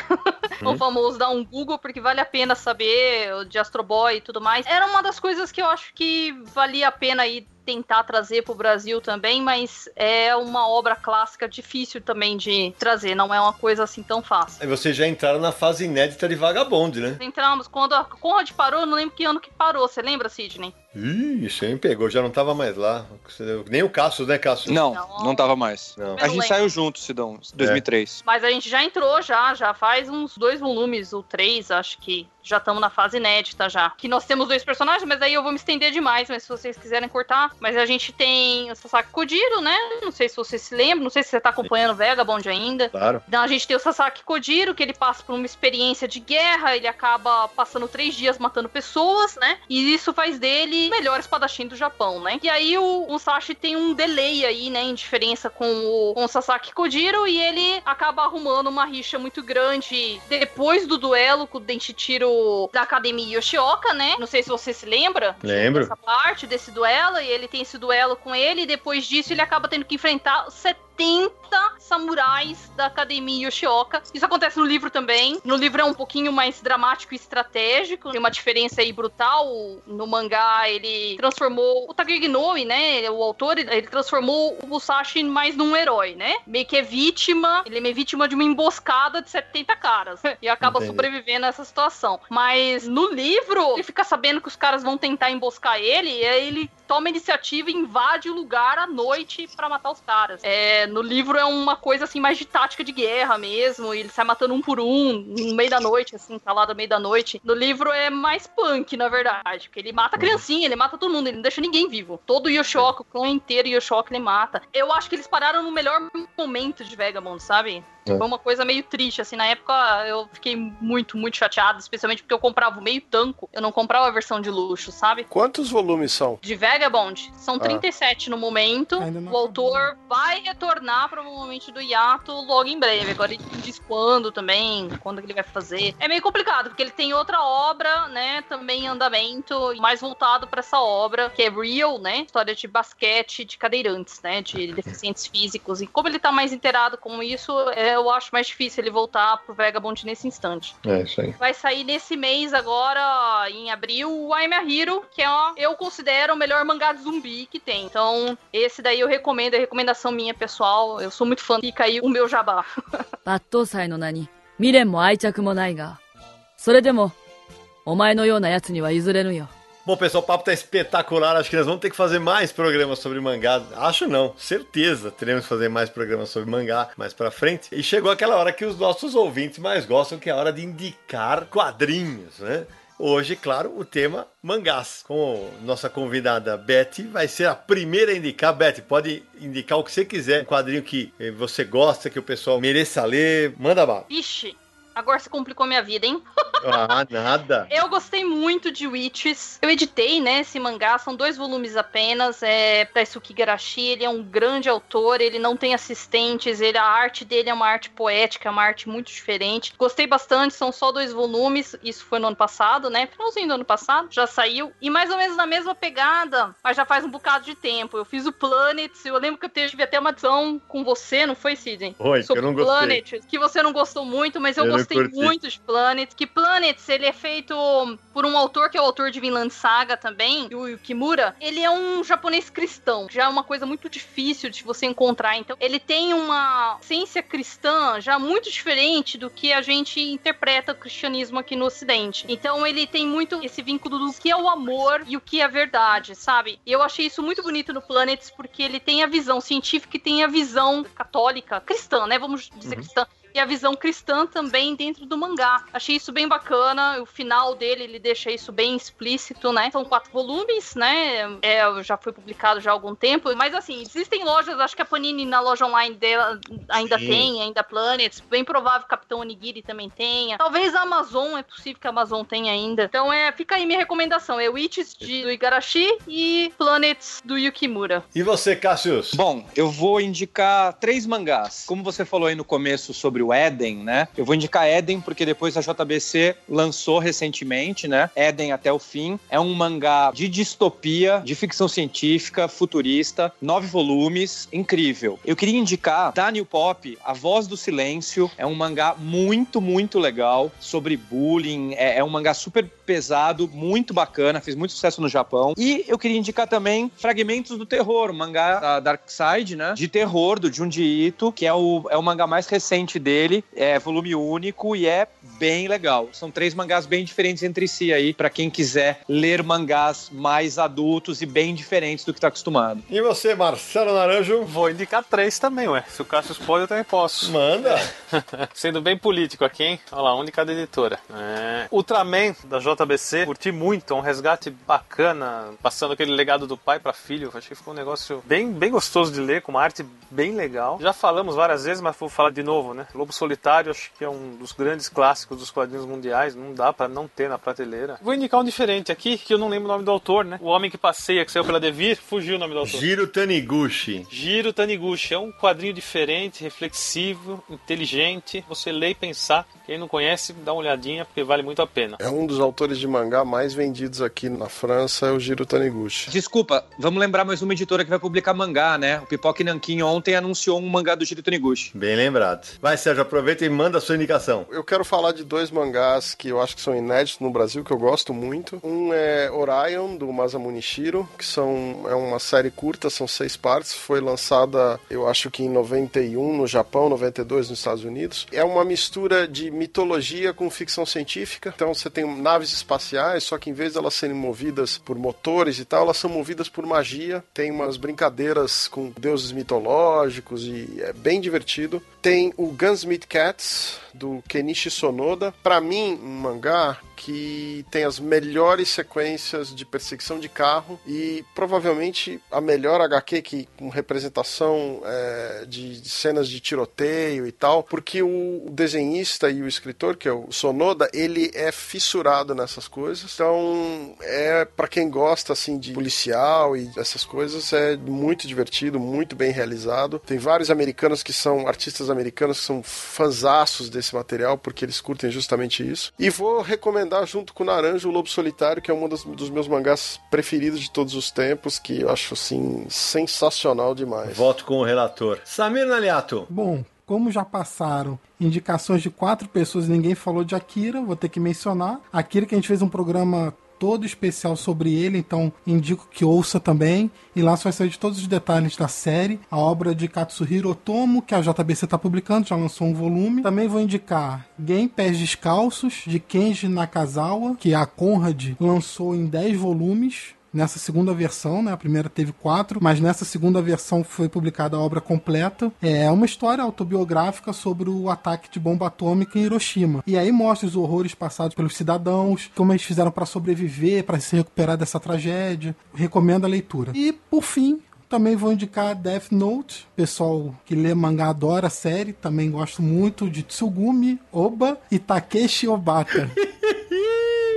O famoso dá um Google, porque vale a pena saber de Astro Boy e tudo mais. Era uma das coisas que eu acho que valia a pena aí tentar trazer pro Brasil também, mas é uma obra clássica difícil também de trazer, não é uma coisa assim tão fácil. E vocês já entraram na fase inédita de Vagabond, né? Entramos, quando a Conrad parou, eu não lembro que ano que parou, você lembra, Sidney? Ih, isso aí me pegou, já não tava mais lá. Nem o Cassius, né, Cassius? Não tava mais. Não. A gente saiu junto, Sidão, 2003. É. Mas a gente já entrou, já faz uns 2 volumes, ou 3, acho que já estamos na fase inédita já. Que nós temos 2 personagens, mas aí eu vou me estender demais, mas se vocês quiserem cortar. Mas a gente tem o Sasaki Kojiro, né? Não sei se você se lembra, não sei se você tá acompanhando o Vagabond ainda. Claro. Então a gente tem o Sasaki Kojiro, que ele passa por uma experiência de guerra, ele acaba passando 3 dias matando pessoas, né? E isso faz dele melhor espadachim do Japão, né? E aí o Sashi tem um delay aí, né? Em diferença com o Sasaki Kojiro, e ele acaba arrumando uma rixa muito grande depois do duelo com o Denshitiro da Academia Yoshioka, né? Não sei se você se lembra. Lembro. Essa parte desse duelo, e ele tem esse duelo com ele, e depois disso ele acaba tendo que enfrentar 70 30 samurais da academia Yoshioka. Isso acontece no livro também. No livro é um pouquinho mais dramático e estratégico. Tem uma diferença aí brutal. No mangá, ele transformou o Takeginomi, né? O autor, ele transformou o Musashi mais num herói, né? Meio que é vítima. Ele é meio vítima de uma emboscada de 70 caras. E acaba sobrevivendo a essa situação. Mas no livro, ele fica sabendo que os caras vão tentar emboscar ele. E aí ele toma a iniciativa e invade o lugar à noite pra matar os caras. É, no livro é uma coisa assim mais de tática de guerra mesmo. E ele sai matando um por um, no meio da noite, assim, tá lá no meio da noite. No livro é mais punk, na verdade. Porque ele mata a criancinha, ele mata todo mundo, ele não deixa ninguém vivo. Todo o Yoshioka, o clã inteiro Yoshioka, ele mata. Eu acho que eles pararam no melhor momento de Vagabond, sabe? Foi uma coisa meio triste, assim, na época eu fiquei muito, muito chateado, especialmente porque eu comprava o meio tanco, eu não comprava a versão de luxo, sabe? Quantos volumes são? De Vagabond, são 37 no momento, o autor vai retornar provavelmente do hiato logo em breve, agora ele diz quando também, quando que ele vai fazer. É meio complicado, porque ele tem outra obra, né, também em andamento, mais voltado pra essa obra, que é Real, né, história de basquete de cadeirantes, né, de deficientes físicos, e como ele tá mais inteirado com isso, eu acho mais difícil ele voltar pro Vagabond nesse instante. É isso aí. Vai sair nesse mês agora, em abril, o I'm a Hero, que é, eu considero o melhor mangá de zumbi que tem. Então, esse daí eu recomendo, é recomendação minha, pessoal. Eu sou muito fã. Fica aí o meu jabá. Battosai no nani, miren mo aichaku mo nai ga, sore demo, omae no you na yatsu ni wa yuzurenu yo. Bom, pessoal, o papo tá espetacular, acho que nós vamos ter que fazer mais programas sobre mangá, acho não, certeza, teremos que fazer mais programas sobre mangá mais pra frente, e chegou aquela hora que os nossos ouvintes mais gostam, que é a hora de indicar quadrinhos, né? Hoje, claro, o tema mangás, com nossa convidada Beth, vai ser a primeira a indicar. Beth, pode indicar o que você quiser, um quadrinho que você gosta, que o pessoal mereça ler, manda bala. Ixi! Agora se complicou minha vida, hein? Ah, nada. Eu gostei muito de Witches. Eu editei, né, esse mangá. São 2 volumes apenas. É Daisuke Igarashi. Ele é um grande autor. Ele não tem assistentes. A arte dele é uma arte poética. Uma arte muito diferente. Gostei bastante. São só 2 volumes. Isso foi no ano passado, né? Finalzinho do ano passado. Já saiu. E mais ou menos na mesma pegada. Mas já faz um bocado de tempo. Eu fiz o Planets. Eu lembro que eu tive até uma edição com você. Não foi, Sidney? Oi, sobre que eu não gostei. Planets, que você não gostou muito, mas eu gostei. Tem muitos Planets, que Planets ele é feito por um autor que é o autor de Vinland Saga também, o Yukimura. Ele é um japonês cristão, já é uma coisa muito difícil de você encontrar, então ele tem uma essência cristã já muito diferente do que a gente interpreta o cristianismo aqui no ocidente. Então ele tem muito esse vínculo do que é o amor e o que é a verdade, sabe? E eu achei isso muito bonito no Planets, porque ele tem a visão científica e tem a visão católica, cristã, né? Vamos dizer cristã. E a visão cristã também dentro do mangá. Achei isso bem bacana. O final dele, ele deixa isso bem explícito, né? São 4 volumes, né? Já foi publicado já há algum tempo. Mas assim, existem lojas, acho que a Panini na loja online dela ainda tem, ainda Planets. Bem provável que Capitão Onigiri também tenha. Talvez a Amazon, é possível que a Amazon tenha ainda. Então fica aí minha recomendação. É Witches do Igarashi e Planets do Yukimura. E você, Cassius? Bom, eu vou indicar 3 mangás. Como você falou aí no começo sobre o Eden, né? Eu vou indicar Eden porque depois a JBC lançou recentemente, né? Eden até o fim. É um mangá de distopia, de ficção científica, futurista, 9 volumes, incrível. Eu queria indicar da New Pop, A Voz do Silêncio. É um mangá muito, muito legal sobre bullying. É um mangá super pesado, muito bacana, fez muito sucesso no Japão. E eu queria indicar também Fragmentos do Terror, um mangá da Dark Side, né? De terror, do Junji Ito, que é o mangá mais recente dele, é volume único e é bem legal. São 3 mangás bem diferentes entre si aí, pra quem quiser ler mangás mais adultos e bem diferentes do que tá acostumado. E você, Marcelo Naranjo? Vou indicar 3 também, ué. Se o Cassius pode, eu também posso. Manda! Sendo bem político aqui, hein? Olha lá, um de cada editora. Ultraman, da JBC, curti muito, é um resgate bacana, passando aquele legado do pai pra filho. Achei que ficou um negócio bem, bem gostoso de ler, com uma arte bem legal. Já falamos várias vezes, mas vou falar de novo, né? Lobo Solitário, acho que é um dos grandes clássicos dos quadrinhos mundiais, não dá pra não ter na prateleira. Vou indicar um diferente aqui, que eu não lembro o nome do autor, né? O Homem que Passeia, que saiu pela Devir, fugiu o nome do autor. Jiro Taniguchi. É um quadrinho diferente, reflexivo, inteligente. Você lê e pensar. Quem não conhece, dá uma olhadinha, porque vale muito a pena. É um dos autores de mangá mais vendidos aqui na França, é o Jiro Taniguchi. Desculpa, vamos lembrar mais uma editora que vai publicar mangá, né? O Pipoca e Nanquim ontem anunciou um mangá do Jiro Taniguchi. Bem lembrado. Vai, Sérgio, aproveita e manda a sua indicação. Eu quero falar de dois mangás que eu acho que são inéditos no Brasil, que eu gosto muito. Um é Orion, do Masamune Shirow, que é uma série curta, são 6 partes. Foi lançada, eu acho que em 91 no Japão, 92 nos Estados Unidos. É uma mistura de mitologia com ficção científica. Então você tem naves espaciais, só que em vez de elas serem movidas por motores e tal, elas são movidas por magia. Tem umas brincadeiras com deuses mitológicos e é bem divertido. Tem o Gunsmith Cats, do Kenichi Sonoda. Pra mim, um mangá que tem as melhores sequências de perseguição de carro e provavelmente a melhor HQ que, com representação de cenas de tiroteio e tal, porque o desenhista e o escritor, que é o Sonoda, ele é fissurado nessas coisas. Então, pra quem gosta assim, de policial e essas coisas, é muito divertido, muito bem realizado. Tem vários americanos que são artistas americanos que são fanzaços desse material, porque eles curtem justamente isso. E vou recomendar, junto com o Naranjo, o Lobo Solitário, que é um dos meus mangás preferidos de todos os tempos, que eu acho, assim, sensacional demais. Voto com o relator. Samir Naliato. Bom, como já passaram indicações de 4 pessoas e ninguém falou de Akira, vou ter que mencionar. Akira, que a gente fez um programa todo especial sobre ele, então indico que ouça também, e lá você vai saber de todos os detalhes da série, a obra de Katsuhiro Otomo, que a JBC está publicando, já lançou um volume. Também vou indicar Game Pés Descalços, de Kenji Nakazawa, que a Conrad lançou em 10 volumes, nessa segunda versão, né? A primeira teve 4, mas nessa segunda versão foi publicada a obra completa. É uma história autobiográfica sobre o ataque de bomba atômica em Hiroshima. E aí mostra os horrores passados pelos cidadãos, como eles fizeram para sobreviver, para se recuperar dessa tragédia. Recomendo a leitura. E, por fim, também vou indicar Death Note. Pessoal que lê mangá adora a série. Também gosto muito de Tsugumi Oba e Takeshi Obata.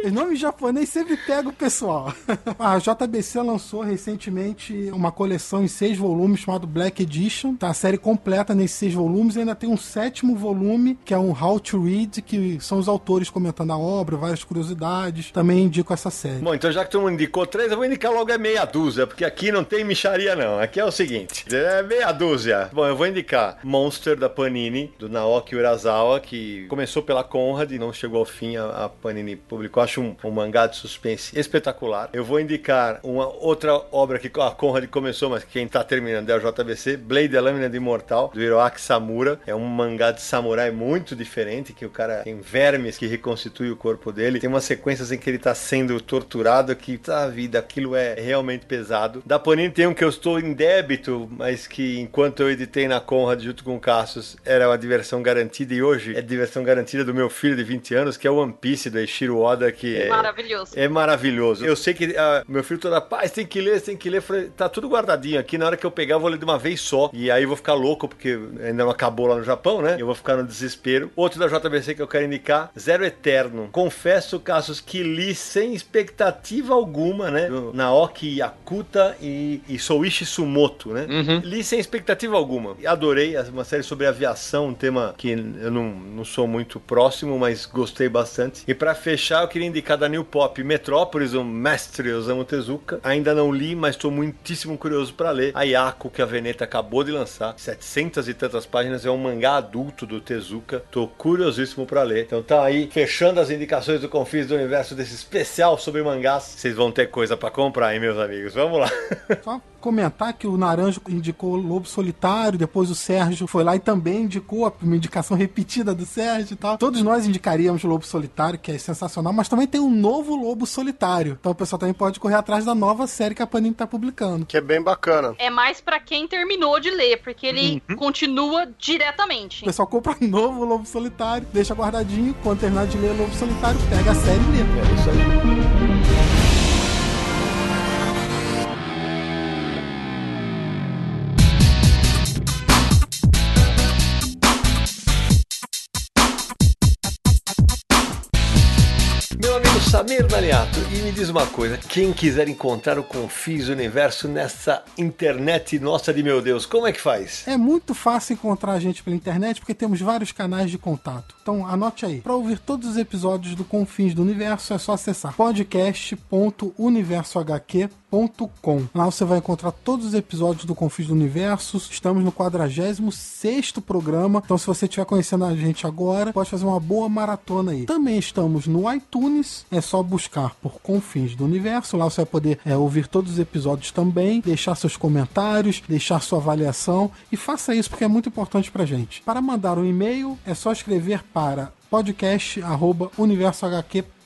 Os nomes japoneses sempre pegam o pessoal. A JBC lançou recentemente uma coleção em 6 volumes chamado Black Edition. Tá a série completa nesses 6 volumes e ainda tem um 7º volume, que é um How to Read, que são os autores comentando a obra, várias curiosidades. Também indico essa série. Bom, então já que todo mundo indicou 3, eu vou indicar logo a meia dúzia, porque aqui não tem micharia não. Aqui é o seguinte, é meia dúzia. Bom, eu vou indicar Monster, da Panini, do Naoki Urasawa, que começou pela Conrad e não chegou ao fim. A Panini publicou, acho, um mangá de suspense espetacular. Eu vou indicar uma outra obra que a Conrad começou, mas quem tá terminando é a JBC, Blade, a Lâmina do Imortal, do Hiroaki Samura. É um mangá de samurai muito diferente, que o cara tem vermes que reconstitui o corpo dele. Tem umas sequências em que ele tá sendo torturado, que tá vida, aquilo é realmente pesado. Da Panini tem um que eu estou em débito, mas que enquanto eu editei na Conrad junto com o Cassius, era uma diversão garantida, e hoje é diversão garantida do meu filho de 20 anos, que é o One Piece, do Eiichiro Oda, que maravilhoso. É maravilhoso. Eu sei que meu filho toda paz, tem que ler. Falei, tá tudo guardadinho aqui. Na hora que eu pegar, eu vou ler de uma vez só. E aí eu vou ficar louco, porque ainda não acabou lá no Japão, né? Eu vou ficar no desespero. Outro da JBC que eu quero indicar, Zero Eterno. Confesso, Cassius, que li sem expectativa alguma, né? Do Naoki Yakuta e Soichi Sumoto, né? Uhum. Li sem expectativa alguma. Adorei. Uma série sobre aviação, um tema que eu não sou muito próximo, mas gostei bastante. E pra fechar, eu queria indicar da New Pop, Metrópolis, o mestre Osamu Tezuka. Ainda não li, mas estou muitíssimo curioso para ler. A Yako, que a Veneta acabou de lançar, 700 e tantas páginas, é um mangá adulto do Tezuka. Tô curiosíssimo para ler. Então tá aí, fechando as indicações do Confins do Universo desse especial sobre mangás. Vocês vão ter coisa para comprar, hein, meus amigos? Vamos lá. Só comentar que o Naranjo indicou Lobo Solitário, depois o Sérgio foi lá e também indicou, uma indicação repetida do Sérgio e tal. Todos nós indicaríamos Lobo Solitário, que é sensacional, mas também tem um novo Lobo Solitário. Então o pessoal também pode correr atrás da nova série que a Panini tá publicando. Que é bem bacana. É mais pra quem terminou de ler, porque ele continua diretamente. O pessoal compra um novo Lobo Solitário, deixa guardadinho, quando terminar de ler Lobo Solitário, pega a série e lê. É isso aí. Samir Naliato, e me diz uma coisa, quem quiser encontrar o Confis Universo nessa internet nossa de meu Deus, como é que faz? É muito fácil encontrar a gente pela internet, porque temos vários canais de contato. Então anote aí, para ouvir todos os episódios do Confins do Universo é só acessar podcast.universohq.com. Lá você vai encontrar todos os episódios do Confins do Universo. Estamos no 46º programa, então se você estiver conhecendo a gente agora, pode fazer uma boa maratona aí. Também estamos no iTunes, é só buscar por Confins do Universo, lá você vai poder ouvir todos os episódios também, deixar seus comentários, deixar sua avaliação, e faça isso porque é muito importante pra gente. Para mandar um e-mail é só escrever para podcast@universohq.com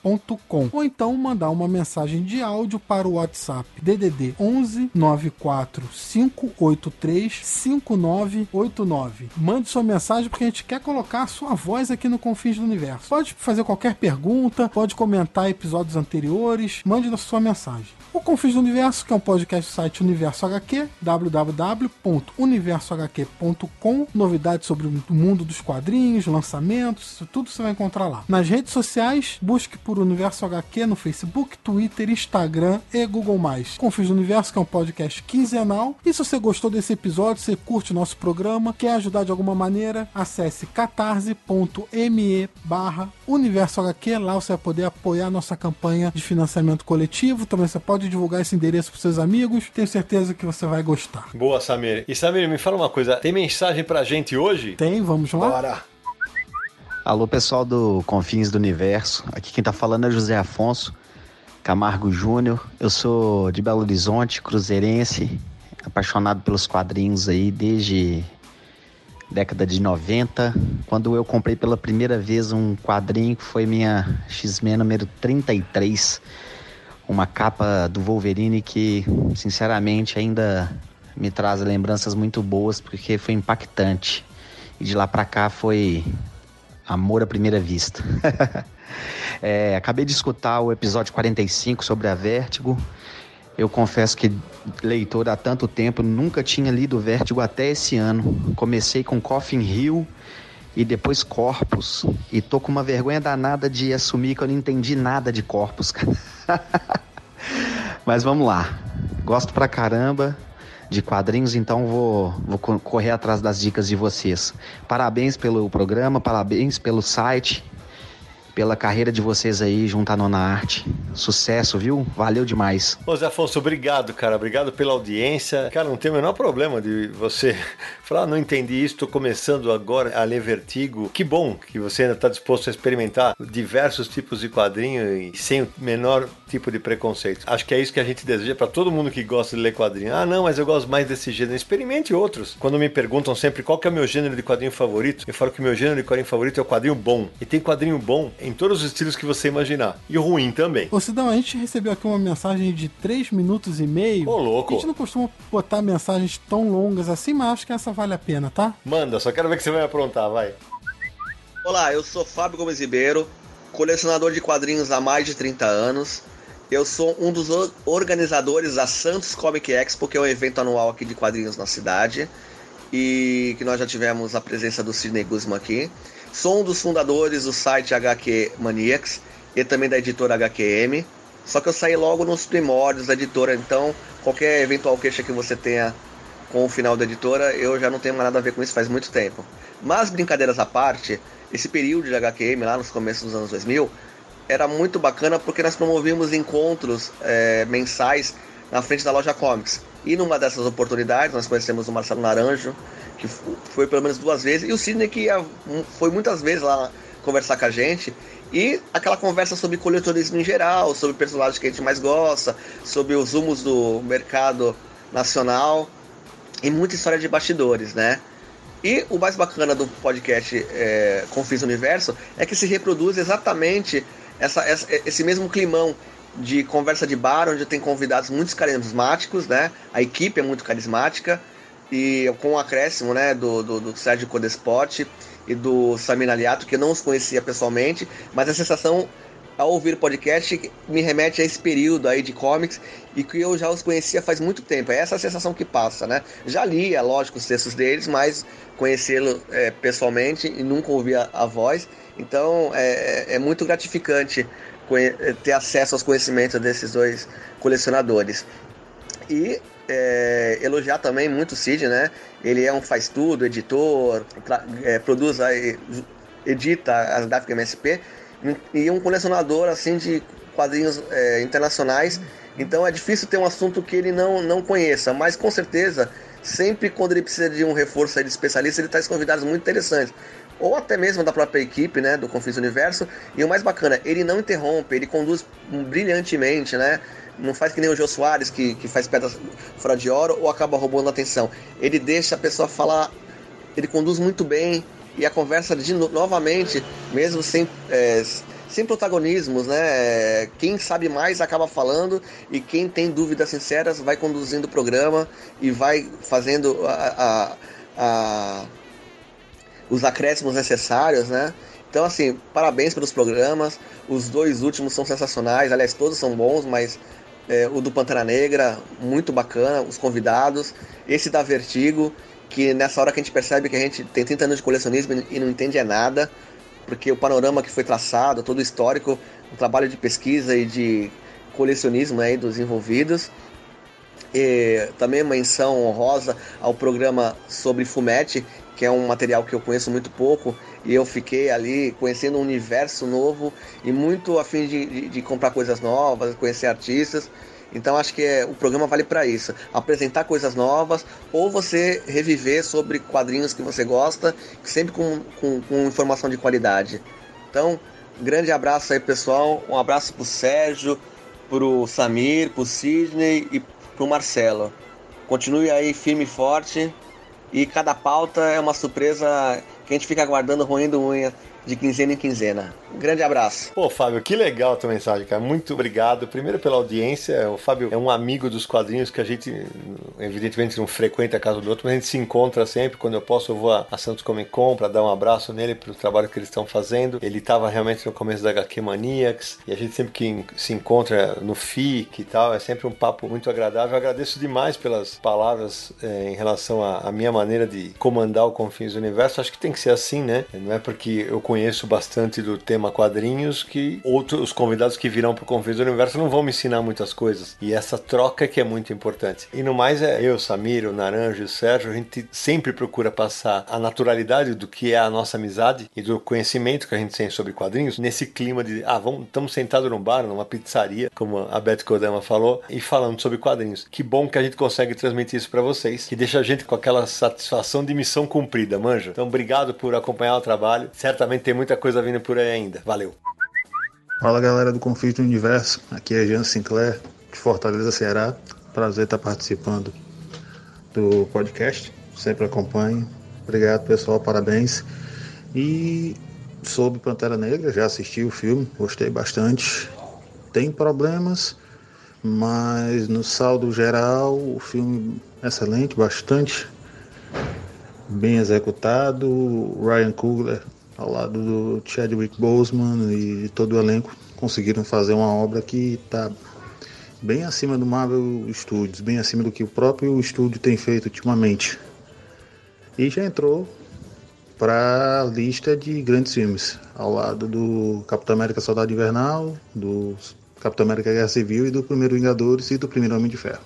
ou então mandar uma mensagem de áudio para o WhatsApp DDD 11 94583 5989. Mande sua mensagem porque a gente quer colocar a sua voz aqui no Confins do Universo. Pode fazer qualquer pergunta, pode comentar episódios anteriores, mande sua mensagem. O Confins do Universo, que é um podcast do site Universo HQ, www.universohq.com. Novidades sobre o mundo dos quadrinhos, lançamentos, tudo você vai encontrar lá. Nas redes sociais, busque por Universo HQ no Facebook, Twitter, Instagram e Google+. Confins do Universo, que é um podcast quinzenal. E se você gostou desse episódio, você curte o nosso programa, quer ajudar de alguma maneira, acesse catarse.me/UniversoHQ. Lá você vai poder apoiar a nossa campanha de financiamento coletivo. Também você pode divulgar esse endereço para seus amigos. Tenho certeza que você vai gostar. Boa, Samir. E Samir, me fala uma coisa. Tem mensagem pra gente hoje? Tem, vamos lá? Bora! Alô, pessoal do Confins do Universo. Aqui quem tá falando é José Afonso Camargo Júnior. Eu sou de Belo Horizonte, cruzeirense, apaixonado pelos quadrinhos aí desde década de 90, quando eu comprei pela primeira vez um quadrinho que foi minha X-Men número 33. Uma capa do Wolverine que, sinceramente, ainda me traz lembranças muito boas, porque foi impactante. E de lá pra cá foi amor à primeira vista. Acabei de escutar o episódio 45 sobre a Vértigo. Eu confesso que, leitor há tanto tempo, nunca tinha lido Vértigo até esse ano. Comecei com Coffin Hill e depois Corpus, e tô com uma vergonha danada de assumir que eu não entendi nada de Corpus, cara. Mas vamos lá, gosto pra caramba de quadrinhos, então vou correr atrás das dicas de vocês. Parabéns pelo programa, parabéns pelo site, pela carreira de vocês aí junto à Nona Arte. Sucesso, viu? Valeu demais. Ô Zé Afonso, obrigado, cara. Obrigado pela audiência. Cara, não tem o menor problema de você falar, não entendi isso, tô começando agora a ler Vertigo. Que bom que você ainda tá disposto a experimentar diversos tipos de quadrinho e sem o menor tipo de preconceito. Acho que é isso que a gente deseja para todo mundo que gosta de ler quadrinho. Ah, não, mas eu gosto mais desse gênero. Experimente outros. Quando me perguntam sempre qual que é o meu gênero de quadrinho favorito, eu falo que o meu gênero de quadrinho favorito é o quadrinho bom. E tem quadrinho bom em todos os estilos que você imaginar. E o ruim também. Ô Cidão, a gente recebeu aqui uma mensagem de 3 minutos e meio. Ô, louco. A gente não costuma botar mensagens tão longas assim, mas acho que essa vale a pena, tá? Manda, só quero ver que você vai aprontar, vai. Olá, eu sou Fábio Gomes Ribeiro, colecionador de quadrinhos há mais de 30 anos. Eu sou um dos organizadores da Santos Comic Expo, que é um evento anual aqui de quadrinhos na cidade. E que nós já tivemos a presença do Sidney Guzman aqui. Sou um dos fundadores do site HQ Maniacs e também da editora HQM. Só que eu saí logo nos primórdios da editora, então qualquer eventual queixa que você tenha com o final da editora, eu já não tenho mais nada a ver com isso faz muito tempo. Mas brincadeiras à parte, esse período de HQM lá nos começos dos anos 2000 era muito bacana porque nós promovíamos encontros mensais na frente da loja Comics. E numa dessas oportunidades nós conhecemos o Marcelo Naranjo, que foi pelo menos 2 vezes, e o Sidney, que foi muitas vezes lá conversar com a gente, e aquela conversa sobre coletorismo em geral, sobre personagens que a gente mais gosta, sobre os rumos do mercado nacional, e muita história de bastidores, né? E o mais bacana do podcast Confis Universo é que se reproduz exatamente esse mesmo climão de conversa de bar, onde tem convidados muito carismáticos, né? A equipe é muito carismática, e com o acréscimo, né, do Sérgio Codespot e do Samir Naliato, que eu não os conhecia pessoalmente, mas a sensação ao ouvir o podcast me remete a esse período aí de comics, e que eu já os conhecia faz muito tempo. É essa a sensação que passa, né? Já lia, lógico, os textos deles, mas conhecê-lo pessoalmente, e nunca ouvia a voz. Então é muito gratificante ter acesso aos conhecimentos desses dois colecionadores. E elogiar também muito o Cid, né? Ele é um faz-tudo, editor, produz, edita as gráficas MSP, e um colecionador assim, de quadrinhos internacionais. Então é difícil ter um assunto que ele não conheça, mas com certeza, sempre quando ele precisa de um reforço aí de especialista, ele traz convidados muito interessantes. Ou até mesmo da própria equipe, né, do Confins Universo. E o mais bacana, ele não interrompe, ele conduz brilhantemente, né? Não faz que nem o Jô Soares, que faz pedras fora de hora ou acaba roubando a atenção. Ele deixa a pessoa falar, ele conduz muito bem, e a conversa novamente, mesmo sem protagonismos, né? Quem sabe mais acaba falando, e quem tem dúvidas sinceras vai conduzindo o programa e vai fazendo os acréscimos necessários, né? Então, assim, parabéns pelos programas. Os dois últimos são sensacionais, aliás, todos são bons, mas o do Pantera Negra, muito bacana, os convidados. Esse da Vertigo, que nessa hora que a gente percebe que a gente tem 30 anos de colecionismo e não entende nada, porque o panorama que foi traçado, todo o histórico, o trabalho de pesquisa e de colecionismo aí dos envolvidos. E também menção honrosa ao programa sobre Fumetti, que é um material que eu conheço muito pouco, e eu fiquei ali conhecendo um universo novo e muito a fim de comprar coisas novas, conhecer artistas. Então acho que o programa vale para isso, apresentar coisas novas, ou você reviver sobre quadrinhos que você gosta, sempre com informação de qualidade. Então, grande abraço aí, pessoal, um abraço pro Sérgio, pro Samir, pro Sidney e pro Marcelo. Continue aí firme e forte, e cada pauta é uma surpresa que a gente fica aguardando, roendo unha de quinzena em quinzena. Um grande abraço. Pô, Fábio, que legal a tua mensagem, cara. Muito obrigado. Primeiro pela audiência. O Fábio é um amigo dos quadrinhos que a gente, evidentemente, não frequenta a casa do outro, mas a gente se encontra sempre. Quando eu posso, eu vou a Santos Comic Con pra dar um abraço nele pelo trabalho que eles estão fazendo. Ele tava realmente no começo da HQ Maniacs, e a gente sempre que se encontra no FIC e tal, é sempre um papo muito agradável. Eu agradeço demais pelas palavras em relação à minha maneira de comandar o Confins do Universo. Acho que tem que ser assim, né? Não é porque eu conheço bastante do tema quadrinhos que os convidados que virão pro Confins do Universo não vão me ensinar muitas coisas, e essa troca que é muito importante. E no mais, eu, Samir, o Naranjo e o Sérgio, a gente sempre procura passar a naturalidade do que é a nossa amizade e do conhecimento que a gente tem sobre quadrinhos, nesse clima de, estamos sentados num bar, numa pizzaria, como a Beth Kodama falou, e falando sobre quadrinhos. Que bom que a gente consegue transmitir isso para vocês, que deixa a gente com aquela satisfação de missão cumprida, manja? Então, obrigado por acompanhar o trabalho, certamente tem muita coisa vindo por aí ainda. Valeu! Fala, galera do Confins do Universo, aqui é Jean Sinclair, de Fortaleza, Ceará. Prazer estar participando do podcast, sempre acompanho. Obrigado, pessoal, parabéns. E sobre Pantera Negra, já assisti o filme, gostei bastante. Tem problemas, mas no saldo geral o filme é excelente, bastante bem executado. Ryan Coogler ao lado do Chadwick Boseman e todo o elenco, conseguiram fazer uma obra que está bem acima do Marvel Studios, bem acima do que o próprio estúdio tem feito ultimamente. E já entrou para a lista de grandes filmes, ao lado do Capitão América Soldado Invernal, do Capitão América Guerra Civil e do Primeiro Vingadores e do Primeiro Homem de Ferro.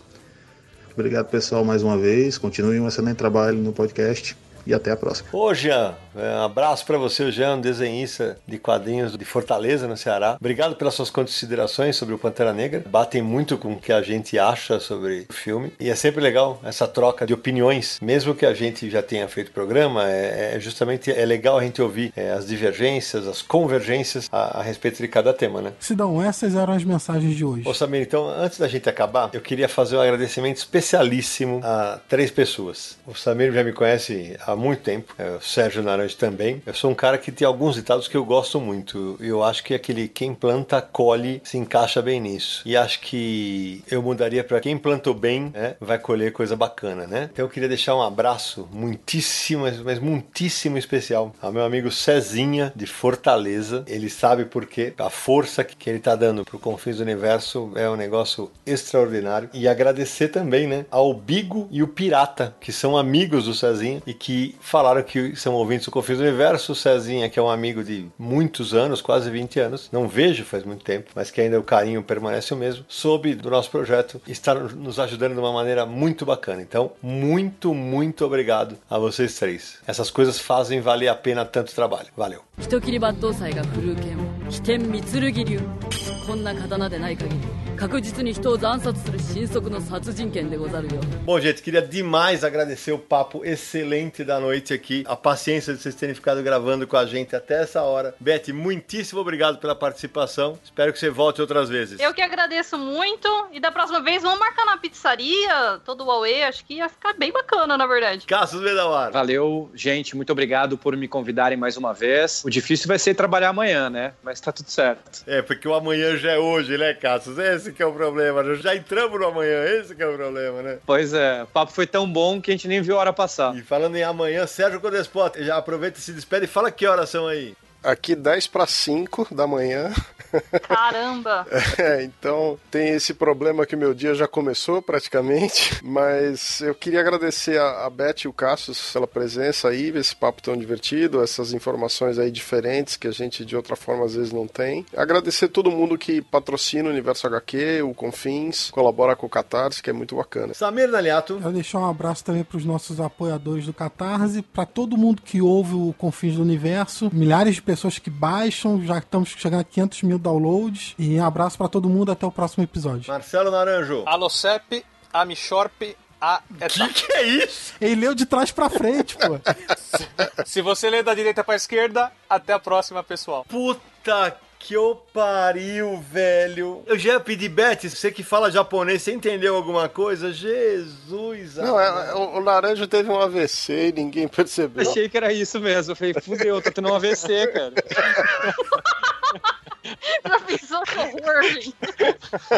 Obrigado, pessoal, mais uma vez. Continuem um excelente trabalho no podcast. E até a próxima. Ô, Jean, um abraço pra você, o Jean, desenhista de quadrinhos de Fortaleza, no Ceará. Obrigado pelas suas considerações sobre o Pantera Negra. Batem muito com o que a gente acha sobre o filme. E é sempre legal essa troca de opiniões. Mesmo que a gente já tenha feito programa, justamente legal a gente ouvir as divergências, as convergências a respeito de cada tema, né? Sidão, essas eram as mensagens de hoje. Ô, Samir, então, antes da gente acabar, eu queria fazer um agradecimento especialíssimo a três pessoas. O Samir já me conhece há muito tempo, o Sérgio Naranjo também. Eu sou um cara que tem alguns ditados que eu gosto muito. Eu acho que aquele quem planta, colhe, se encaixa bem nisso. E acho que eu mudaria para quem plantou bem, né, vai colher coisa bacana, né? Então eu queria deixar um abraço muitíssimo, mas muitíssimo especial ao meu amigo Cezinha, de Fortaleza. Ele sabe por quê. A força que ele tá dando pro Confins do Universo é um negócio extraordinário. E agradecer também, né, ao Bigo e o Pirata, que são amigos do Cezinha e que que falaram que são ouvintes do Confins do Universo. O Cezinha, que é um amigo de muitos anos, quase 20 anos, não vejo faz muito tempo, mas que ainda o carinho permanece o mesmo, soube do nosso projeto, está nos ajudando de uma maneira muito bacana. Então, muito obrigado a vocês três. Essas coisas fazem valer a pena tanto trabalho. Valeu. Bom, gente, queria demais agradecer o papo excelente da noite aqui, a paciência de vocês terem ficado gravando com a gente até essa hora. Beth, muitíssimo obrigado pela participação, espero que você volte outras vezes. Eu que agradeço muito, e da próxima vez vamos marcar na pizzaria, todo o Huawei, acho que ia ficar bem bacana, na verdade. Cassius Medawar. Valeu, gente, muito obrigado por me convidarem mais uma vez. O difícil vai ser trabalhar amanhã, né? Mas tá tudo certo. É, porque o amanhã já é hoje, né, Cassius? Esse que é o problema, já entramos no amanhã, esse que é o problema, né? Pois é, o papo foi tão bom que a gente nem viu a hora passar. E falando em amanhã, Sérgio Codespot, já aproveita e se despede e fala que horas são aí. Aqui 10 para 5 da manhã. Caramba! É, então tem esse problema que meu dia já começou praticamente, mas eu queria agradecer a Beth e o Cassius pela presença aí, esse papo tão divertido, essas informações aí diferentes que a gente de outra forma às vezes não tem. Agradecer todo mundo que patrocina o Universo HQ, o Confins, colabora com o Catarse, que é muito bacana. Samir Naliato. Eu deixo um abraço também para os nossos apoiadores do Catarse, para todo mundo que ouve o Confins do Universo, milhares de pessoas que baixam, já estamos chegando a 500 mil downloads, e um abraço pra todo mundo, até o próximo episódio. Marcelo Naranjo. Alocep, Amishorp, que é isso? Ele leu de trás pra frente, pô. Se você lê da direita pra esquerda, até a próxima, pessoal. Puta que eu pariu, velho. Eu já ia pedir, Beth, você que fala japonês, você entendeu alguma coisa? Jesus! Não, o Naranjo teve um AVC e ninguém percebeu. Achei que era isso mesmo. Eu falei, fudeu, tô tendo um AVC, cara. Já pensou que horror, gente?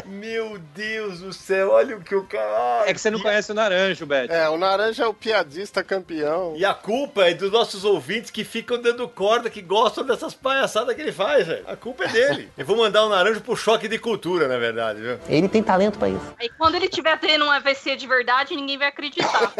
Meu Deus do céu, olha o que o cara... É que você não conhece o Naranjo, Beto. É, o Naranjo é o piadista campeão. E a culpa é dos nossos ouvintes que ficam dando corda, que gostam dessas palhaçadas que ele faz, velho. A culpa é dele. Eu vou mandar o Naranjo pro choque de cultura, na verdade, viu? Ele tem talento pra isso. Aí quando ele tiver tendo um AVC de verdade, ninguém vai acreditar.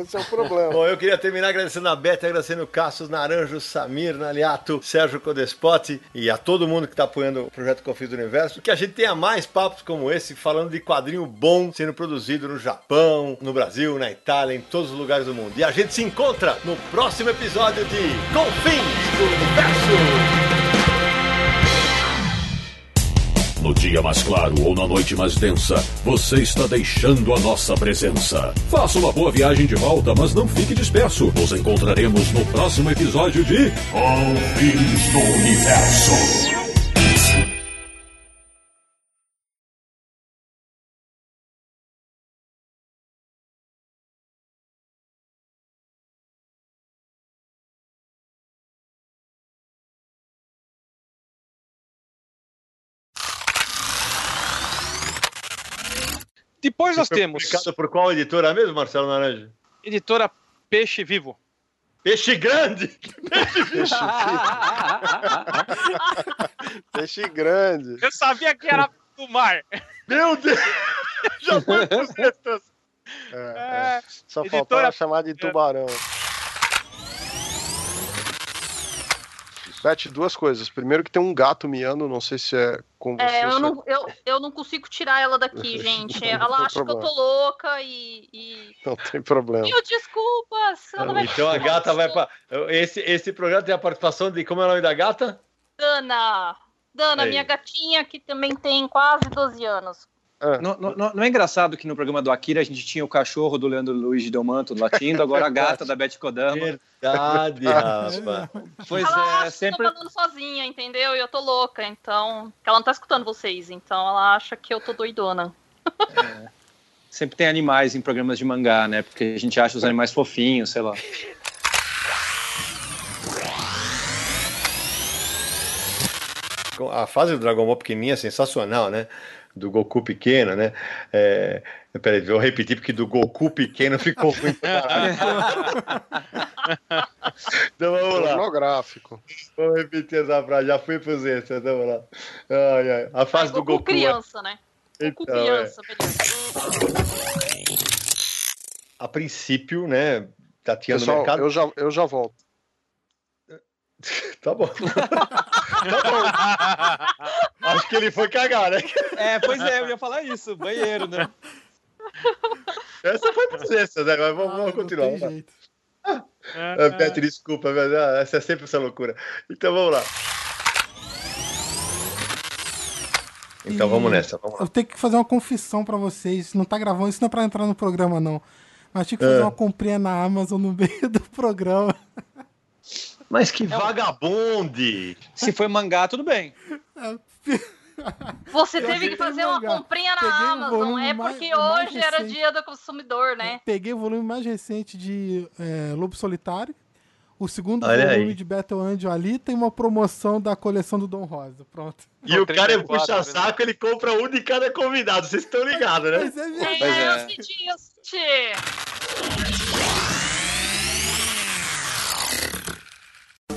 Esse é o problema. Bom, eu queria terminar agradecendo a Beto, agradecendo o Cassius, Naranjo, Samir, Naliato, Sérgio Codespot e a todo mundo que está apoiando o Projeto Confins do Universo, que a gente tenha mais papos como esse, falando de quadrinho bom sendo produzido no Japão, no Brasil, na Itália, em todos os lugares do mundo. E a gente se encontra no próximo episódio de Confins do Universo! No dia mais claro ou na noite mais densa, você está deixando a nossa presença. Faça uma boa viagem de volta, mas não fique disperso. Nos encontraremos no próximo episódio de Confins do Universo. Depois nós temos... Por qual editora mesmo, Marcelo Naranjo? Editora Peixe Vivo. Peixe Grande! Peixe Vivo! Peixe Grande! Eu sabia que era do mar! Meu Deus! Já foi pros letras! É. Só faltava chamar de tubarão. Beth, duas coisas. Primeiro que tem um gato miando, não sei se é com você. É, eu não consigo tirar ela daqui, gente. Ela acha que eu tô louca e... Não tem problema. Mil desculpas! Ela não vai... Então a gata vai pra... Esse programa tem a participação de... Como é o nome da gata? Dana, minha gatinha, que também tem quase 12 anos. Ah. Não é engraçado que no programa do Akira a gente tinha o cachorro do Leandro Luiz de Delmanto latindo, agora a gata da Beth Kodama. Verdade, rapaz. Pois ela acha que eu tô falando sozinha, entendeu? E eu tô louca, então... Ela não tá escutando vocês, então ela acha que eu tô doidona. É. Sempre tem animais em programas de mangá, né? Porque a gente acha os animais fofinhos, sei lá. A fase do Dragon Ball pequenininha é sensacional, né? Do Goku pequeno, né? É... Peraí, vou repetir porque do Goku pequeno ficou muito caralho. Então vamos lá. Monográfico. Vou repetir essa frase, já fui pros extras, vamos lá. Ai, ai. A fase do Goku criança, né? Goku criança, beleza. A princípio, né? tateando o mercado. Eu já volto. Tá bom. Tá bom. Acho que ele foi cagar, né? É, pois é, eu ia falar isso. Banheiro, né? Essa foi por essa, né? Mas vamos continuar. Não tem jeito. Pet, desculpa, mas essa é sempre essa loucura. Então vamos lá. Então vamos nessa, vamos lá. Eu tenho que fazer uma confissão pra vocês. Não tá gravando, isso não é pra entrar no programa, não. Mas tinha que fazer uma comprinha na Amazon no meio do programa. Mas que vagabonde! Se foi mangá, tudo bem. Você teve que fazer uma comprinha na Amazon, é porque hoje era dia do consumidor, né? Eu peguei o volume mais recente de Lobo Solitário, o segundo volume de Battle Angel ali, tem uma promoção da coleção do Dom Rosa, pronto. E o cara puxa saco, ele compra um de cada convidado, vocês estão ligados, né? Pois é,